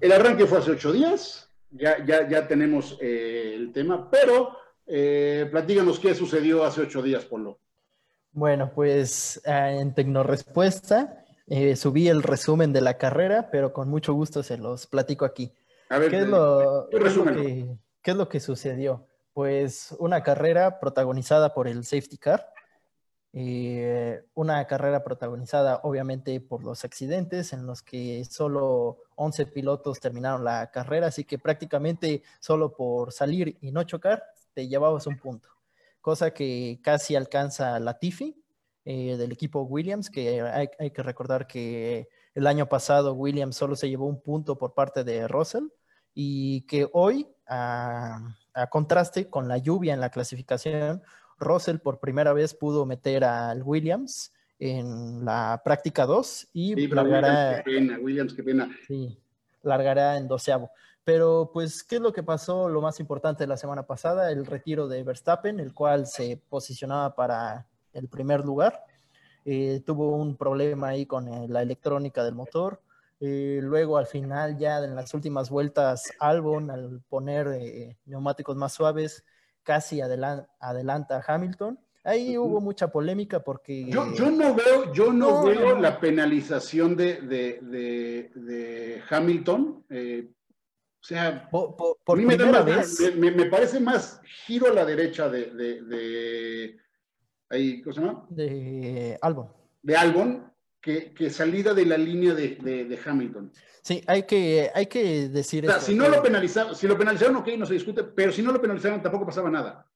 El arranque fue hace ocho días, ya, ya, ya tenemos eh, el tema, pero eh, platíganos qué sucedió hace ocho días, Polo. Bueno, pues en Tecnorespuesta eh, subí el resumen de la carrera, pero con mucho gusto se los platico aquí. A ver, ¿Qué es lo, ¿qué es lo que, ¿qué es lo que sucedió? Pues una carrera protagonizada por el safety car, eh, una carrera protagonizada obviamente por los accidentes en los que solo once pilotos terminaron la carrera, así que prácticamente solo por salir y no chocar te llevabas un punto. Cosa que casi alcanza Latifi eh, del equipo Williams, que hay, hay que recordar que el año pasado Williams solo se llevó un punto por parte de Russell y que hoy, a, a contraste con la lluvia en la clasificación, Russell por primera vez pudo meter al Williams en la práctica dos y sí, largará, Williams, qué pena, Williams, qué pena. Sí, largará en doceavo. Pero, pues, ¿qué es lo que pasó? Lo más importante de la semana pasada, el retiro de Verstappen, el cual se posicionaba para el primer lugar. Eh, tuvo un problema ahí con la electrónica del motor. Eh, luego al final ya en las últimas vueltas Albon, al poner eh, neumáticos más suaves, casi adelan adelanta a Hamilton. Ahí hubo mucha polémica porque... Yo, yo no veo, yo no, no veo no. la penalización de, de, de, de Hamilton. Eh, o sea, por, por, por a mí me, da más, me, me parece más giro a la derecha de... de, de ahí, ¿cómo se llama? De Albon. De Albon, que, que salida de la línea de, de, de Hamilton. Sí, hay que, hay que decir... O sea, esto, si, no que... Lo penalizaron, si lo penalizaron, ok, no se discute, pero si no lo penalizaron tampoco pasaba nada.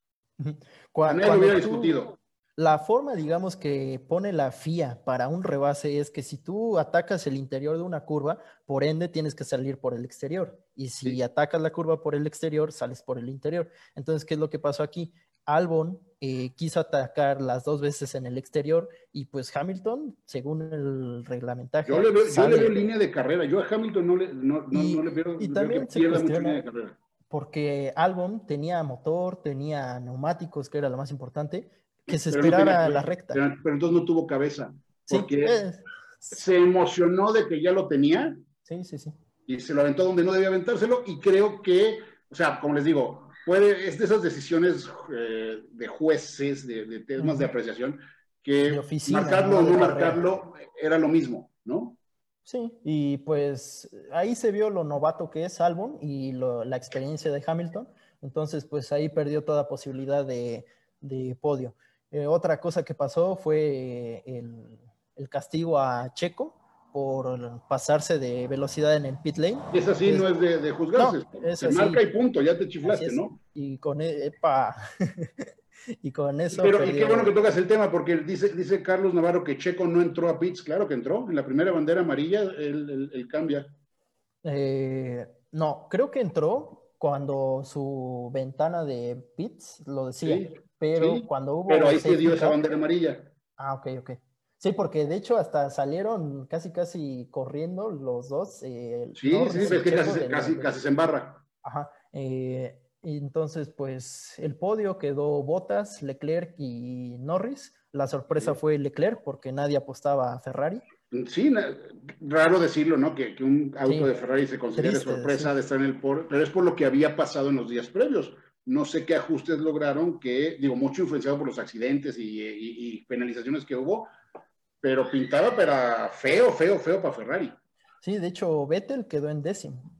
Cuando, cuando discutido. La forma, digamos, que pone la F I A para un rebase es que si tú atacas el interior de una curva, por ende tienes que salir por el exterior. Y si sí. atacas la curva por el exterior, sales por el interior. Entonces, ¿qué es lo que pasó aquí? Albon eh, quiso atacar las dos veces en el exterior y pues Hamilton, según el reglamentaje... Yo le veo, yo le veo línea de carrera. Yo a Hamilton no le, no, no, y, no le veo y también que pierda mucho línea de carrera. Porque Albon tenía motor, tenía neumáticos, que era lo más importante, que se esperara no tenía, la recta. Pero, pero entonces no tuvo cabeza, porque sí, es, se emocionó de que ya lo tenía. Sí, sí, sí. Y se lo aventó donde no debía aventárselo, y creo que, o sea, como les digo, puede, es de esas decisiones eh, de jueces, de, de temas uh-huh. de apreciación, que oficina, marcarlo o no, no marcarlo era lo mismo, ¿no? Sí, y pues ahí se vio lo novato que es Albon y lo, la experiencia de Hamilton. Entonces, pues ahí perdió toda posibilidad de, de podio. Eh, otra cosa que pasó fue el, el castigo a Checo por pasarse de velocidad en el pit lane. Esa sí es, no es de, de juzgarse. No, se marca y punto, ya te chiflaste, ¿no? Y con, epa. y con eso... Pero y qué bueno que tocas el tema, porque dice, dice Carlos Navarro que Checo no entró a pits. Claro que entró, en la primera bandera amarilla él, él, él cambia. Eh, no, creo que entró cuando su ventana de pits lo decía, sí, pero sí, cuando hubo... Pero ahí se dio esa bandera amarilla. Ah, ok, ok. Sí, porque de hecho hasta salieron casi casi corriendo los dos. Eh, sí, no, sí, es que casi, de, casi, de... casi se embarra. Ajá, eh... Entonces, pues, el podio quedó Bottas, Leclerc y Norris. La sorpresa sí. fue Leclerc, porque nadie apostaba a Ferrari. Sí, raro decirlo, ¿no? Que, que un auto sí. de Ferrari se considere Triste, sorpresa sí. de estar en el podio, pero es por lo que había pasado en los días previos. No sé qué ajustes lograron, que, digo, mucho influenciado por los accidentes y, y, y penalizaciones que hubo, pero pintaba para feo, feo, feo para Ferrari. Sí, de hecho, Vettel quedó en décimo.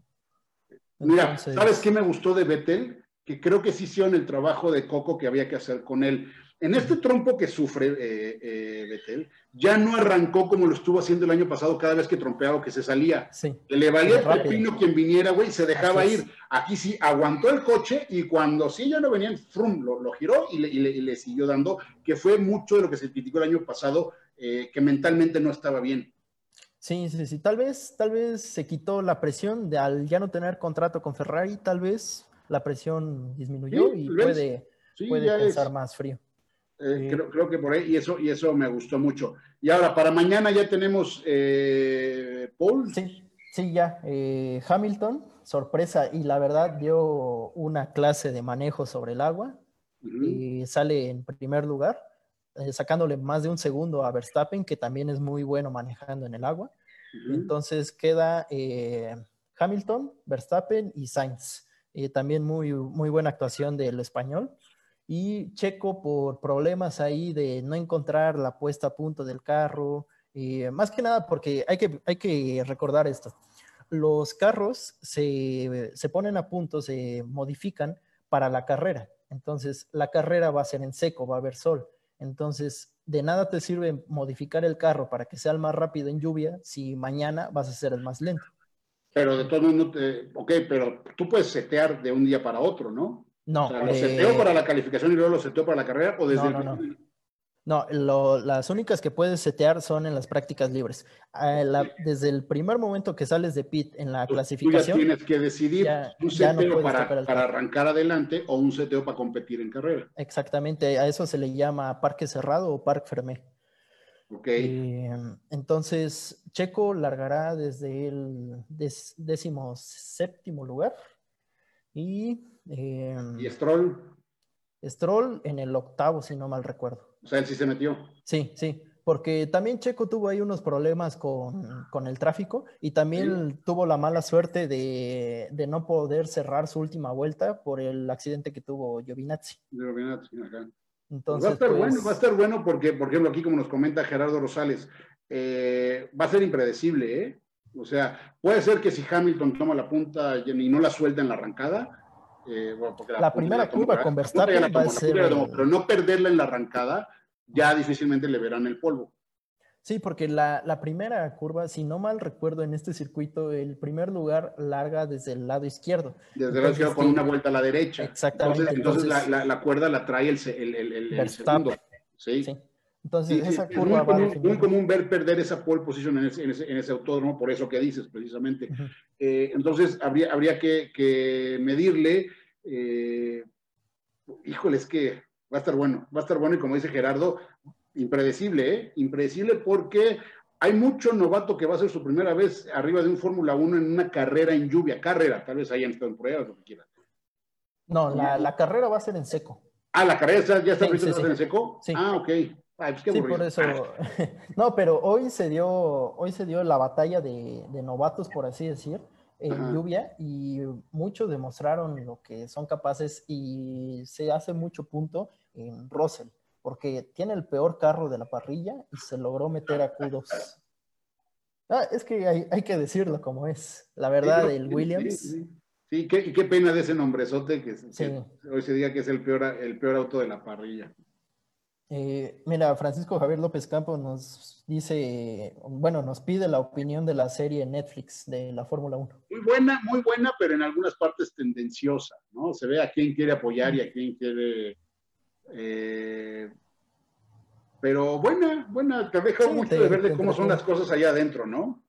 Entonces... Mira, ¿sabes qué me gustó de Vettel? Que creo que sí hicieron el trabajo de coco que había que hacer con él. En este trompo que sufre eh, eh, Vettel, ya no arrancó como lo estuvo haciendo el año pasado cada vez que trompeaba o que se salía. Sí. Le valía el pepino quien viniera, güey, se dejaba ir. Aquí sí aguantó el coche y cuando sí ya no venían, frum, lo, lo giró y le, y, le, y le siguió dando, que fue mucho de lo que se criticó el año pasado, eh, que mentalmente no estaba bien. Sí, sí, sí. Tal vez, tal vez se quitó la presión de al ya no tener contrato con Ferrari, tal vez la presión disminuyó sí, y puede, sí, puede pensar es. más frío. Eh, eh. Creo, creo que por ahí, y eso, y eso me gustó mucho. Y ahora, para mañana ya tenemos eh, Paul. Sí, sí, ya. Eh, Hamilton, sorpresa, y la verdad dio una clase de manejo sobre el agua. Uh -huh. Y sale en primer lugar, sacándole más de un segundo a Verstappen, que también es muy bueno manejando en el agua. Uh-huh. Entonces queda eh, Hamilton, Verstappen y Sainz. Eh, también muy, muy buena actuación del español. Y Checo por problemas ahí de no encontrar la puesta a punto del carro. Eh, más que nada porque hay que, hay que recordar esto. Los carros se, se ponen a punto, se modifican para la carrera. Entonces la carrera va a ser en seco, va a haber sol. Entonces, de nada te sirve modificar el carro para que sea el más rápido en lluvia si mañana vas a ser el más lento. Pero de todo mundo, te... ok, pero tú puedes setear de un día para otro, ¿no? No. O sea, ¿lo eh... seteo para la calificación y luego lo seteo para la carrera o desde no, no, el... No, no lo, las únicas que puedes setear son en las prácticas libres. Eh, la, desde el primer momento que sales de pit en la tú, clasificación... Tú ya tienes que decidir ya, un seteo no para, para arrancar adelante o un seteo para competir en carrera. Exactamente, a eso se le llama parque cerrado o parque fermé. Ok. Eh, entonces, Checo largará desde el des, décimo séptimo lugar. Y... Eh, ¿Y Stroll? Stroll en el octavo, si no mal recuerdo. O sea, él sí se metió. Sí, sí. porque también Checo tuvo ahí unos problemas con, con el tráfico y también sí. tuvo la mala suerte de, de no poder cerrar su última vuelta por el accidente que tuvo Giovinazzi. Giovinazzi, acá. Entonces, va a estar pues... bueno, va a estar bueno porque, por ejemplo, aquí como nos comenta Gerardo Rosales, eh, va a ser impredecible, ¿eh? O sea, puede ser que si Hamilton toma la punta y no la suelta en la arrancada, eh, bueno, porque la, la primera la curva con Verstappen va a ser... Tomo, pero no perderla en la arrancada, ya difícilmente le verán el polvo. Sí, porque la, la primera curva, si no mal recuerdo, en este circuito, el primer lugar larga desde el lado izquierdo. Desde el lado izquierdo con una vuelta a la derecha. Exactamente. Entonces, entonces, entonces la, la, la cuerda la trae el, el, el, el segundo. Sí. sí. Entonces, sí, esa sí, curva es muy, común, muy común ver perder esa pole position en ese, en ese, en ese autódromo, por eso que dices, precisamente. Uh-huh. eh, entonces, habría, habría que, que medirle. Eh, híjole, es que va a estar bueno. Va a estar bueno y como dice Gerardo, impredecible, ¿eh? Impredecible porque hay mucho novato que va a ser su primera vez arriba de un Fórmula uno en una carrera en lluvia. Carrera, tal vez hayan estado en pruebas, lo que quieran. No, la, la carrera va a ser en seco. Ah, ¿la carrera está, ya está sí, sí, sí. en seco? Sí. Ah, ok. Ay, pues qué sí, por eso. Ah. No, pero hoy se dio, hoy se dio la batalla de, de novatos, por así decir, en Ajá. lluvia, y muchos demostraron lo que son capaces y se hace mucho punto en Russell, porque tiene el peor carro de la parrilla y se logró meter a Q dos. Ah, es que hay, hay que decirlo como es. La verdad, el Williams... Sí, sí. sí qué, y qué pena de ese nombrezote que, sí. que hoy se diga que es el peor, el peor auto de la parrilla. Eh, mira, Francisco Javier López Campo nos dice, bueno, nos pide la opinión de la serie Netflix de la Fórmula uno. Muy buena, muy buena, pero en algunas partes tendenciosa, ¿no? Se ve a quién quiere apoyar y a quién quiere... Eh, pero buena, buena, te ha dejado sí, mucho te, de ver de cómo son las cosas allá adentro, ¿no?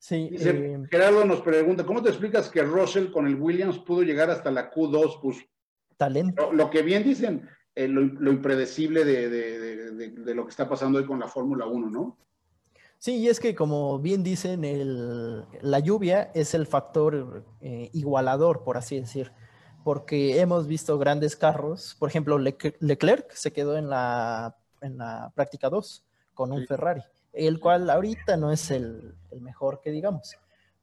Sí. Dice, eh, Gerardo nos pregunta, ¿cómo te explicas que Russell con el Williams pudo llegar hasta la Q dos? Pues, talento. Lo, lo que bien dicen... Eh, lo, lo impredecible de, de, de, de, de lo que está pasando hoy con la Fórmula uno, ¿no? Sí, y es que como bien dicen, el, la lluvia es el factor eh, igualador, por así decir, porque hemos visto grandes carros, por ejemplo, Lec- Leclerc se quedó en la, en la práctica dos con un sí. Ferrari, el cual ahorita no es el, el mejor que digamos,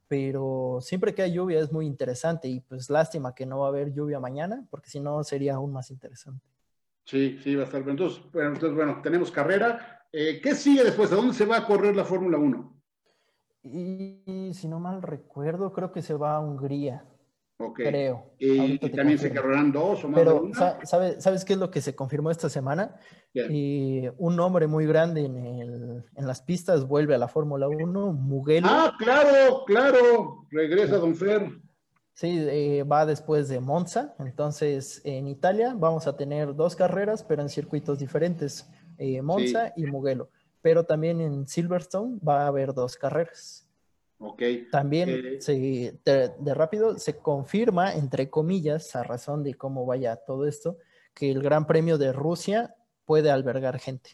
pero siempre que hay lluvia es muy interesante y pues lástima que no va a haber lluvia mañana, porque si no sería aún más interesante. Sí, sí, va a estar bien. Entonces, bueno, entonces, bueno tenemos carrera. Eh, ¿Qué sigue después? ¿A dónde se va a correr la Fórmula uno? Y si no mal recuerdo, creo que se va a Hungría. Ok. Creo. ¿Y, y también se correrán dos o más? Pero, de una? Sa- sabe, ¿sabes qué es lo que se confirmó esta semana? Y un hombre muy grande en, el, en las pistas vuelve a la Fórmula uno, Mugello. ¡Ah, claro, claro! Regresa Don Fer. Sí, eh, va después de Monza, entonces en Italia vamos a tener dos carreras, pero en circuitos diferentes, eh, Monza sí. y Mugello, pero también en Silverstone va a haber dos carreras. Ok. También, eh, se, de, de rápido, se confirma, entre comillas, a razón de cómo vaya todo esto, que el Gran Premio de Rusia puede albergar gente.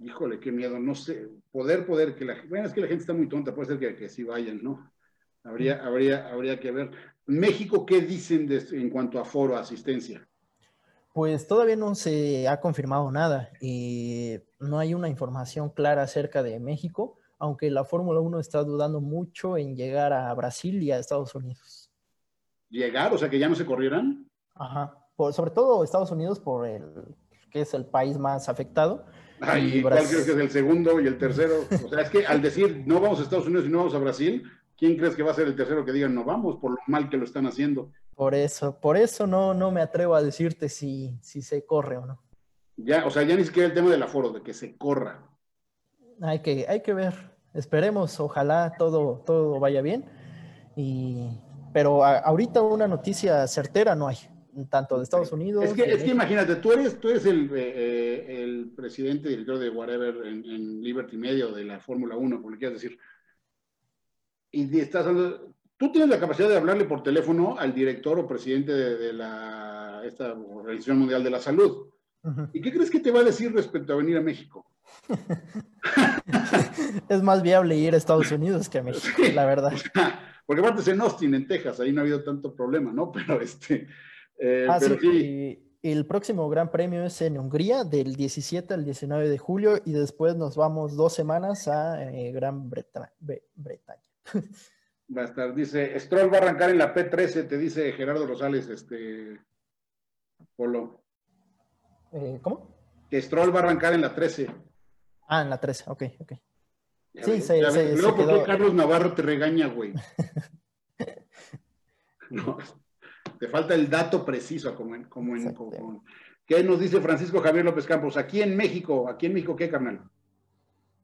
Híjole, qué miedo, no sé, poder, poder, que la, bueno, es que la gente está muy tonta, puede ser que, que sí vayan, ¿no? Habría, habría, habría que ver. México, ¿qué dicen de, en cuanto a foro, asistencia? Pues todavía no se ha confirmado nada y no hay una información clara acerca de México, aunque la Fórmula uno está dudando mucho en llegar a Brasil y a Estados Unidos. ¿Llegar? O sea, ¿que ya no se corrieran? Ajá. Por, sobre todo Estados Unidos, por el que es el país más afectado. Ay, y Brasil. Creo que es el segundo y el tercero. O sea, es que al decir no vamos a Estados Unidos y no vamos a Brasil... ¿Quién crees que va a ser el tercero que digan no vamos por lo mal que lo están haciendo? Por eso, por eso no, no me atrevo a decirte si, si se corre o no. Ya, o sea, ya ni siquiera el tema del aforo, de que se corra. Hay que, hay que ver. Esperemos, ojalá todo, todo vaya bien. Y, pero a, ahorita una noticia certera no hay, tanto de Estados Unidos. Es que, es que imagínate, tú eres, tú eres el, eh, el presidente, director de whatever en, en Liberty Media de la Fórmula uno, como le quieras decir. Y estás tú tienes la capacidad de hablarle por teléfono al director o presidente de, de la esta Organización Mundial de la Salud. Uh-huh. ¿Y qué crees que te va a decir respecto a venir a México? Es más viable ir a Estados Unidos que a México, sí. La verdad. O sea, porque aparte es en Austin, en Texas, ahí no ha habido tanto problema, ¿no? Pero este... Eh, ah, pero sí, sí. El próximo Gran Premio es en Hungría, del diecisiete al diecinueve de julio, y después nos vamos dos semanas a eh, Gran Breta Bre Bretaña. Va a estar, dice, Stroll va a arrancar en la P trece, te dice Gerardo Rosales, este, Polo. Eh, ¿Cómo? Que Stroll va a arrancar en la trece. Ah, en la trece, ok, ok. Ya sí, ves, se, se, luego, se ¿por qué Carlos Navarro te regaña, güey? No. Te falta el dato preciso, como en, como en como, ¿qué nos dice Francisco Javier López Campos? Aquí en México, aquí en México, ¿qué, carnal?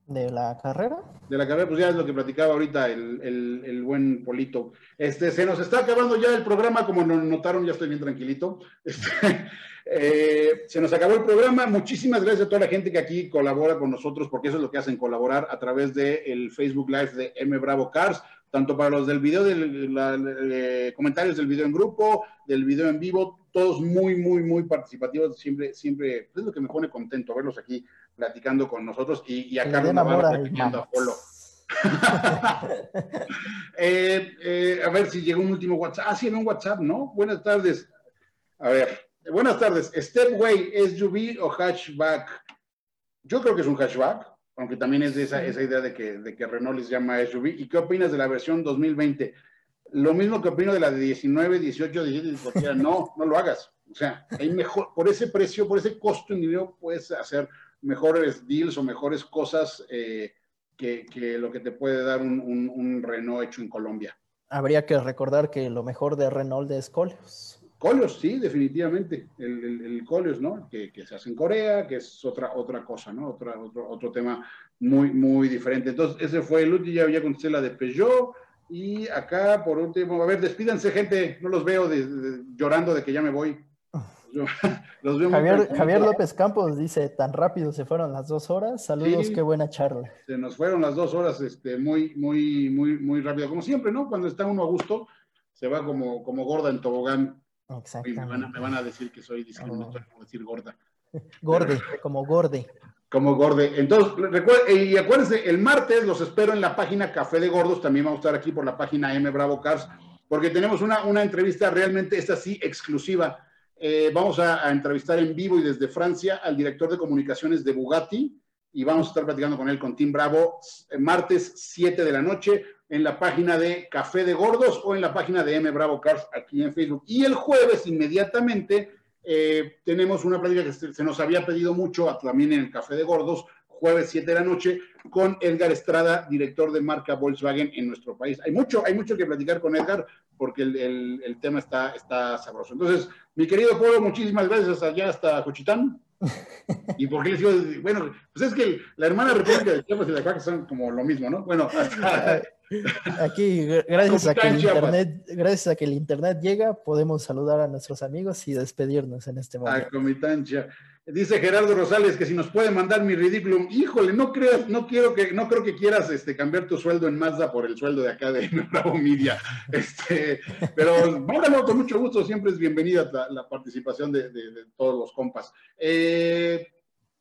¿De la carrera? De la carrera, pues ya es lo que platicaba ahorita el, el, el buen Polito. Este, se nos está acabando ya el programa, como nos notaron, ya estoy bien tranquilito. Este, eh, se nos acabó el programa. Muchísimas gracias a toda la gente que aquí colabora con nosotros, porque eso es lo que hacen, colaborar a través del Facebook Live de M Bravo Cars. Tanto para los del video, del, la, de comentarios del video en grupo, del video en vivo, todos muy, muy, muy participativos, siempre, siempre, es lo que me pone contento verlos aquí platicando con nosotros y, y a Carlos Navarro platicando a Polo. eh, eh, a ver si llegó un último WhatsApp. Ah, sí, en un WhatsApp, ¿no? Buenas tardes. A ver, buenas tardes. ¿Stepway, S U V o hatchback? Yo creo que es un hatchback. Aunque también es esa, esa idea de que, de que Renault les llama S U V. ¿Y qué opinas de la versión dos mil veinte? Lo mismo que opino de la de diecinueve, dieciocho, diecisiete, dieciocho. No, no lo hagas. O sea, hay mejor, por ese precio, por ese costo en dinero, puedes hacer mejores deals o mejores cosas eh, que, que lo que te puede dar un, un, un Renault hecho en Colombia. Habría que recordar que lo mejor de Renault es Coleos. Coleos, sí, definitivamente. El, el, el Coleos, ¿no? Que, que se hace en Corea, que es otra, otra cosa, ¿no? Otra, otro, otro tema muy, muy diferente. Entonces, ese fue el último. Ya, ya contesté la de Peugeot. Y acá, por último, a ver, despídanse, gente. No los veo de, de, llorando de que ya me voy. Yo, los veo Javier, muy Javier López Campos dice, tan rápido se fueron las dos horas. Saludos, sí, qué buena charla. Se nos fueron las dos horas este, muy, muy, muy, muy rápido. Como siempre, ¿no? Cuando está uno a gusto, se va como, como gorda en tobogán. Exactamente. Me van, a, me van a decir que soy discriminatorio por decir gorda. Gorde, como gorde. Como gorde. Entonces, recuerden, y acuérdense, el martes los espero en la página Café de Gordos. También vamos a estar aquí por la página M Bravo Cars, porque tenemos una, una entrevista realmente, esta sí, exclusiva. Eh, vamos a, a entrevistar en vivo y desde Francia al director de comunicaciones de Bugatti, y vamos a estar platicando con él, con Tim Bravo, martes siete de la noche, en la página de Café de Gordos o en la página de M Bravo Cars aquí en Facebook. Y el jueves inmediatamente eh, tenemos una plática que se, se nos había pedido mucho a, también en el Café de Gordos, jueves siete de la noche, con Edgar Estrada, director de marca Volkswagen en nuestro país. Hay mucho, hay mucho que platicar con Edgar porque el, el, el tema está, está sabroso. Entonces, mi querido pueblo, muchísimas gracias allá hasta Juchitán. ¿Y por qué les digo? Bueno, pues es que la hermana república de Chiapas y la Oaxaca son como lo mismo, ¿no? Bueno, hasta... Aquí, gracias a, que el internet, gracias a que el internet llega, podemos saludar a nuestros amigos y despedirnos en este momento. A Comitancha. Dice Gerardo Rosales que si nos puede mandar mi ridículo. Híjole, no creas, no quiero que, no creo que quieras este, cambiar tu sueldo en Mazda por el sueldo de acá de Bravo Media. Este, pero mándalo con mucho gusto, siempre es bienvenida la, la participación de, de, de todos los compas. Eh,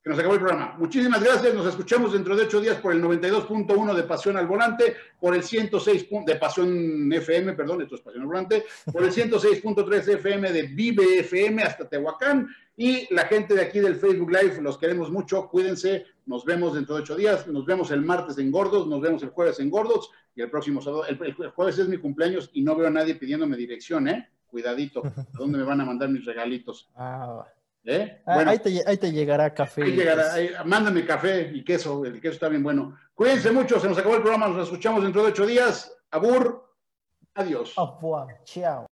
que nos acabó el programa. Muchísimas gracias, nos escuchamos dentro de ocho días por el noventa y dos punto uno de Pasión al Volante, por el ciento seis de Pasión F M, perdón, esto es Pasión al Volante, por el ciento seis punto tres F M de Vive F M hasta Tehuacán, y la gente de aquí del Facebook Live, los queremos mucho, cuídense, nos vemos dentro de ocho días, nos vemos el martes en Gordos, nos vemos el jueves en Gordos, y el próximo sábado, el, el jueves es mi cumpleaños y no veo a nadie pidiéndome dirección, ¿eh? Cuidadito, ¿a dónde me van a mandar mis regalitos? Ah, ¿eh? Ah, bueno, ahí, te, ahí te llegará café. Ahí llegará, ahí, mándame café y queso, el queso está bien bueno. Cuídense mucho, se nos acabó el programa, nos escuchamos dentro de ocho días. Abur, adiós. Oh, wow. Chao.